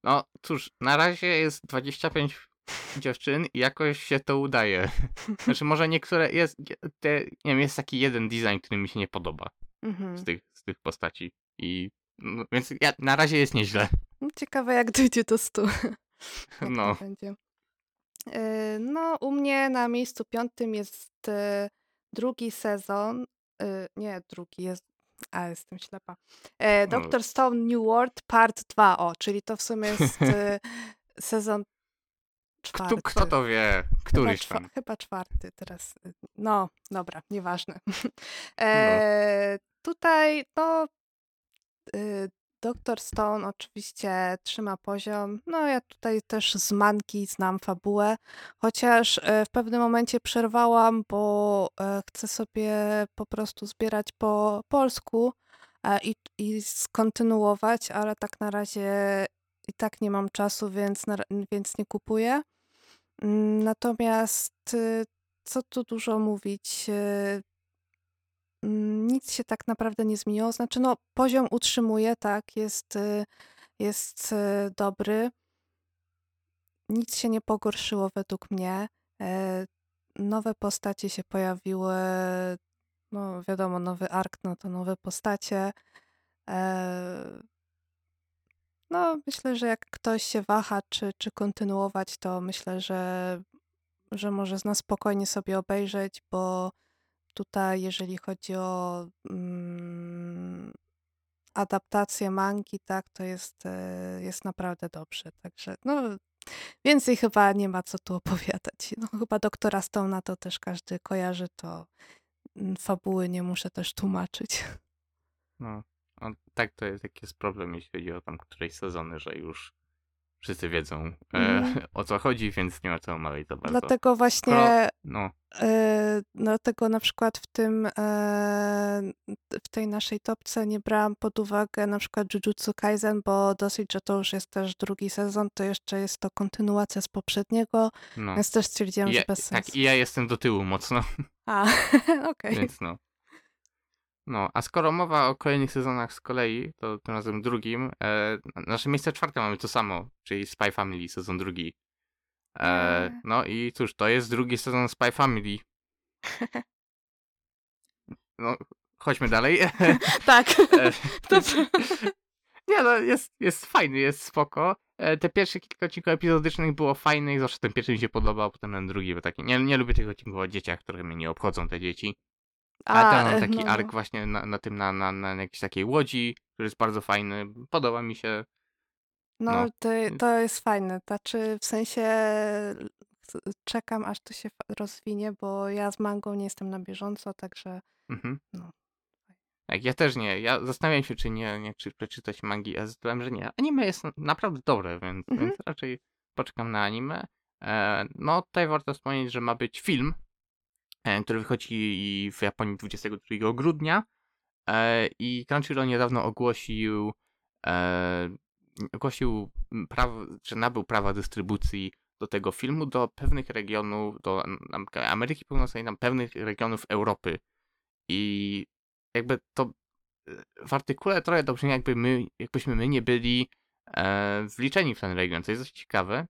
No cóż, na razie jest dwadzieścia pięć dziewczyn i jakoś się to udaje. Znaczy może niektóre, jest, te, nie wiem, jest taki jeden design, który mi się nie podoba mm-hmm. z, tych, z tych postaci. I no, więc ja, na razie jest nieźle. Ciekawe jak dojdzie do stu. Jak no. Będzie. Yy, no u mnie na miejscu piątym jest yy, drugi sezon, yy, nie drugi jest, a jestem ślepa. Yy, doktor no. Stone New World Part dwa, o, czyli to w sumie jest yy, sezon Kto, kto to wie? Któryś chyba, czwa- chyba czwarty teraz. No, dobra, nieważne. E, no. Tutaj no y, doktor Stone oczywiście trzyma poziom. No ja tutaj też z manki znam fabułę, chociaż y, w pewnym momencie przerwałam, bo y, chcę sobie po prostu zbierać po polsku y, i, i skontynuować, ale tak na razie i tak nie mam czasu, więc, na, więc nie kupuję. Natomiast co tu dużo mówić, nic się tak naprawdę nie zmieniło. Znaczy no poziom utrzymuje, tak, jest, jest dobry. Nic się nie pogorszyło według mnie. Nowe postacie się pojawiły. No wiadomo, nowy ark, no to nowe postacie. No, myślę, że jak ktoś się waha, czy, czy kontynuować, to myślę, że, że może na spokojnie sobie obejrzeć, bo tutaj, jeżeli chodzi o mm, adaptację mangi, tak, to jest, jest naprawdę dobrze. Także, no, więcej chyba nie ma co tu opowiadać. No, chyba doktora Stone'a to też każdy kojarzy, to fabuły nie muszę też tłumaczyć. No. No, tak, to jest, jaki jest problem, jeśli chodzi o tam któreś sezony, że już wszyscy wiedzą e, mm. o co chodzi, więc nie ma co omawiać za bardzo. Dlatego właśnie, Pro, no. e, dlatego na przykład w tym, e, w tej naszej topce nie brałam pod uwagę na przykład Jujutsu Kaisen, bo dosyć, że to już jest też drugi sezon, to jeszcze jest to kontynuacja z poprzedniego, no. więc też stwierdziłam, ja, że bez sensu. Tak, i ja jestem do tyłu mocno. A, okej. Okay. Więc no. No, a skoro mowa o kolejnych sezonach z kolei, to tym razem drugim, e, nasze miejsce czwarte mamy to samo, czyli Spy Family, sezon drugi. E, no i cóż, to jest drugi sezon Spy Family. No, chodźmy dalej. Tak. E, nie no, jest, jest fajny, jest spoko. E, te pierwsze kilka odcinków epizodycznych było fajne i zawsze ten pierwszy mi się podobał, a potem ten drugi był taki. Nie, nie lubię tych odcinków o dzieciach, które mnie nie obchodzą, te dzieci. A, a ten taki no, no. ark właśnie na, na tym, na, na, na jakiejś takiej łodzi, który jest bardzo fajny, podoba mi się. No, no. To, to jest fajne, znaczy w sensie czekam aż to się rozwinie, bo ja z mangą nie jestem na bieżąco, także mhm. no. Tak, ja też nie, ja zastanawiam się, czy nie, nie czy przeczytać mangi, a zdałem, że nie. Anime jest naprawdę dobre, więc, mhm. więc raczej poczekam na anime. E, no tutaj warto wspomnieć, że ma być film, który wychodzi w Japonii dwudziestego drugiego grudnia e, i Crunchyroll niedawno ogłosił e, ogłosił, prawo, że nabył prawa dystrybucji do tego filmu do pewnych regionów, do nam, Ameryki Północnej, tam pewnych regionów Europy. I jakby to w artykule trochę dobrze, jakby my, jakbyśmy my nie byli e, wliczeni w ten region, co jest dość ciekawe,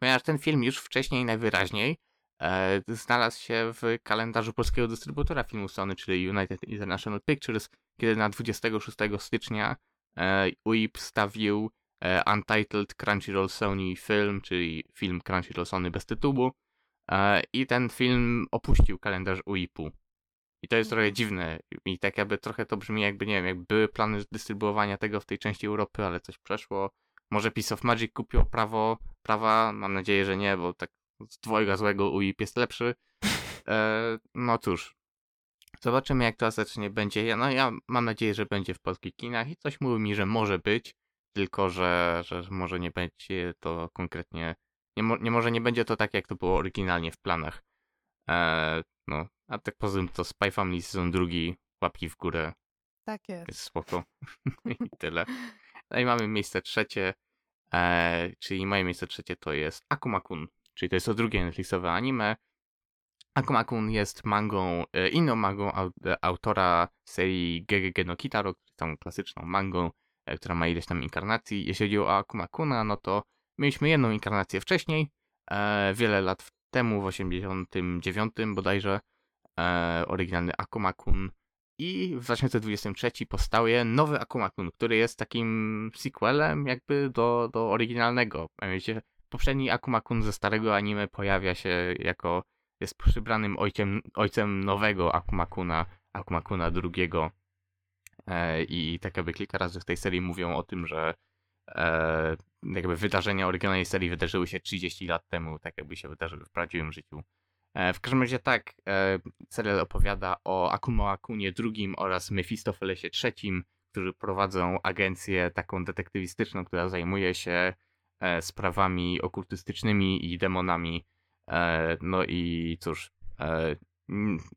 ponieważ ten film już wcześniej najwyraźniej E, znalazł się w kalendarzu polskiego dystrybutora filmu Sony, czyli United International Pictures, kiedy na dwudziestego szóstego stycznia e, U I P stawił e, Untitled Crunchyroll Sony Film, czyli film Crunchyroll Sony bez tytułu e, i ten film opuścił kalendarz U I P-u. I to jest trochę dziwne i tak jakby trochę to brzmi jakby, nie wiem, jak były plany dystrybuowania tego w tej części Europy, ale coś przeszło. Może Piece of Magic kupiło prawo, prawa, mam nadzieję, że nie, bo tak z dwojga złego U I P jest lepszy. E, no cóż. Zobaczymy, jak to ostatecznie będzie. Ja, no ja mam nadzieję, że będzie w polskich kinach i coś mówi mi, że może być. tylko że, że może nie będzie to konkretnie, nie, mo, nie może nie będzie to tak, jak to było oryginalnie w planach. E, no, a tak poza tym to Spy Family sezon drugi, łapki w górę. Tak jest. Jest spoko. I tyle. No i mamy miejsce trzecie, e, czyli moje miejsce trzecie to jest Akuma-kun, czyli to jest to drugie Netflixowe anime. Akuma-kun jest mangą, e, inną mangą au, e, autora serii Gegege no Kitaro, tą klasyczną mangą, e, która ma ileś tam inkarnacji. Jeśli chodzi o Akuma-kuna, no to mieliśmy jedną inkarnację wcześniej, e, wiele lat temu, w osiemdziesiątym dziewiątym bodajże, e, oryginalny Akuma-kun. I w dwa tysiące dwudziestym trzecim powstał nowy Akuma-kun, który jest takim sequelem jakby do, do oryginalnego. Pamiętacie, poprzedni Akuma-kun ze starego anime pojawia się jako, jest przybranym ojcem, ojcem nowego Akuma-kuna, Akuma-kuna drugiego. E, I tak jakby kilka razy w tej serii mówią o tym, że e, jakby wydarzenia oryginalnej serii wydarzyły się trzydzieści lat temu, tak jakby się wydarzyły w prawdziwym życiu. W każdym razie tak, serial opowiada o Akuma-kunie drugim oraz Mefistofelesie trzecim, którzy prowadzą agencję taką detektywistyczną, która zajmuje się sprawami okultystycznymi i demonami. No i cóż,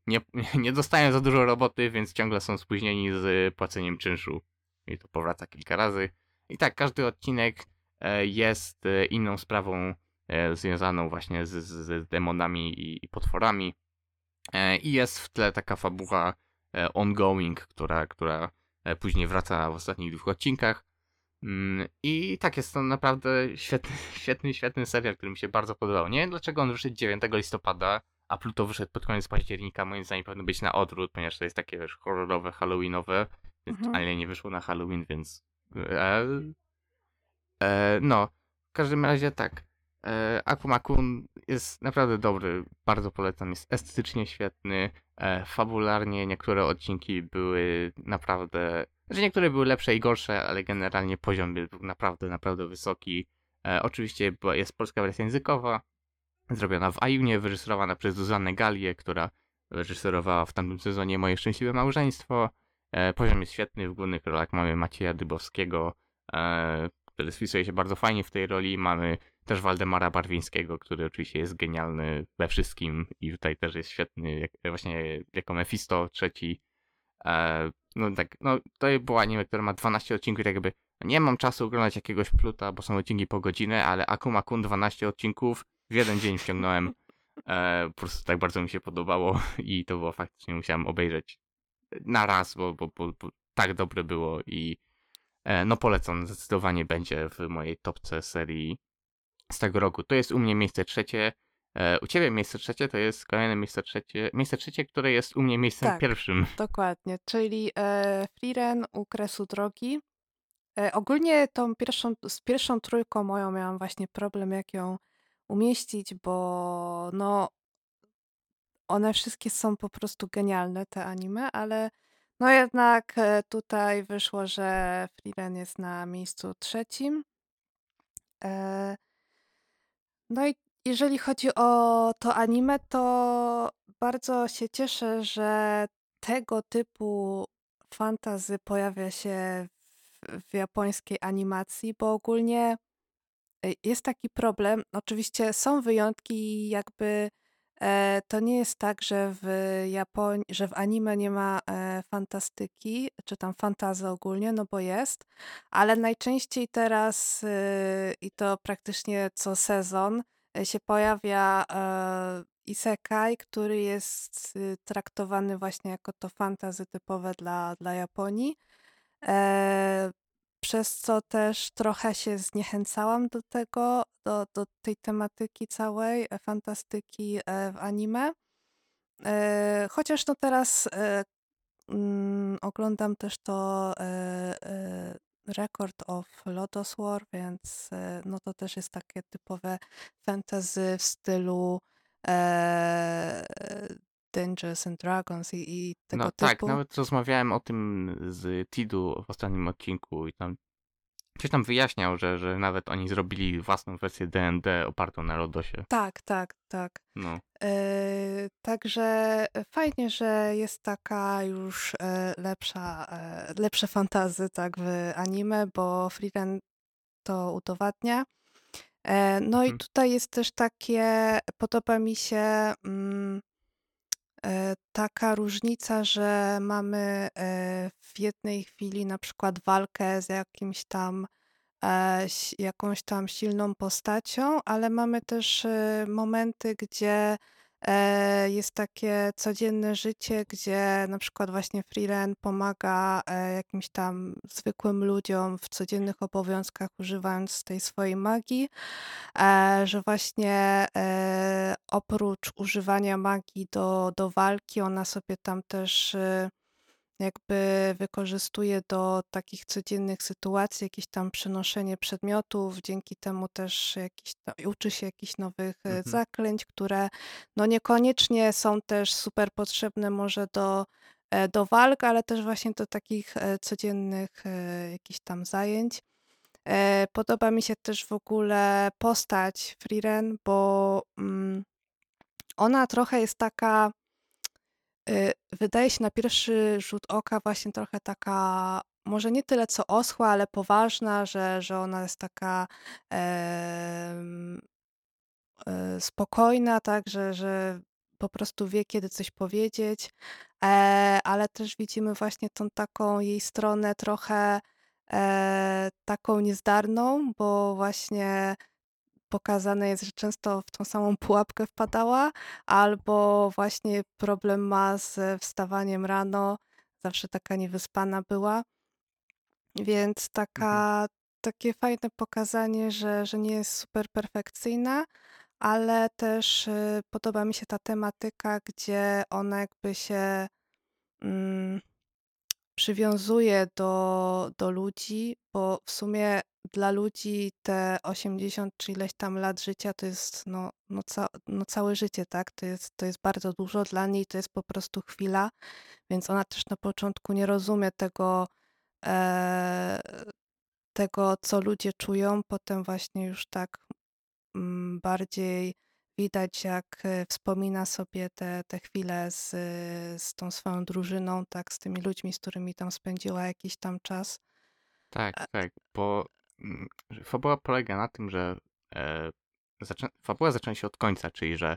nie, nie dostają za dużo roboty, więc ciągle są spóźnieni z płaceniem czynszu. I to powraca kilka razy. I tak, każdy odcinek jest inną sprawą związaną właśnie z, z demonami i, i potworami. E, I jest w tle taka fabuła e, ongoing, która, która później wraca w ostatnich dwóch odcinkach. Mm, I tak, jest to naprawdę świetny, świetny, świetny serial, który mi się bardzo podobał. Nie wiem, dlaczego on wyszedł dziewiątego listopada, a Pluto wyszedł pod koniec października. Moim zdaniem powinno być na odwrót, ponieważ to jest takie, wiesz, horrorowe, halloweenowe. Mhm. Ale nie wyszło na Halloween, więc... E, e, no, w każdym razie tak. E, Akuma-kun jest naprawdę dobry, bardzo polecam, jest estetycznie świetny, e, fabularnie niektóre odcinki były naprawdę, znaczy niektóre były lepsze i gorsze, ale generalnie poziom był naprawdę, naprawdę wysoki. E, oczywiście jest polska wersja językowa, zrobiona w Ajunie, wyreżyserowana przez Zuzannę Galię, która reżyserowała w tamtym sezonie Moje szczęśliwe małżeństwo. E, poziom jest świetny, w głównych rolach mamy Macieja Dybowskiego, e, który spisuje się bardzo fajnie w tej roli, mamy też Waldemara Barwińskiego, który oczywiście jest genialny we wszystkim i tutaj też jest świetny, jak, właśnie jako Mefisto trzeci. E, no tak, no to było anime, które ma dwanaście odcinków, tak jakby nie mam czasu oglądać jakiegoś Pluta, bo są odcinki po godzinę, ale Akuma-kun dwanaście odcinków w jeden dzień wciągnąłem. E, po prostu tak bardzo mi się podobało i to było faktycznie, musiałem obejrzeć na raz, bo, bo, bo, bo tak dobre było i e, no polecam, zdecydowanie będzie w mojej topce serii z tego roku. To jest u mnie miejsce trzecie. E, u ciebie miejsce trzecie to jest kolejne miejsce trzecie. Miejsce trzecie, które jest u mnie miejscem tak, pierwszym. Dokładnie, czyli e, Frieren u kresu drogi. E, ogólnie tą pierwszą, z pierwszą trójką moją miałam właśnie problem, jak ją umieścić, bo no one wszystkie są po prostu genialne, te anime, ale no jednak e, tutaj wyszło, że Frieren jest na miejscu trzecim. E, No i jeżeli chodzi o to anime, to bardzo się cieszę, że tego typu fantasy pojawia się w, w japońskiej animacji, bo ogólnie jest taki problem. Oczywiście są wyjątki, jakby e, to nie jest tak, że w Japonii, że w anime nie ma e, fantastyki, czy tam fantasy ogólnie, no bo jest, ale najczęściej teraz e, i to praktycznie co sezon e, się pojawia e, isekai, który jest e, traktowany właśnie jako to fantasy typowe dla, dla Japonii, e, przez co też trochę się zniechęcałam do tego, do, do tej tematyki całej, fantastyki w anime. Chociaż no teraz oglądam też to Record of Lodoss War, więc no to też jest takie typowe fantasy w stylu Dungeons and Dragons i, i tego no, typu. Tak, nawet rozmawiałem o tym z Tidu w ostatnim odcinku i tam ktoś tam wyjaśniał, że, że nawet oni zrobili własną wersję D and D opartą na Lodosie. Tak, tak, tak. No. Yy, także fajnie, że jest taka już lepsza, lepsze fantasy tak w anime, bo Frieren to udowadnia. No i tutaj jest też takie, podoba mi się taka różnica, że mamy w jednej chwili na przykład walkę z jakimś tam, jakąś tam silną postacią, ale mamy też momenty, gdzie jest takie codzienne życie, gdzie na przykład właśnie Freelance pomaga jakimś tam zwykłym ludziom w codziennych obowiązkach, używając tej swojej magii, że właśnie oprócz używania magii do, do walki, ona sobie tam też jakby wykorzystuje do takich codziennych sytuacji jakieś tam przenoszenie przedmiotów, dzięki temu też jakiś, no, uczy się jakichś nowych mhm. zaklęć, które no niekoniecznie są też super potrzebne może do, do walk, ale też właśnie do takich codziennych jakichś tam zajęć. Podoba mi się też w ogóle postać Frieren, bo ona trochę jest taka, wydaje się na pierwszy rzut oka właśnie trochę taka, może nie tyle co oschła, ale poważna, że, że ona jest taka e, e, spokojna, tak, że, że po prostu wie, kiedy coś powiedzieć, e, ale też widzimy właśnie tą taką jej stronę trochę e, taką niezdarną, bo właśnie pokazane jest, że często w tą samą pułapkę wpadała, albo właśnie problem ma z wstawaniem rano, zawsze taka niewyspana była, więc taka, takie fajne pokazanie, że, że nie jest super perfekcyjna, ale też y, podoba mi się ta tematyka, gdzie ona jakby się mm, przywiązuje do, do ludzi, bo w sumie dla ludzi te osiemdziesiąt czy ileś tam lat życia to jest no, no, ca- no całe życie, tak? To jest, to jest bardzo dużo, dla niej to jest po prostu chwila, więc ona też na początku nie rozumie tego, e, tego co ludzie czują. Potem właśnie już tak m, bardziej widać, jak wspomina sobie te, te chwile z, z tą swoją drużyną, tak? Z tymi ludźmi, z którymi tam spędziła jakiś tam czas. Tak, tak, bo fabuła polega na tym, że e, zaczę, fabuła zaczyna się od końca, czyli że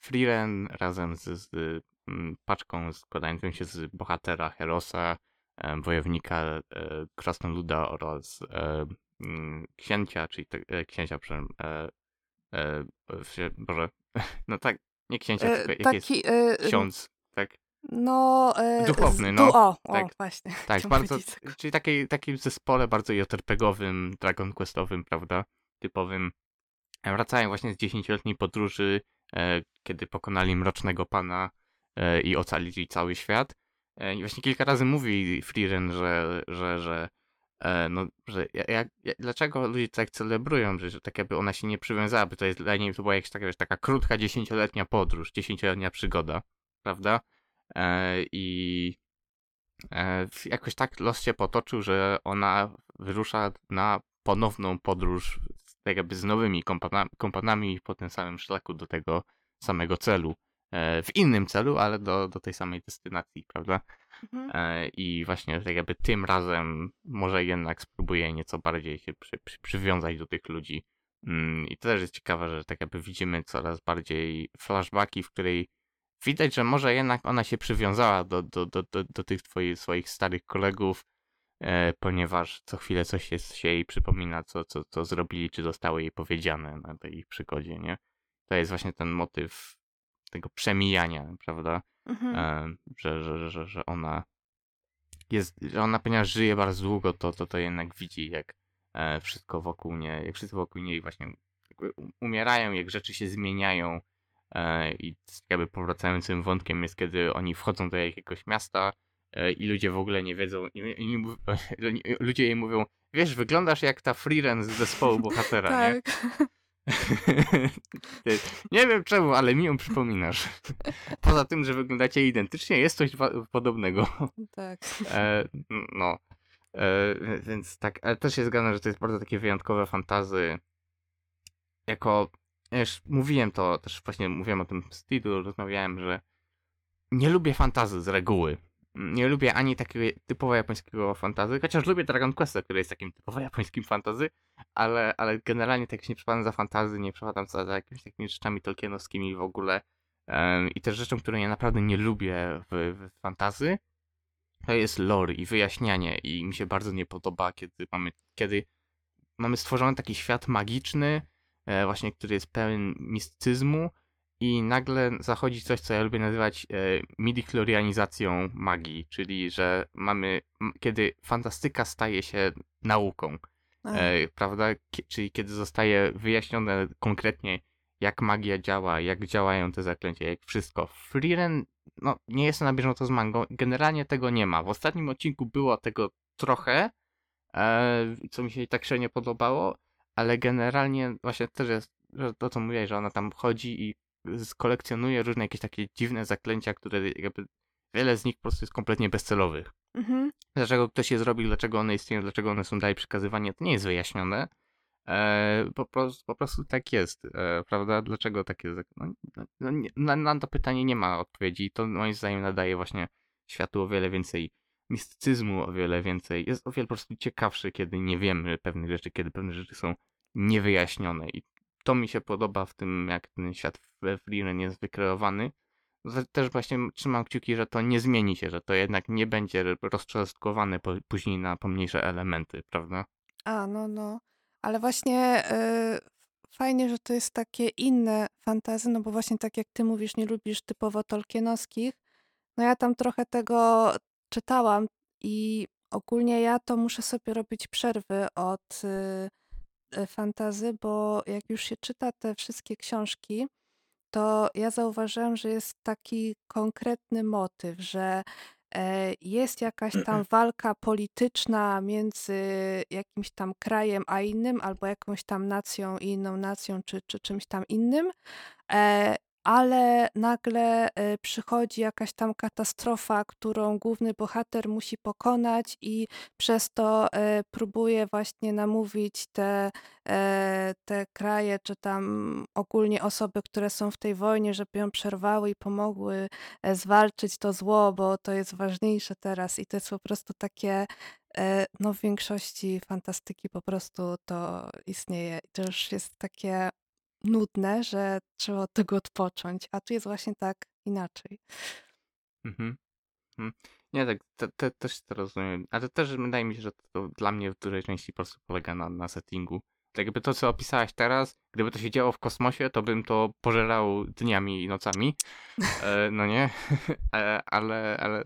Frieren razem z, z m, paczką składającą się z bohatera, herosa, e, wojownika, e, krasnoluda oraz e, m, księcia, czyli te, e, księcia, przepraszam, e, e, boże, no tak, nie księcia, e, tylko taki, jak jest e, ksiądz, tak? No, yy, duchowny, no. Du- o, tak, o, właśnie. Tak, bardzo, czyli taki, takim zespole bardzo J R P G-owym, Dragon Questowym, prawda, typowym. Wracają właśnie z dziesięcioletniej podróży, e, kiedy pokonali Mrocznego Pana e, i ocalili cały świat. E, i właśnie kilka razy mówi Frieren, że, że, że, e, no, że jak, jak, dlaczego ludzie tak celebrują, że, że tak jakby ona się nie przywiązała, bo to jest dla niej to była jakaś taka, wiesz, taka krótka dziesięcioletnia podróż, dziesięcioletnia przygoda, prawda? I jakoś tak los się potoczył, że ona wyrusza na ponowną podróż tak jakby z nowymi kompanami, kompanami po tym samym szlaku do tego samego celu. W innym celu, ale do, do tej samej destynacji, prawda? Mhm. I właśnie tak jakby tym razem może jednak spróbuje nieco bardziej się przy, przy, przywiązać do tych ludzi. I to też jest ciekawe, że tak jakby widzimy coraz bardziej flashbacki, w której widać, że może jednak ona się przywiązała do, do, do, do, do tych twoich, swoich starych kolegów, e, ponieważ co chwilę coś się, się jej przypomina, co, co, co zrobili, czy zostało jej powiedziane na tej ich przygodzie, nie? To jest właśnie ten motyw tego przemijania, prawda? Mhm. E, że, że, że, że ona jest, że ona, ponieważ żyje bardzo długo, to, to, to jednak widzi, jak e, wszystko wokół niej, jak wszystko wokół niej właśnie umierają, jak rzeczy się zmieniają. I jakby powracającym wątkiem jest, kiedy oni wchodzą do jakiegoś miasta i ludzie w ogóle nie wiedzą, i, i, i, ludzie jej mówią, wiesz, wyglądasz jak ta Frieren z zespołu bohatera, tak. Nie? Nie wiem czemu, ale mi ją przypominasz. Poza tym, że wyglądacie identycznie, jest coś podobnego. Tak. E, no. E, więc tak, ale też się zgadzam, że to jest bardzo takie wyjątkowe fantazy. Jako Ja już mówiłem to, też właśnie mówiłem o tym z Tidu, rozmawiałem, że nie lubię fantasy z reguły. nie lubię ani takiego typowo japońskiego fantasy, chociaż lubię Dragon Questa, który jest takim typowo japońskim fantasy, ale, ale generalnie tak się nie przepadam za fantasy, nie przepadam za, za jakimiś takimi rzeczami tolkienowskimi w ogóle um, i też rzeczą, którą ja naprawdę nie lubię w, w fantasy, to jest lore i wyjaśnianie i mi się bardzo nie podoba, kiedy mamy, kiedy mamy stworzony taki świat magiczny, e, właśnie, który jest pełen mistycyzmu i nagle zachodzi coś, co ja lubię nazywać e, midichlorianizacją magii, czyli że mamy, m, kiedy fantastyka staje się nauką, e, prawda? K- czyli kiedy zostaje wyjaśnione konkretnie, jak magia działa, jak działają te zaklęcia, jak wszystko. Frieren, no nie jestem na bieżąco z mangą, generalnie tego nie ma. W ostatnim odcinku było tego trochę, e, co mi się tak się nie podobało, ale generalnie właśnie też jest to, co mówię, że ona tam chodzi i kolekcjonuje różne jakieś takie dziwne zaklęcia, które jakby wiele z nich po prostu jest kompletnie bezcelowych. Mhm. Dlaczego ktoś je zrobił, dlaczego one istnieją, dlaczego one są dalej przekazywane, to nie jest wyjaśnione. E, po, prostu, po prostu tak jest, e, prawda? Dlaczego tak jest? No, no, nie, na, na to pytanie nie ma odpowiedzi i to moim zdaniem nadaje właśnie światu o wiele więcej mistycyzmu, o wiele więcej, jest o wiele po prostu ciekawszy, kiedy nie wiemy pewnych rzeczy, kiedy pewne rzeczy są niewyjaśnione i to mi się podoba w tym, jak ten świat w Frieren jest wykreowany. Też właśnie trzymam kciuki, że to nie zmieni się, że to jednak nie będzie rozczastkowane po, później na pomniejsze elementy, prawda? A, no, no. Ale właśnie yy, fajnie, że to jest takie inne fantasy, no bo właśnie tak jak ty mówisz, nie lubisz typowo tolkienowskich. No ja tam trochę tego czytałam i ogólnie ja to muszę sobie robić przerwy od Yy, fantasy, bo jak już się czyta te wszystkie książki, to ja zauważyłam, że jest taki konkretny motyw, że jest jakaś tam walka polityczna między jakimś tam krajem a innym, albo jakąś tam nacją i inną nacją, czy, czy czymś tam innym, ale nagle przychodzi jakaś tam katastrofa, którą główny bohater musi pokonać i przez to próbuje właśnie namówić te, te kraje, czy tam ogólnie osoby, które są w tej wojnie, żeby ją przerwały i pomogły zwalczyć to zło, bo to jest ważniejsze teraz i to jest po prostu takie, no w większości fantastyki po prostu to istnieje i to już jest takie nudne, że trzeba od tego odpocząć, a tu jest właśnie tak inaczej. Mhm. Nie, tak, te, te, też to rozumiem, ale też wydaje mi się, że to, to dla mnie w dużej części po prostu polega na, na settingu. Tak jakby to, co opisałaś teraz, gdyby to się działo w kosmosie, to bym to pożerał dniami i nocami, e, no nie? E, ale, ale,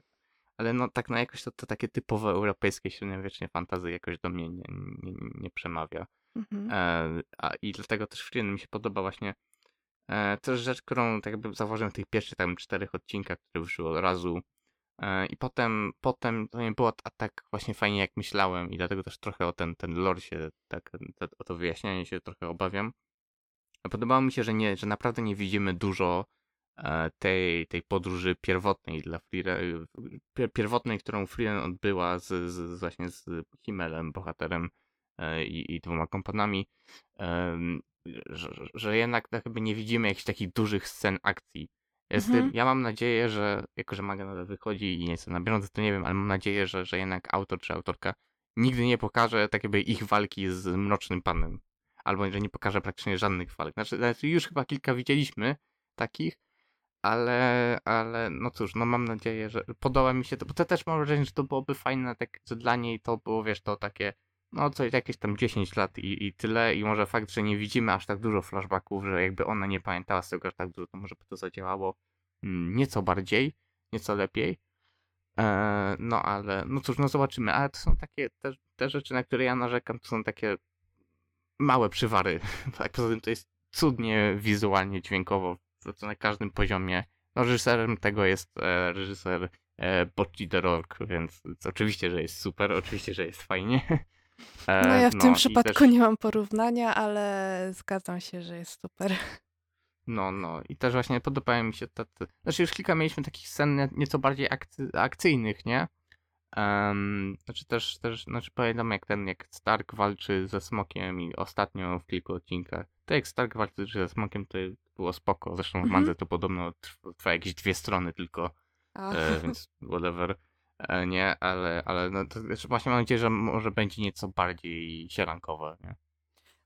ale no tak na jakoś to, to takie typowe europejskie średniowiecznie fantasy jakoś do mnie nie, nie, nie przemawia. Mm-hmm. E, a, I dlatego też Frieren mi się podoba właśnie. E, to jest rzecz, którą tak jakby zauważyłem w tych pierwszych tam czterech odcinkach, które wyszły od razu. E, I potem, potem to nie było t- tak właśnie fajnie, jak myślałem i dlatego też trochę o ten, ten lore się, tak, te, o to wyjaśnianie się trochę obawiam. A podobało mi się, że, nie, że naprawdę nie widzimy dużo e, tej, tej podróży pierwotnej dla Frieren, pier, pierwotnej, którą Frieren odbyła z, z, właśnie z Himelem, bohaterem. I, i dwoma kompanami, um, że, że jednak tak jakby nie widzimy jakichś takich dużych scen akcji. Jest mm-hmm. tym, ja mam nadzieję, że jako, że manga nadal wychodzi i nie jestem na bieżąco, to nie wiem, ale mam nadzieję, że, że jednak autor czy autorka nigdy nie pokaże tak jakby ich walki z Mrocznym Panem. Albo że nie pokaże praktycznie żadnych walk. Znaczy, znaczy już chyba kilka widzieliśmy takich, ale, ale no cóż, no mam nadzieję, że podoba mi się to, bo to też mam wrażenie, że to byłoby fajne, tak, że dla niej to było, wiesz, to takie no coś jakieś tam dziesięć lat i, i tyle i może fakt, że nie widzimy aż tak dużo flashbacków, że jakby ona nie pamiętała z tego aż tak dużo, to może by to zadziałało nieco bardziej, nieco lepiej. Eee, no ale, no cóż, no zobaczymy, ale to są takie, te, te rzeczy, na które ja narzekam, to są takie małe przywary. Tak, poza tym to jest cudnie wizualnie, dźwiękowo, na każdym poziomie. No reżyserem tego jest e, reżyser e, Bocchi, więc oczywiście, że jest super, oczywiście, że jest fajnie. No ja w no, tym przypadku też nie mam porównania, ale zgadzam się, że jest super. No, no i też właśnie podobały mi się te, te... Znaczy już kilka mieliśmy takich scen nieco bardziej akcy... akcyjnych, nie? Um, znaczy też, też, znaczy pamiętam jak ten, jak Stark walczy ze Smokiem i ostatnio w kilku odcinkach. To jak Stark walczy ze Smokiem, to było spoko. Zresztą w mandze mm-hmm. to podobno trwa jakieś dwie strony tylko, e, więc whatever. nie, ale, ale no to właśnie mam nadzieję, że może będzie nieco bardziej sielankowe, nie?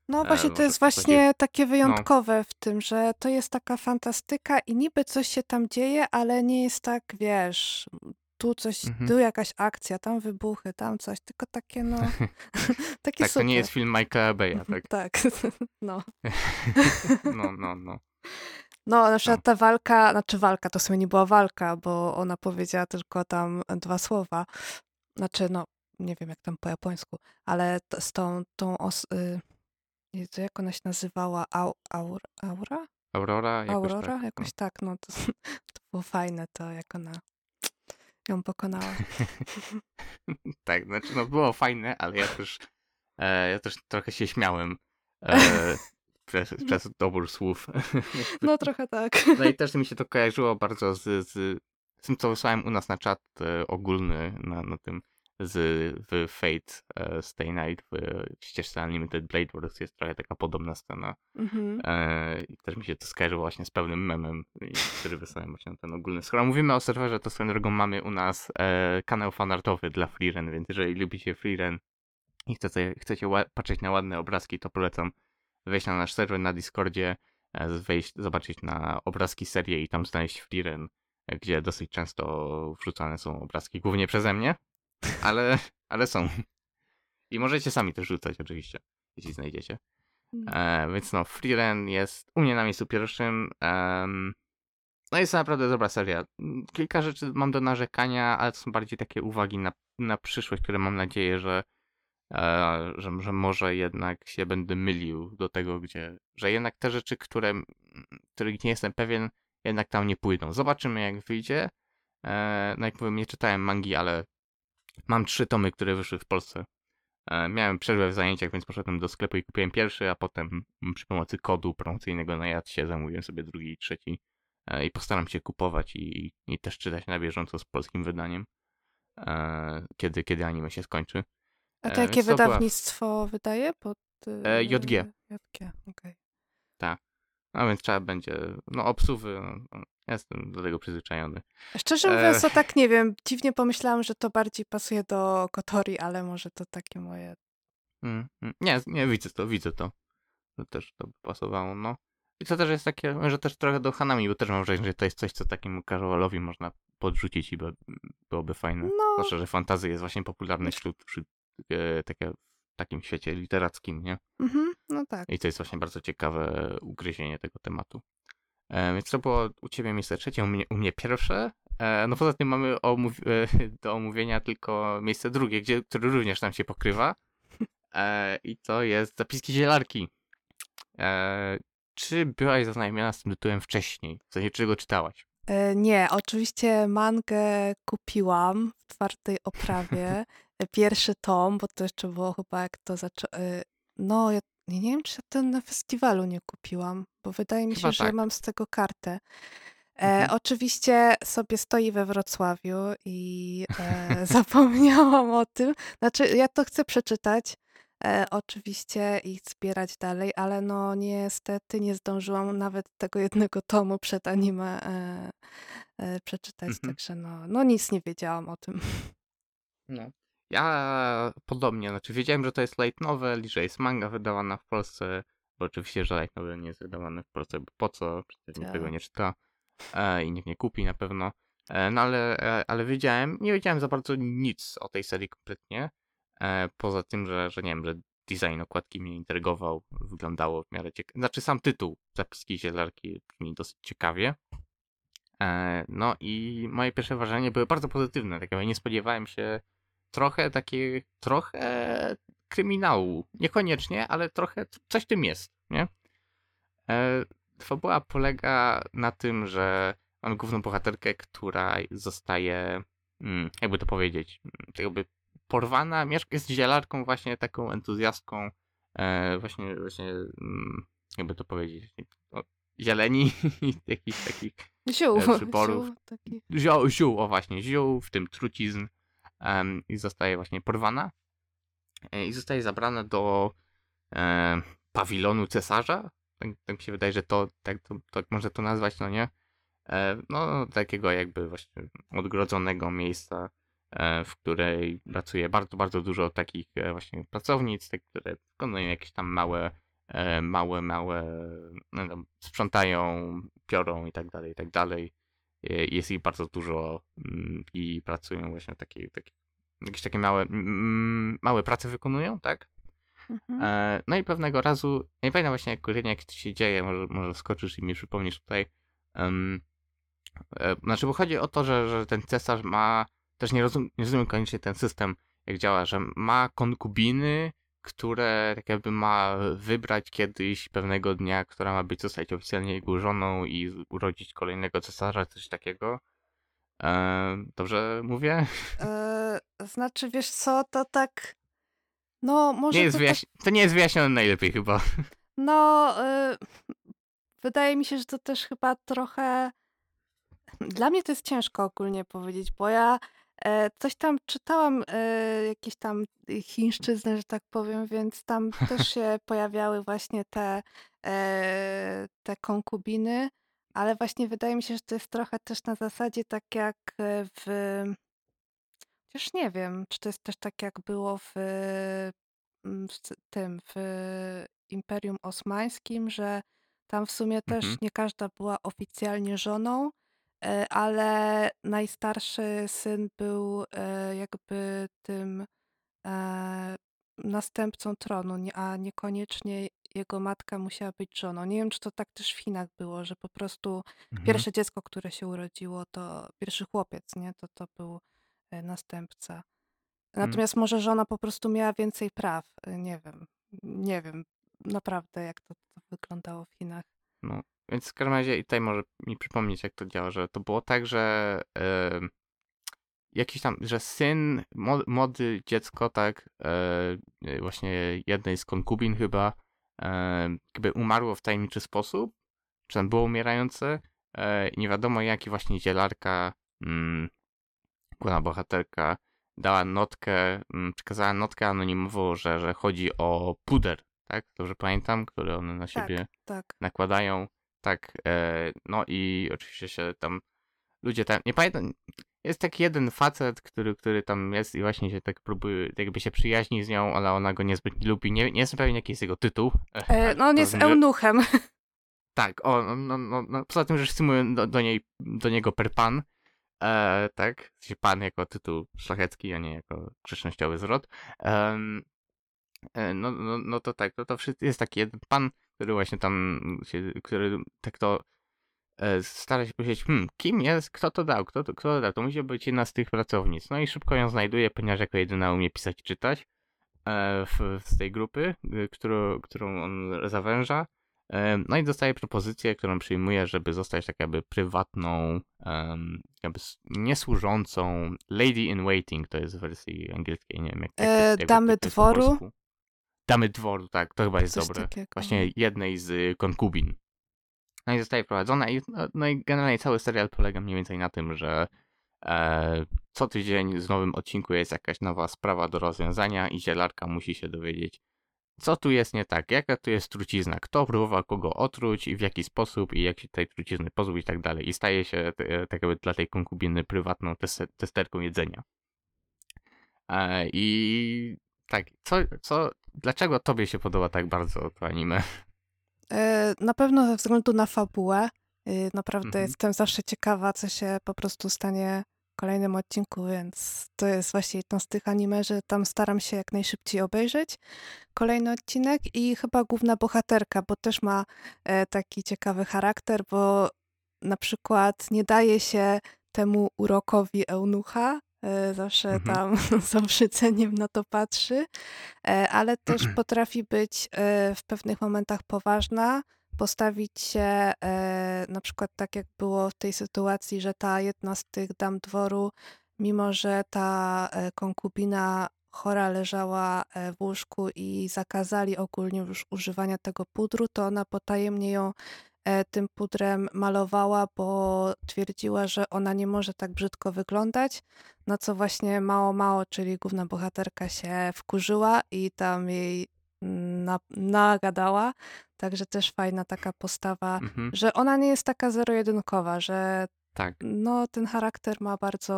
No właśnie to jest właśnie takie wyjątkowe no. w tym, że to jest taka fantastyka i niby coś się tam dzieje, ale nie jest tak, wiesz, tu coś, mhm. tu jakaś akcja, tam wybuchy, tam coś, tylko takie no... takie tak, super. To nie jest film Michaela Bay'a, tak? Tak, no. no, no, no. No, na przykład ta walka, znaczy walka, to w sumie nie była walka, bo ona powiedziała tylko tam dwa słowa, znaczy no, nie wiem jak tam po japońsku, ale t- z tą, tą os- nie, to jak ona się nazywała? Au, aur, aura? Aurora? Jakoś Aurora? Tak. Jakoś no. tak, no to, to było fajne to, jak ona ją pokonała. Tak, znaczy no było fajne, ale ja też, e, ja też trochę się śmiałem e, przez, przez dobór słów. No trochę tak. No i też mi się to kojarzyło bardzo z, z, z tym, co wysłałem u nas na czat e, ogólny na, na tym z w Fate uh, Stay Night w, w ścieżce Unlimited Blade Works jest trochę taka podobna scena. Mm-hmm. E, i też mi się to skojarzyło właśnie z pewnym memem, który wysłałem właśnie na ten ogólny. Skoro mówimy o serwerze, to swoją drogą mamy u nas e, kanał fanartowy dla Freeren, więc jeżeli lubicie Freeren i chcecie, chcecie ła- patrzeć na ładne obrazki, to polecam wejść na nasz serwer na Discordzie, e, wejść, zobaczyć na obrazki serię i tam znaleźć Freeren, e, gdzie dosyć często wrzucane są obrazki, głównie przeze mnie. Ale, ale są. I możecie sami też rzucać oczywiście, jeśli znajdziecie. E, więc no, Freeren jest u mnie na miejscu pierwszym. E, no jest naprawdę dobra seria. Kilka rzeczy mam do narzekania, ale to są bardziej takie uwagi na, na przyszłość, które mam nadzieję, że, e, że, że może jednak się będę mylił do tego, gdzie... Że jednak te rzeczy, które, których nie jestem pewien, jednak tam nie pójdą. Zobaczymy jak wyjdzie. E, no jak mówię, nie czytałem mangi, ale mam trzy tomy, które wyszły w Polsce. E, miałem przerwę w zajęciach, więc poszedłem do sklepu i kupiłem pierwszy, a potem przy pomocy kodu promocyjnego na Jadsie zamówiłem sobie drugi i trzeci. E, I postaram się kupować i, i, i też czytać na bieżąco z polskim wydaniem, e, kiedy, kiedy anime się skończy. E, a to jakie wydawnictwo była... wydaje? Pod... E, J G. J G, okej. Tak. No więc trzeba będzie, no obsuwy, no, jestem do tego przyzwyczajony. Szczerze mówiąc, to e... tak nie wiem, dziwnie pomyślałam, że to bardziej pasuje do Kotori, ale może to takie moje... Mm, nie, nie, widzę to, widzę to, że też to by pasowało, no. I to też jest takie, że też trochę do Hanami, bo też mam wrażenie, że to jest coś, co takiemu casualowi można podrzucić i by, byłoby fajne. No. Zwłaszcza, że fantasy jest właśnie popularne wśród, wśród e, takie... w takim świecie literackim, nie? Mhm, no tak. I to jest właśnie bardzo ciekawe ugryzienie tego tematu. E, więc to było u ciebie miejsce trzecie, u mnie, u mnie pierwsze. E, no poza tym mamy omów- do omówienia tylko miejsce drugie, gdzie, które również nam się pokrywa. E, I to jest Zapiski zielarki. E, czy byłaś zaznajomiona z tym tytułem wcześniej? W sensie, czy go czytałaś? E, nie, oczywiście mangę kupiłam w twardej oprawie. Pierwszy tom, bo to jeszcze było chyba jak to zaczęło... No, ja nie wiem, czy ja ten na festiwalu nie kupiłam, bo wydaje mi się, chyba że tak. Mam z tego kartę. Mhm. E, oczywiście sobie stoi we Wrocławiu i e, zapomniałam o tym. Znaczy, ja to chcę przeczytać e, oczywiście i zbierać dalej, ale no niestety nie zdążyłam nawet tego jednego tomu przed anime e, e, przeczytać, mhm. Także no, no nic nie wiedziałam o tym. No. Ja podobnie, znaczy wiedziałem, że to jest light novel i że jest manga wydawana w Polsce, bo oczywiście, że light novel nie jest wydawany w Polsce, bo po co, przecież nikt tego nie czyta e, i nikt nie kupi na pewno, e, no ale, e, ale wiedziałem, nie wiedziałem za bardzo nic o tej serii kompletnie, e, poza tym, że, że nie wiem, że design okładki mnie intrygował, wyglądało w miarę ciekawie, znaczy sam tytuł Zapiski zielarki brzmi dosyć ciekawie, e, no i moje pierwsze wrażenia były bardzo pozytywne, tak jakby nie spodziewałem się trochę takie, trochę kryminału. Niekoniecznie, ale trochę, coś w tym jest, nie? E, fabuła polega na tym, że mamy główną bohaterkę, która zostaje, mm, jakby to powiedzieć, jakby porwana, jest zielarką właśnie, taką entuzjastką, e, właśnie, właśnie, mm, jakby to powiedzieć, o, zieleni, jakichś takich ziół, e, przyborów. Ziół, taki. ziół, ziół, o właśnie, ziół, w tym trucizn. Um, i zostaje właśnie porwana e, i zostaje zabrana do e, pawilonu cesarza, tak, tak mi się wydaje, że to tak, to, tak można to nazwać, no nie? E, no takiego jakby właśnie odgrodzonego miejsca, w której pracuje bardzo, bardzo dużo takich właśnie pracownic, te, które wykonują jakieś tam małe, małe, małe, no, tam sprzątają, piorą i tak dalej, i tak dalej. Jest ich bardzo dużo i pracują właśnie takie, takie jakieś takie małe, małe prace wykonują, tak? Mhm. No i pewnego razu, nie pamiętam właśnie jak, jak to się dzieje, może, może skoczysz i mi przypomnisz tutaj. Um, znaczy, bo chodzi o to, że, że ten cesarz ma, też nie, rozum, nie rozumiem koniecznie ten system, jak działa, że ma konkubiny, które tak jakby ma wybrać kiedyś pewnego dnia, która ma być zostać oficjalnie jego żoną i urodzić kolejnego cesarza, coś takiego. E, dobrze mówię? E, znaczy, wiesz co, to tak... No, może nie jest to, wyjaśni- to nie jest wyjaśnione najlepiej chyba. No, y- wydaje mi się, że to też chyba trochę... Dla mnie to jest ciężko ogólnie powiedzieć, bo ja e, coś tam czytałam, e, jakieś tam chińszczyznę, że tak powiem, więc tam też się pojawiały właśnie te, e, te konkubiny, ale właśnie wydaje mi się, że to jest trochę też na zasadzie tak jak w... Chociaż nie wiem, czy to jest też tak jak było w, w tym, w Imperium Osmańskim, że tam w sumie też mhm. nie każda była oficjalnie żoną, ale najstarszy syn był jakby tym następcą tronu, a niekoniecznie jego matka musiała być żoną. Nie wiem, czy to tak też w Chinach było, że po prostu mhm. pierwsze dziecko, które się urodziło, to pierwszy chłopiec, nie? To to był następca. Natomiast hmm. może żona po prostu miała więcej praw. Nie wiem. Nie wiem naprawdę, jak to, to wyglądało w Chinach. No, więc w każdym razie i tutaj może mi przypomnieć, jak to działa, że to było tak, że e, jakiś tam, że syn, młody dziecko, tak, e, właśnie jednej z konkubin chyba, e, jakby umarło w tajemniczy sposób, czy tam było umierające e, i nie wiadomo, jaki właśnie zielarka mm, główna bohaterka dała notkę, przekazała notkę anonimowo, że, że chodzi o puder, tak? Dobrze pamiętam, który one na siebie tak, tak. nakładają. Tak, e, no i oczywiście się tam ludzie tam, nie pamiętam, jest taki jeden facet, który, który tam jest i właśnie się tak próbuje, jakby się przyjaźni z nią, ale ona go niezbyt nie lubi. Nie, nie jestem pewien, jaki jest jego tytuł. E, no on jest rozumiem, eunuchem. Tak, o, no, no, no, poza tym, że symują do, do, niej, do niego per pan. E, tak, pan jako tytuł szlachecki, a nie jako grzecznościowy zwrot. E, no, no, no to tak, to, to wszystko jest taki jeden pan, który właśnie tam, się, który tak to e, stara się powiedzieć, hmm, kim jest, kto to dał, kto to, kto to dał, to musi być jedna z tych pracownic. No i szybko ją znajduje, ponieważ jako jedyna umie pisać i czytać e, w, z tej grupy, którą, którą on zawęża. No i dostaje propozycję, którą przyjmuje, żeby zostać tak jakby prywatną, um, jakby niesłużącą lady in waiting, to jest w wersji angielskiej, nie wiem jak, jak, jak, jak Damy to, jak dworu? Po Damy dworu, tak, to chyba to jest dobre. Takiego. Właśnie jednej z konkubin. No i zostaje prowadzona i, no, no i generalnie cały serial polega mniej więcej na tym, że e, co tydzień z nowym odcinku jest jakaś nowa sprawa do rozwiązania i zielarka musi się dowiedzieć, co tu jest nie tak, jaka tu jest trucizna, kto próbował kogo otruć i w jaki sposób i jak się tej trucizny pozbyć i tak dalej. I staje się te, tak jakby dla tej konkubiny prywatną tes- testerką jedzenia. E, I tak, co, co, dlaczego tobie się podoba tak bardzo to anime? E, na pewno ze względu na fabułę. E, naprawdę mhm. jestem zawsze ciekawa, co się po prostu stanie w kolejnym odcinku, więc to jest właśnie jedno z tych anime, że tam staram się jak najszybciej obejrzeć kolejny odcinek i chyba główna bohaterka, bo też ma e, taki ciekawy charakter, bo na przykład nie daje się temu urokowi eunucha, e, zawsze mhm. tam z obrzydzeniem na to patrzy, e, ale też mhm. potrafi być e, w pewnych momentach poważna, postawić się e, na przykład tak, jak było w tej sytuacji, że ta jedna z tych dam dworu, mimo że ta e, konkubina chora leżała e, w łóżku i zakazali ogólnie już używania tego pudru, to ona potajemnie ją e, tym pudrem malowała, bo twierdziła, że ona nie może tak brzydko wyglądać, na co właśnie mało, mało, czyli główna bohaterka się wkurzyła i tam jej Na, nagadała, także też fajna taka postawa, mhm. że ona nie jest taka zero-jedynkowa, że tak. no, ten charakter ma bardzo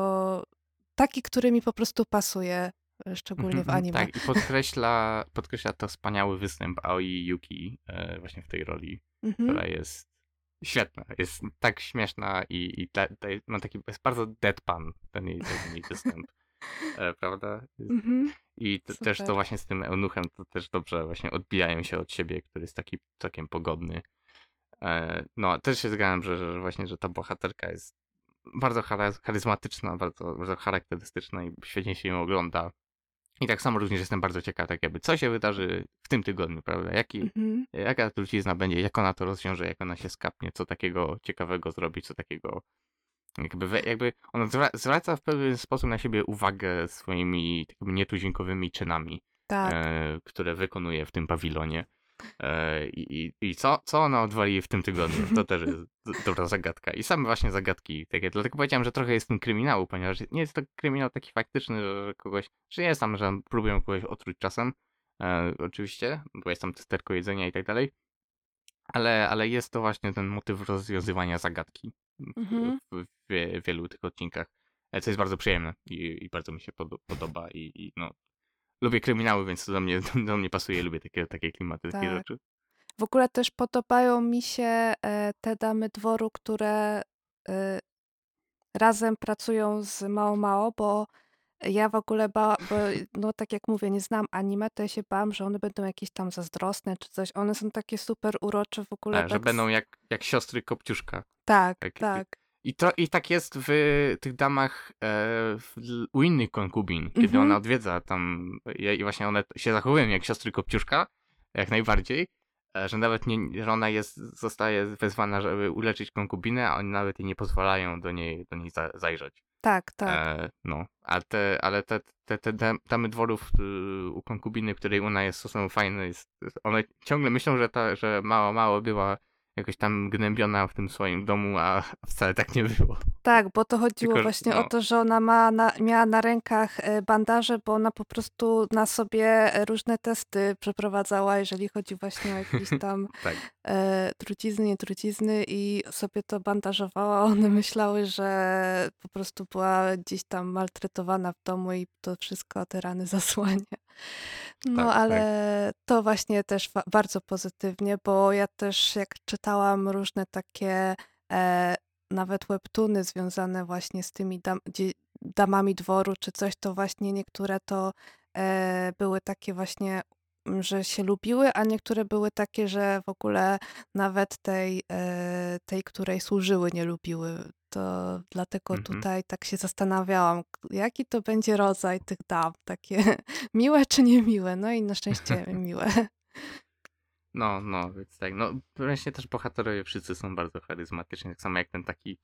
taki, który mi po prostu pasuje, szczególnie w anime. Tak, i podkreśla, podkreśla to wspaniały występ Aoi Yuki e, właśnie w tej roli, mm-hmm. która jest świetna, jest tak śmieszna i, i ta, ta jest, ma taki, jest bardzo deadpan ten jej, ten jej występ, e, prawda? Mm-hmm. I t- też to właśnie z tym eunuchem to też dobrze właśnie odbijają się od siebie, który jest taki całkiem pogodny. E, no, też się zgadzam, że, że właśnie, że ta bohaterka jest bardzo charyzmatyczna, bardzo, bardzo charakterystyczna i świetnie się ją ogląda. I tak samo również jestem bardzo ciekaw, tak jakby co się wydarzy w tym tygodniu, prawda? Jaki, mm-hmm. Jaka trucizna będzie, jak ona to rozwiąże, jak ona się skapnie, co takiego ciekawego zrobi, co takiego jakby, we, jakby ona zwraca w pewien sposób na siebie uwagę swoimi takimi nietuzinkowymi czynami, tak. e, które wykonuje w tym pawilonie. E, I i co, co ona odwali w tym tygodniu? To też jest dobra zagadka. I same właśnie zagadki takie. Dlatego powiedziałem, że trochę jest tym kryminału, ponieważ nie jest to kryminał taki faktyczny, że kogoś, że jest tam, że próbują kogoś otruć czasem. E, oczywiście, bo jest tam testerko jedzenia i tak dalej. Ale, ale jest to właśnie ten motyw rozwiązywania zagadki mhm. w, w, w wielu tych odcinkach, co jest bardzo przyjemne i, i bardzo mi się pod, podoba i, i no lubię kryminały, więc to do mnie, do mnie pasuje, lubię takie, takie klimaty, tak. takie rzeczy. W ogóle też podobają mi się te damy dworu, które razem pracują z Mao Mao, bo ja w ogóle, ba- bo, no tak jak mówię, nie znam anime, to ja się bałam, że one będą jakieś tam zazdrosne czy coś. One są takie super urocze w ogóle. A, tak że z... będą jak, jak siostry Kopciuszka. Tak, tak. tak. I, to, I tak jest w tych damach e, w, u innych konkubin, kiedy mhm. ona odwiedza tam i właśnie one się zachowują jak siostry Kopciuszka, jak najbardziej, że nawet nie, że ona jest, zostaje wezwana, żeby uleczyć konkubinę, a oni nawet jej nie pozwalają do niej, do niej za, zajrzeć. Tak, tak. E, no, a te, ale te, te, te damy dworów y, u konkubiny, której ona jest stosunkowo fajna, jest, one ciągle myślą, że ta, że mało, mało była jakoś tam gnębiona w tym swoim domu, a wcale tak nie było. Tak, bo to chodziło Tylko, właśnie no. o to, że ona ma na, miała na rękach bandaże, bo ona po prostu na sobie różne testy przeprowadzała, jeżeli chodzi właśnie o jakieś tam tak. e, trucizny, nie trucizny i sobie to bandażowała. One myślały, że po prostu była gdzieś tam maltretowana w domu i to wszystko te rany zasłania. No tak, ale tak. to właśnie też wa- bardzo pozytywnie, bo ja też jak czytałam różne takie e, nawet webtoony związane właśnie z tymi dam- damami dworu czy coś, to właśnie niektóre to e, były takie właśnie, że się lubiły, a niektóre były takie, że w ogóle nawet tej, e, tej której służyły, nie lubiły. To dlatego mhm. tutaj tak się zastanawiałam, jaki to będzie rodzaj tych dam, takie miłe czy niemiłe, no i na szczęście miłe. No, no, więc tak, no wreszcie też bohaterowie wszyscy są bardzo charyzmatyczni, tak samo jak ten taki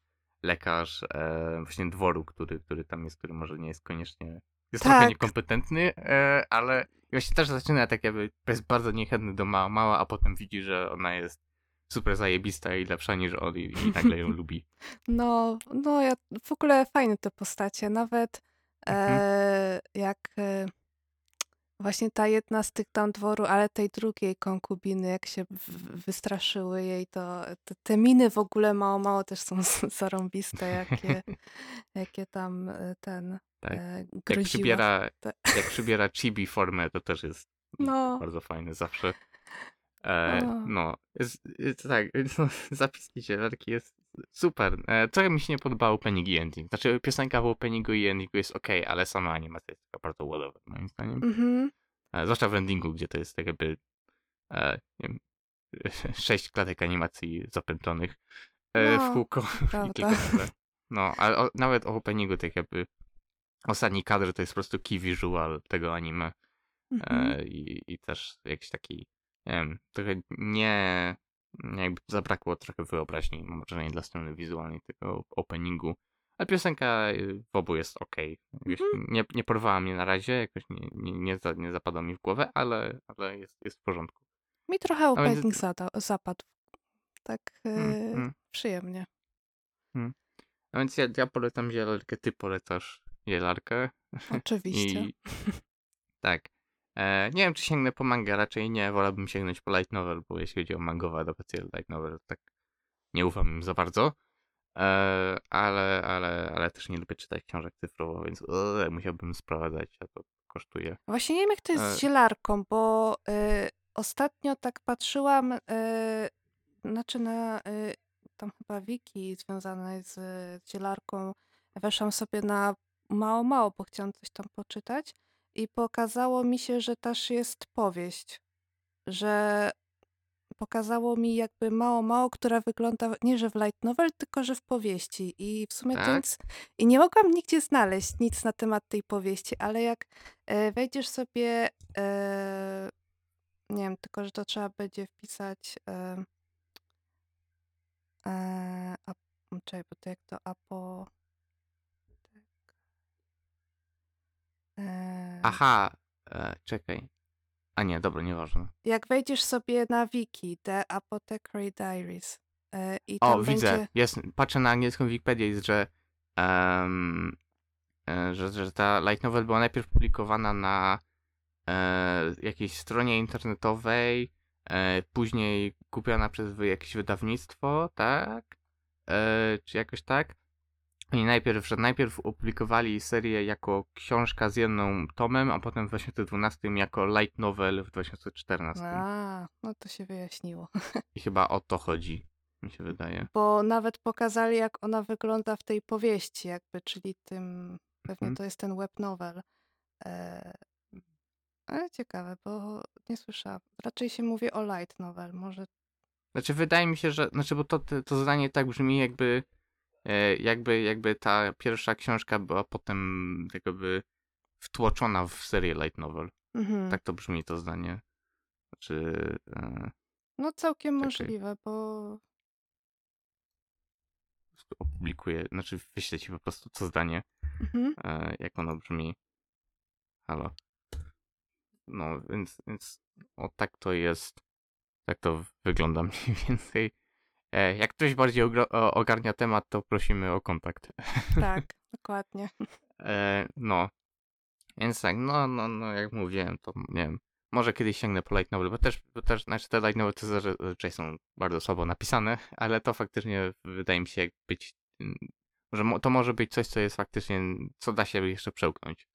lekarz e, właśnie dworu, który, który tam jest, który może nie jest koniecznie, jest tak. trochę niekompetentny, e, ale właśnie też zaczyna tak jakby, jest bardzo niechętny do mała, mała, a potem widzi, że ona jest super zajebista i lepsza niż on i, i nagle ją lubi. No, no ja w ogóle fajne te postacie, nawet mhm. e, jak e, właśnie ta jedna z tych tam dworu, ale tej drugiej konkubiny, jak się w, wystraszyły jej, to, to te miny w ogóle mało, mało też są zarąbiste, jakie, jakie tam ten tak. e, groziło. Jak przybiera, te... jak przybiera chibi formę, to też jest no. bardzo fajne zawsze. E, no, z, z, tak, no, zapis niedzielki jest super. E, trochę mi się nie podobał opening i ending. Znaczy, piosenka w openingu i endingu jest okej, okay, ale sama animacja jest taka bardzo ładowa, moim zdaniem. Mm-hmm. E, zwłaszcza w endingu, gdzie to jest tak jakby e, nie wiem, sześć klatek animacji zapętlonych e, no, w kółko. I tylko no, ale o, nawet o openingu tak jakby ostatni kadr to jest po prostu key visual tego anime. Mm-hmm. E, i, I też jakiś taki Um, trochę nie, jakby zabrakło trochę wyobraźni, mam wrażenie, dla strony wizualnej tego openingu, ale piosenka w obu jest okej. Okay. Mm-hmm. Nie, nie porwała mnie na razie, jakoś nie, nie, nie, za, nie zapadła mi w głowę, ale, ale jest, jest w porządku. Mi trochę opening więc... zada- zapadł, tak yy, mm-hmm. przyjemnie. Mm. A więc ja, ja polecam zielarkę, ty polecasz zielarkę. Oczywiście. I... Tak. Nie wiem, czy sięgnę po mangę, raczej nie, wolałbym sięgnąć po light novel, bo jeśli chodzi o mangowe adaptacje light novel, tak nie ufam im za bardzo. ale, ale, ale też nie lubię czytać książek cyfrowo, więc yy, musiałbym sprowadzać, a to kosztuje. Właśnie nie wiem, jak to jest z zielarką, bo yy, ostatnio tak patrzyłam, yy, znaczy na yy, tam chyba wiki związanej z zielarką, weszłam sobie na mało, mało, bo chciałam coś tam poczytać i pokazało mi się, że też jest powieść, że pokazało mi jakby mało, mało, która wygląda nie, że w light novel, tylko że w powieści. I w sumie tak? to nic... I nie mogłam nigdzie znaleźć nic na temat tej powieści, ale jak wejdziesz sobie... E... Nie wiem, tylko że to trzeba będzie wpisać... E... E... A... Czekaj, bo to jak to apo... Tak. E... Aha, e, czekaj. A nie, dobra, nieważne. Jak wejdziesz sobie na wiki, The Apothecary Diaries. Yy, i tam o, będzie... widzę. Jest, patrzę na angielską Wikipedię, jest, że, um, że, że ta light novel była najpierw publikowana na e, jakiejś stronie internetowej, e, później kupiona przez jakieś wydawnictwo, tak? E, czy jakoś tak? Oni najpierw, że najpierw opublikowali serię jako książka z jedną tomem, a potem w dwa tysiące dwunastym jako light novel w dwa tysiące czternastym. A, no to się wyjaśniło. I chyba o to chodzi, mi się wydaje. Bo nawet pokazali, jak ona wygląda w tej powieści jakby, czyli tym, pewnie mhm. to jest ten web novel. E... Ale ciekawe, bo nie słyszałam. Raczej się mówi o light novel, może... Znaczy wydaje mi się, że, znaczy bo to, to zdanie tak brzmi jakby... Jakby, jakby ta pierwsza książka była potem jakby wtłoczona w serię light novel. Mhm. Tak to brzmi to zdanie. Znaczy, e, no całkiem tak możliwe, bo... Opublikuję, znaczy wyślę ci po prostu to zdanie, mhm. e, jak ono brzmi. Halo. No, więc, więc o, tak to jest. Tak to wygląda mniej więcej. Jak ktoś bardziej ogarnia temat, to prosimy o kontakt. Tak, dokładnie. No, więc tak, no, no, no, jak mówiłem, to nie wiem, może kiedyś sięgnę po light novel, bo też, bo też znaczy te light novel to zazwyczaj są bardzo słabo napisane, ale to faktycznie wydaje mi się jak być, że to może być coś, co jest faktycznie, co da się jeszcze przełknąć.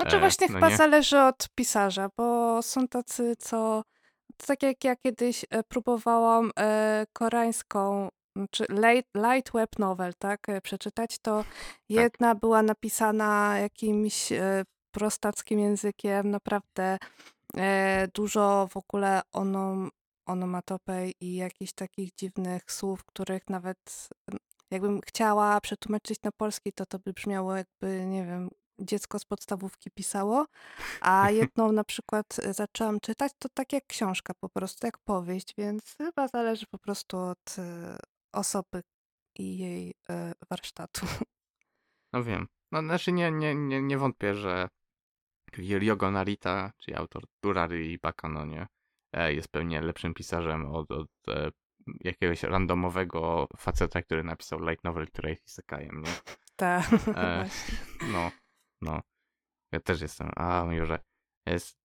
Znaczy właśnie no chyba nie? zależy od pisarza, bo są tacy, co... Tak jak ja kiedyś próbowałam e, koreańską, czy light, light web novel, tak, przeczytać, to jedna tak. była napisana jakimś e, prostackim językiem, naprawdę e, dużo w ogóle onom, onomatopej i jakichś takich dziwnych słów, których nawet jakbym chciała przetłumaczyć na polski, to to by brzmiało jakby, nie wiem, dziecko z podstawówki pisało, a jedną na przykład zaczęłam czytać, to tak jak książka po prostu, jak powieść, więc chyba zależy po prostu od osoby i jej warsztatu. No wiem. No znaczy nie, nie, nie, nie wątpię, że Ryogo Narita, czyli autor Durary i Bakanonie, jest pewnie lepszym pisarzem od, od jakiegoś randomowego faceta, który napisał light novel, który jest isekajem, nie? Tak. E, no. No, ja też jestem, a Jurze, jest,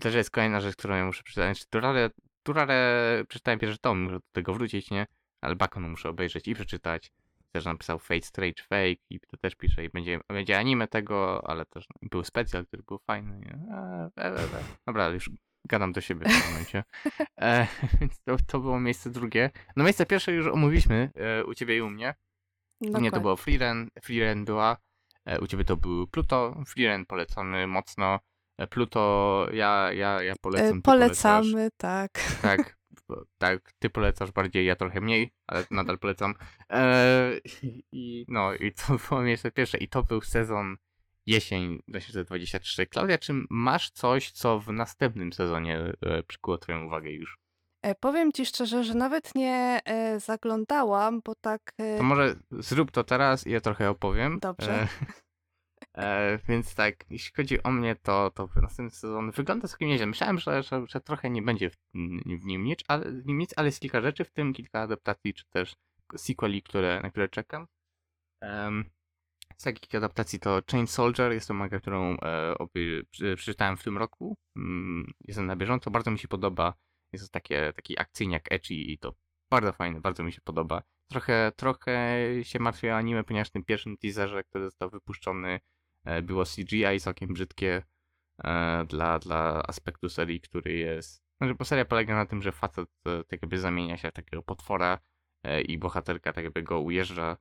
też jest kolejna rzecz, którą ja muszę przeczytać, Durarę, Durarę przeczytałem pierwszy tom, muszę do tego wrócić, nie, ale Bakon muszę obejrzeć i przeczytać, też napisał Fate Strange Fake i to też pisze i będzie, będzie anime tego, ale też był specjal, który był fajny, nie? A, le, le, le. Dobra, już gadam do siebie w tym momencie, e, to, to było miejsce drugie, no miejsce pierwsze już omówiliśmy e, u ciebie i u mnie, dokładnie. Nie, to było Freeren, Freeren była, u ciebie to był Pluto, Freeren polecamy mocno. Pluto, ja, ja, ja polecam. Polecamy, tak. Tak, tak, ty polecasz bardziej, ja trochę mniej, ale nadal polecam. Eee, i, no i to było miejsce pierwsze. I to był sezon jesień dwa tysiące dwudziesty trzeci. Klaudia, czy masz coś, co w następnym sezonie przykuło twoją uwagę już? Powiem ci szczerze, że nawet nie e, zaglądałam, bo tak... E... To może zrób to teraz i ja trochę opowiem. Dobrze. E, e, więc tak, jeśli chodzi o mnie, to, to następny sezon wygląda całkiem nieźle. Myślałem, że, że, że trochę nie będzie w, w, nim nic, ale, w nim nic, ale jest kilka rzeczy, w tym kilka adaptacji, czy też sequeli, które, na które czekam. E, z takich adaptacji to Chained Soldier, jest to manga, którą e, obie, przeczytałem w tym roku. Mm, jestem na bieżąco, bardzo mi się podoba. Jest to takie, taki akcyjniak ecchi i to bardzo fajne, bardzo mi się podoba. Trochę, trochę się martwię o anime, ponieważ w tym pierwszym teaserze, który został wypuszczony, było C G I całkiem brzydkie dla, dla aspektu serii, który jest... Znaczy, bo seria polega na tym, że facet tak jakby zamienia się w takiego potwora i bohaterka tak jakby go ujeżdża,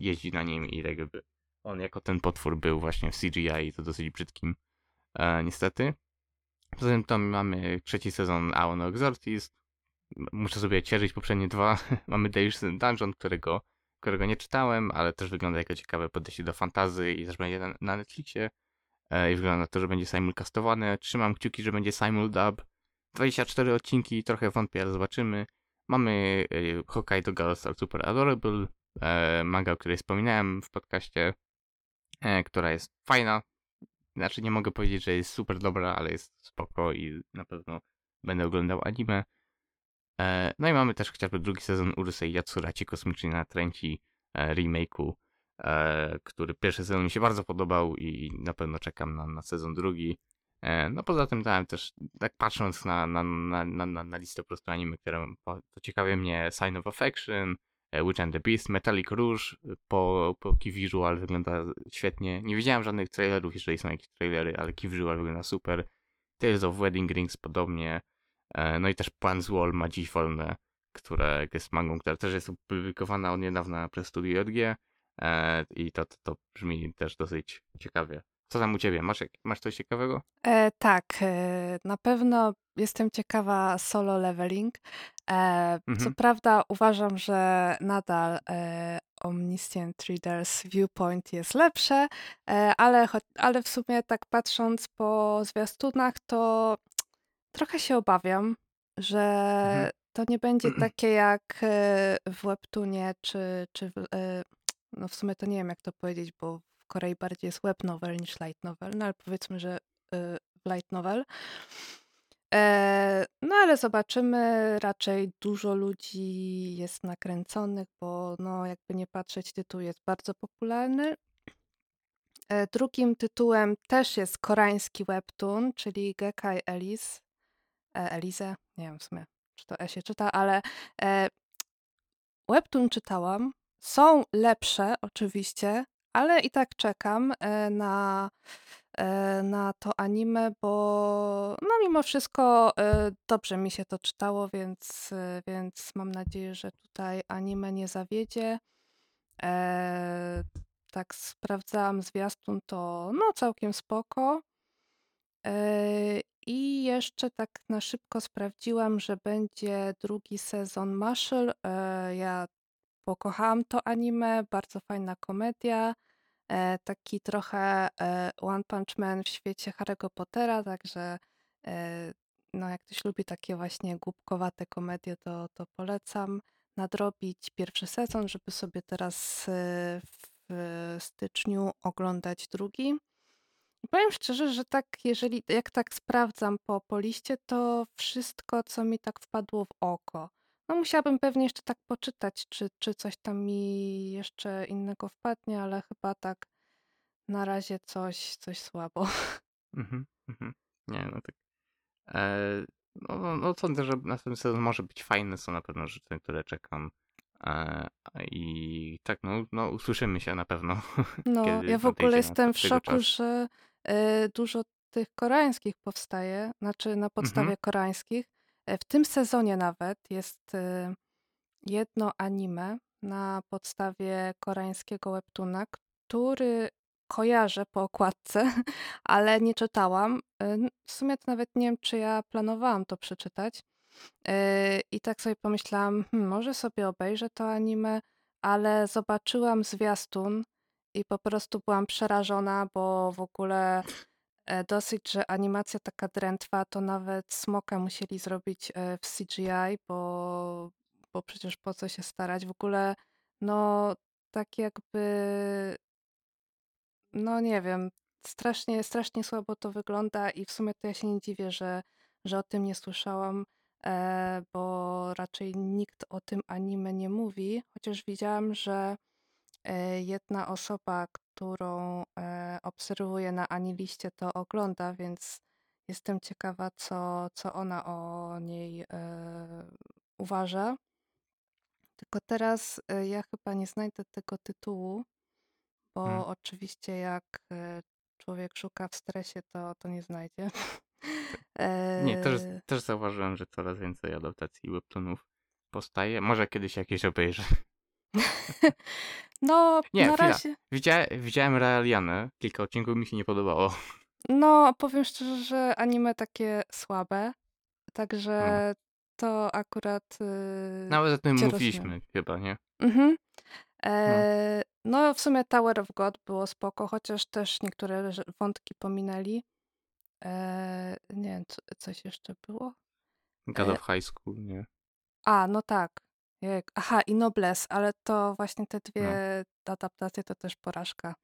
jeździ na nim i tak jakby on jako ten potwór był właśnie w C G I i to dosyć brzydkim, niestety. Poza tym tam mamy trzeci sezon Ao no Exorcist. Muszę sobie cieszyć poprzednie dwa. Mamy Delicious Dungeon, którego, którego nie czytałem, ale też wygląda jako ciekawe podejście do fantasy i też będzie na, na Netflixie. I wygląda na to, że będzie simulcastowane. Trzymam kciuki, że będzie simuldub. dwadzieścia cztery odcinki, trochę wątpię, ale zobaczymy. Mamy Hokkaido Girls Are Super Adorable, manga, o której wspominałem w podcaście, która jest fajna. Znaczy nie mogę powiedzieć, że jest super dobra, ale jest spoko i na pewno będę oglądał anime. No i mamy też chociażby drugi sezon Urusei Yatsuraci Kosmicznej Natręci remake'u, który pierwszy sezon mi się bardzo podobał i na pewno czekam na, na sezon drugi. No poza tym dałem też, tak patrząc na, na, na, na, na listę po prostu anime, które to ciekawie mnie, Sign of Affection, Witch and the Beast, Metallic Rouge po, po Key Visual wygląda świetnie. Nie widziałem żadnych trailerów, jeżeli są jakieś trailery, ale Key Visual wygląda super. Tales of Wedding Rings podobnie. No i też Pan's Wall ma dziś wolne, które jest mangą, która też jest opublikowana od niedawna przez Studio Ghibli i to, to, to brzmi też dosyć ciekawie. Co tam u ciebie? Masz, masz coś ciekawego? E, tak, e, na pewno jestem ciekawa Solo Leveling. E, mhm. Co prawda uważam, że nadal e, Omniscient Reader's Viewpoint jest lepsze, e, ale, cho- ale w sumie tak patrząc po zwiastunach, to trochę się obawiam, że mhm. to nie będzie takie jak e, w Webtoonie, czy, czy w, e, no w sumie to nie wiem jak to powiedzieć, bo w Korei bardziej jest web novel niż light novel, no ale powiedzmy, że y, light novel. E, no ale zobaczymy, raczej dużo ludzi jest nakręconych, bo no jakby nie patrzeć, tytuł jest bardzo popularny. E, drugim tytułem też jest koreański webtoon, czyli Gekai Elise. E, Elise, nie wiem w sumie, czy to E się czyta, ale e, webtoon czytałam. Są lepsze oczywiście, ale i tak czekam na, na to anime, bo no mimo wszystko dobrze mi się to czytało, więc, więc mam nadzieję, że tutaj anime nie zawiedzie. Tak sprawdzałam zwiastun, to no całkiem spoko. I jeszcze tak na szybko sprawdziłam, że będzie drugi sezon Muscle. Ja pokochałam to anime, bardzo fajna komedia. E, taki trochę e, One Punch Man w świecie Harry'ego Pottera, także e, no jak ktoś lubi takie właśnie głupkowate komedie, to, to polecam nadrobić pierwszy sezon, żeby sobie teraz e, w styczniu oglądać drugi. Powiem szczerze, że tak, jeżeli jak tak sprawdzam po, po liście, to wszystko, co mi tak wpadło w oko. No musiałabym pewnie jeszcze tak poczytać, czy, czy coś tam mi jeszcze innego wpadnie, ale chyba tak na razie coś, coś słabo. Mhm, mhm. Nie, no tak. Eee, no, no sądzę, że następny sezon może być fajny, są na pewno rzeczy, na które czekam. Eee, I tak, no, no usłyszymy się na pewno. No, ja w ogóle jestem w szoku, czasu. że y, dużo tych koreańskich powstaje, znaczy na podstawie mhm. koreańskich. W tym sezonie nawet jest jedno anime na podstawie koreańskiego webtoona, który kojarzę po okładce, ale nie czytałam. W sumie to nawet nie wiem, czy ja planowałam to przeczytać. I tak sobie pomyślałam, hmm, może sobie obejrzę to anime, ale zobaczyłam zwiastun i po prostu byłam przerażona, bo w ogóle... Dosyć, że animacja taka drętwa, to nawet smoka musieli zrobić w C G I, bo, bo przecież po co się starać. W ogóle, no tak jakby, no nie wiem, strasznie, strasznie słabo to wygląda i w sumie to ja się nie dziwię, że, że o tym nie słyszałam, bo raczej nikt o tym anime nie mówi, chociaż widziałam, że jedna osoba, którą e, obserwuję na Aniliście, to ogląda, więc jestem ciekawa, co, co ona o niej e, uważa. Tylko teraz y, ja chyba nie znajdę tego tytułu, bo hmm. oczywiście jak y, człowiek szuka w stresie, to, to nie znajdzie. Nie, też, też zauważyłem, że coraz więcej adaptacji webtoonów powstaje. Może kiedyś jakieś obejrzę. No, nie, na chwila. razie... Widzia, widziałem Realianę, kilka odcinków mi się nie podobało. No, powiem szczerze, że anime takie słabe, także no. to akurat... Yy, Nawet o tym mówiliśmy rozumiem. chyba, nie? Mhm. E, no. no, w sumie Tower of God było spoko, chociaż też niektóre wątki pominęli. E, nie wiem, co, coś jeszcze było? God of High School, nie? A, no tak. Aha, i Nobles, ale to właśnie te dwie no. adaptacje to też porażka.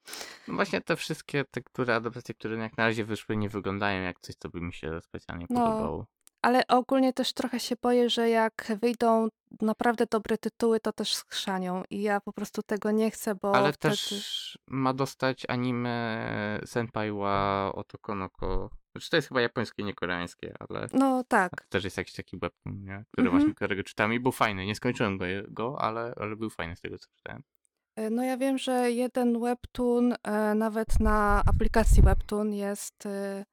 No właśnie te wszystkie te które adaptacje, które jak na razie wyszły, nie wyglądają jak coś, co by mi się specjalnie no, podobało. Ale ogólnie też trochę się boję, że jak wyjdą naprawdę dobre tytuły, to też schrzanią i ja po prostu tego nie chcę, bo... Ale wtedy... też ma dostać anime Senpai wa Otokonoko. Znaczy to jest chyba japońskie, nie koreańskie, ale... No tak. To też jest jakiś taki webtoon, nie? Który mm-hmm. właśnie, którego czytam i był fajny. Nie skończyłem go, go ale, ale był fajny z tego, co czytałem. No ja wiem, że jeden webtoon e, nawet na aplikacji webtoon jest e,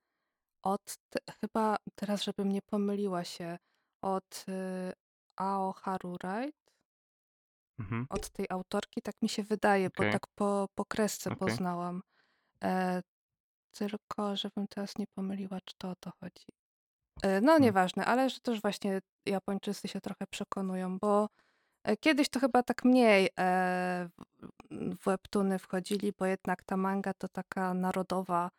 od... Te, chyba teraz, żebym nie pomyliła się, od e, Ao Harurai. Mm-hmm. Od tej autorki, tak mi się wydaje, okay. bo tak po, po kresce okay. poznałam. E, Tylko, żebym teraz nie pomyliła, czy to o to chodzi. No nieważne, ale że też właśnie Japończycy się trochę przekonują, bo kiedyś to chyba tak mniej w webtoony wchodzili, bo jednak ta manga to taka narodowa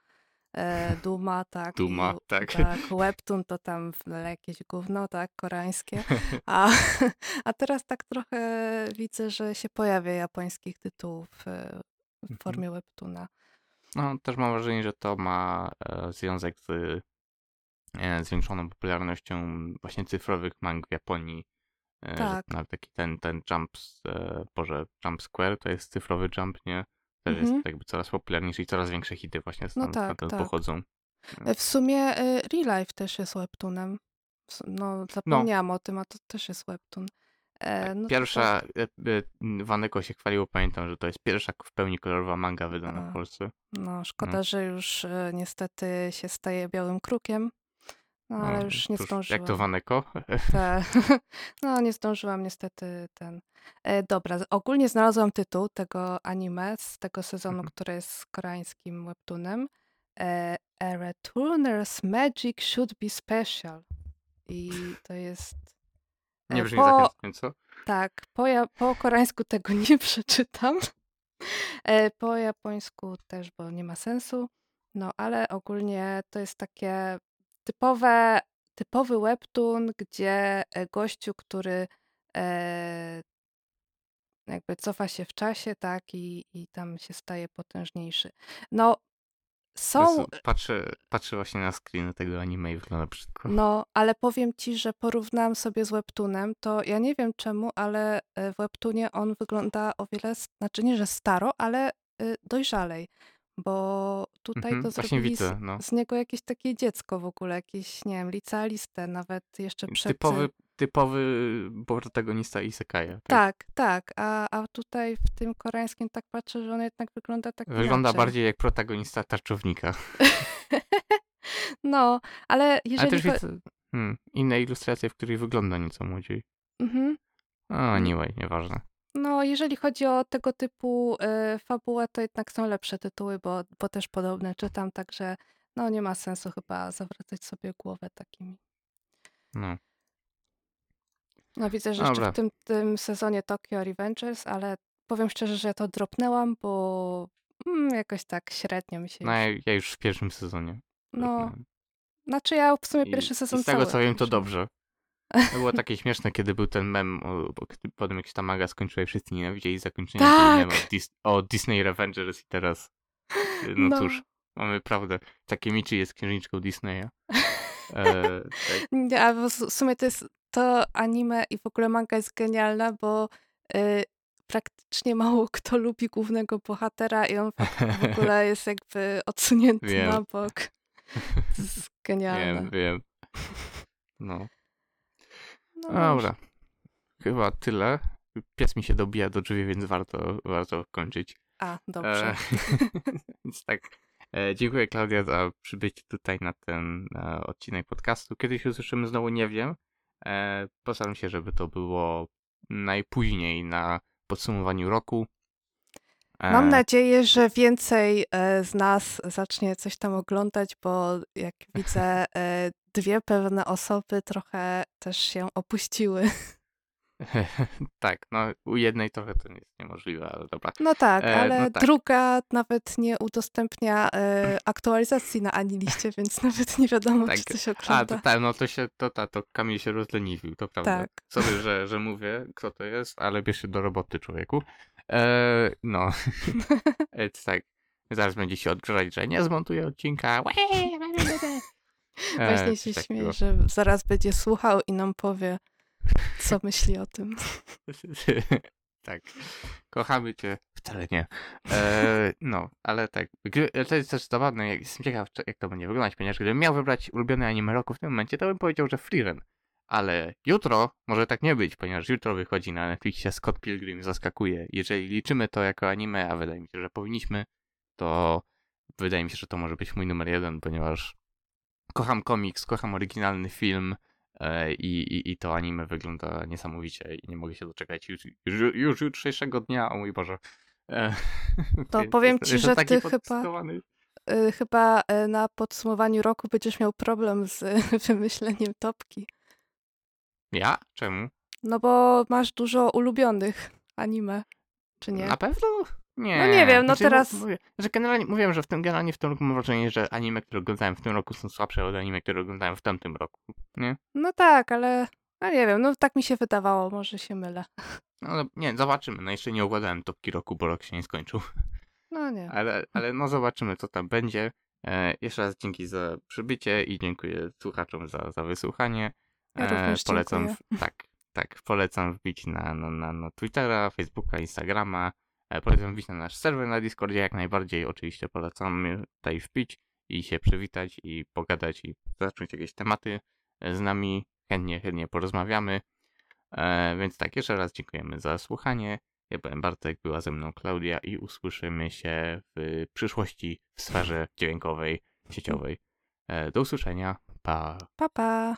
duma, tak? Duma, I, tak. tak. Webtoon to tam jakieś gówno, tak? Koreańskie. A, a teraz tak trochę widzę, że się pojawia japońskich tytułów w formie webtoona. No, też mam wrażenie, że to ma e, związek z e, zwiększoną popularnością właśnie cyfrowych mang w Japonii. E, tak. Nawet taki ten, ten jump, e, boże, Jump Square to jest cyfrowy jump, nie? Też mhm. jest jakby coraz popularniejszy i coraz większe hity właśnie stąd no tak, tak. pochodzą. W sumie y, Real Life też jest webtoonem. No, zapomniałam no. o tym, a to też jest webtoon. E, no pierwsza, to to... Waneko się chwaliło, pamiętam, że to jest pierwsza w pełni kolorowa manga wydana A, w Polsce. No, szkoda, no. że już e, niestety się staje białym krukiem, no, ale no, już nie tuż, zdążyłam. Jak to Waneko? Te, no, nie zdążyłam niestety ten. E, dobra, ogólnie znalazłam tytuł tego anime z tego sezonu, mm. który jest koreańskim webtoonem. E, A Returner's Magic Should Be Special. I to jest... Nie brzmi zachęcająco, co? Tak, po, ja, po koreańsku tego nie przeczytam. Po japońsku też, bo nie ma sensu. No, ale ogólnie to jest takie typowe, typowy webtoon, gdzie gościu, który e, jakby cofa się w czasie, tak, i, i tam się staje potężniejszy. No, są... Patrzę, patrzę właśnie na screen tego anime i wygląda brzydko. No, ale powiem ci, że porównałam sobie z webtoonem, to ja nie wiem czemu, ale w webtoonie on wygląda o wiele, znaczy nie, że staro, ale dojrzalej, bo tutaj mhm, to zrobili widzę, no. z, z niego jakieś takie dziecko w ogóle, jakieś, nie wiem, licealistę nawet jeszcze przed... Typowy, typowy protagonista isekaja. Tak, tak, tak. A, a tutaj w tym koreańskim tak patrzę, że on jednak wygląda tak Wygląda inaczej. bardziej jak protagonista Tarczownika. No, ale jeżeli... Ale też widzę hmm, inne ilustracje, w których wygląda nieco młodziej. Mhm. O, anyway, nieważne. No, jeżeli chodzi o tego typu y, fabułę, to jednak są lepsze tytuły, bo, bo też podobne czytam, także no nie ma sensu chyba zawracać sobie głowę takimi. No. No widzę, że Dobra. jeszcze w tym, tym sezonie Tokyo Revengers, ale powiem szczerze, że ja to dropnęłam, bo mm, jakoś tak średnio mi się... No ja, ja już w pierwszym sezonie. No, znaczy ja w sumie I, pierwszy sezon cały. Z tego co wiem to dobrze. To było takie śmieszne, kiedy był ten mem, o, bo potem jak się ta maga skończyła i wszyscy nienawidzieli zakończenia tak. memu o, Dis- o Disney Revengers i teraz, no, no cóż, mamy prawdę. Takemichi jest księżniczką Disneya. E, tak. A w sumie to jest to anime i w ogóle manga jest genialna, bo y, praktycznie mało kto lubi głównego bohatera i on w ogóle jest jakby odsunięty wiem. na bok. To jest genialne. Wiem, wiem. No. No, Dobra, chyba tyle. pies mi się dobija do drzwi, więc warto, warto kończyć. A, dobrze. Więc tak. Dziękuję, Klaudia, za przybycie tutaj na ten odcinek podcastu. Kiedy się usłyszymy znowu, nie wiem. Postaram się, żeby to było najpóźniej na podsumowaniu roku. Mam nadzieję, że więcej z nas zacznie coś tam oglądać, bo jak widzę, dwie pewne osoby trochę też się opuściły. Tak, no u jednej trochę to jest niemożliwe, ale dobra. No tak, ale no tak. Druga nawet nie udostępnia e, aktualizacji na Aniliście, więc nawet nie wiadomo, tak. Czy coś ogląda. A, to, ta, no to się, to, ta, to Kamil się rozleniwił, to prawda. Tak. Sorry, że, że mówię, kto to jest, ale bierz się do roboty, człowieku. E, no, e, tak, zaraz będzie się odgrzać, że nie zmontuję odcinka. Właśnie e, się tak śmieję, było. Że zaraz będzie słuchał i nam powie, co myśli o tym. Tak. Kochamy cię. Wcale nie. E, no, ale tak. Gdy, to jest też zabawne. Jak, jestem ciekaw, jak to będzie wyglądać, ponieważ gdybym miał wybrać ulubiony anime roku w tym momencie, to bym powiedział, że Frieren. Ale jutro może tak nie być, ponieważ jutro wychodzi na Netflixie Scott Pilgrim zaskakuje. Jeżeli liczymy to jako anime, a wydaje mi się, że powinniśmy, to wydaje mi się, że to może być mój numer jeden, ponieważ kocham komiks, kocham oryginalny film. I, i, I to anime wygląda niesamowicie i nie mogę się doczekać już, już, już jutrzejszego dnia, o mój Boże. To powiem ci, że ty chyba, y, chyba na podsumowaniu roku będziesz miał problem z wymyśleniem topki. Ja? Czemu? No bo masz dużo ulubionych anime, czy nie? Na pewno? Nie. No nie wiem, no znaczy, teraz... Mówię, że generalnie, mówiłem, że w tym generalnie w tym roku mam wrażenie, że anime, które oglądałem w tym roku są słabsze od anime, które oglądałem w tamtym roku, nie? No tak, ale no nie wiem, no tak mi się wydawało, może się mylę. No nie, zobaczymy, no jeszcze nie układałem topki roku, bo rok się nie skończył. No nie. Ale, ale no zobaczymy, co tam będzie. E, jeszcze raz dzięki za przybycie i dziękuję słuchaczom za, za wysłuchanie. E, ja również polecam, dziękuję. Tak, tak, polecam wbić na, na, na, na Twittera, Facebooka, Instagrama. Polecam wbić na nasz serwer na Discordzie, jak najbardziej oczywiście polecam tutaj wpić i się przywitać i pogadać i zacząć jakieś tematy z nami, chętnie, chętnie porozmawiamy, e, więc tak, jeszcze raz dziękujemy za słuchanie, ja byłem Bartek, była ze mną Klaudia i usłyszymy się w przyszłości w sferze dźwiękowej, sieciowej. E, do usłyszenia, pa! Pa, pa!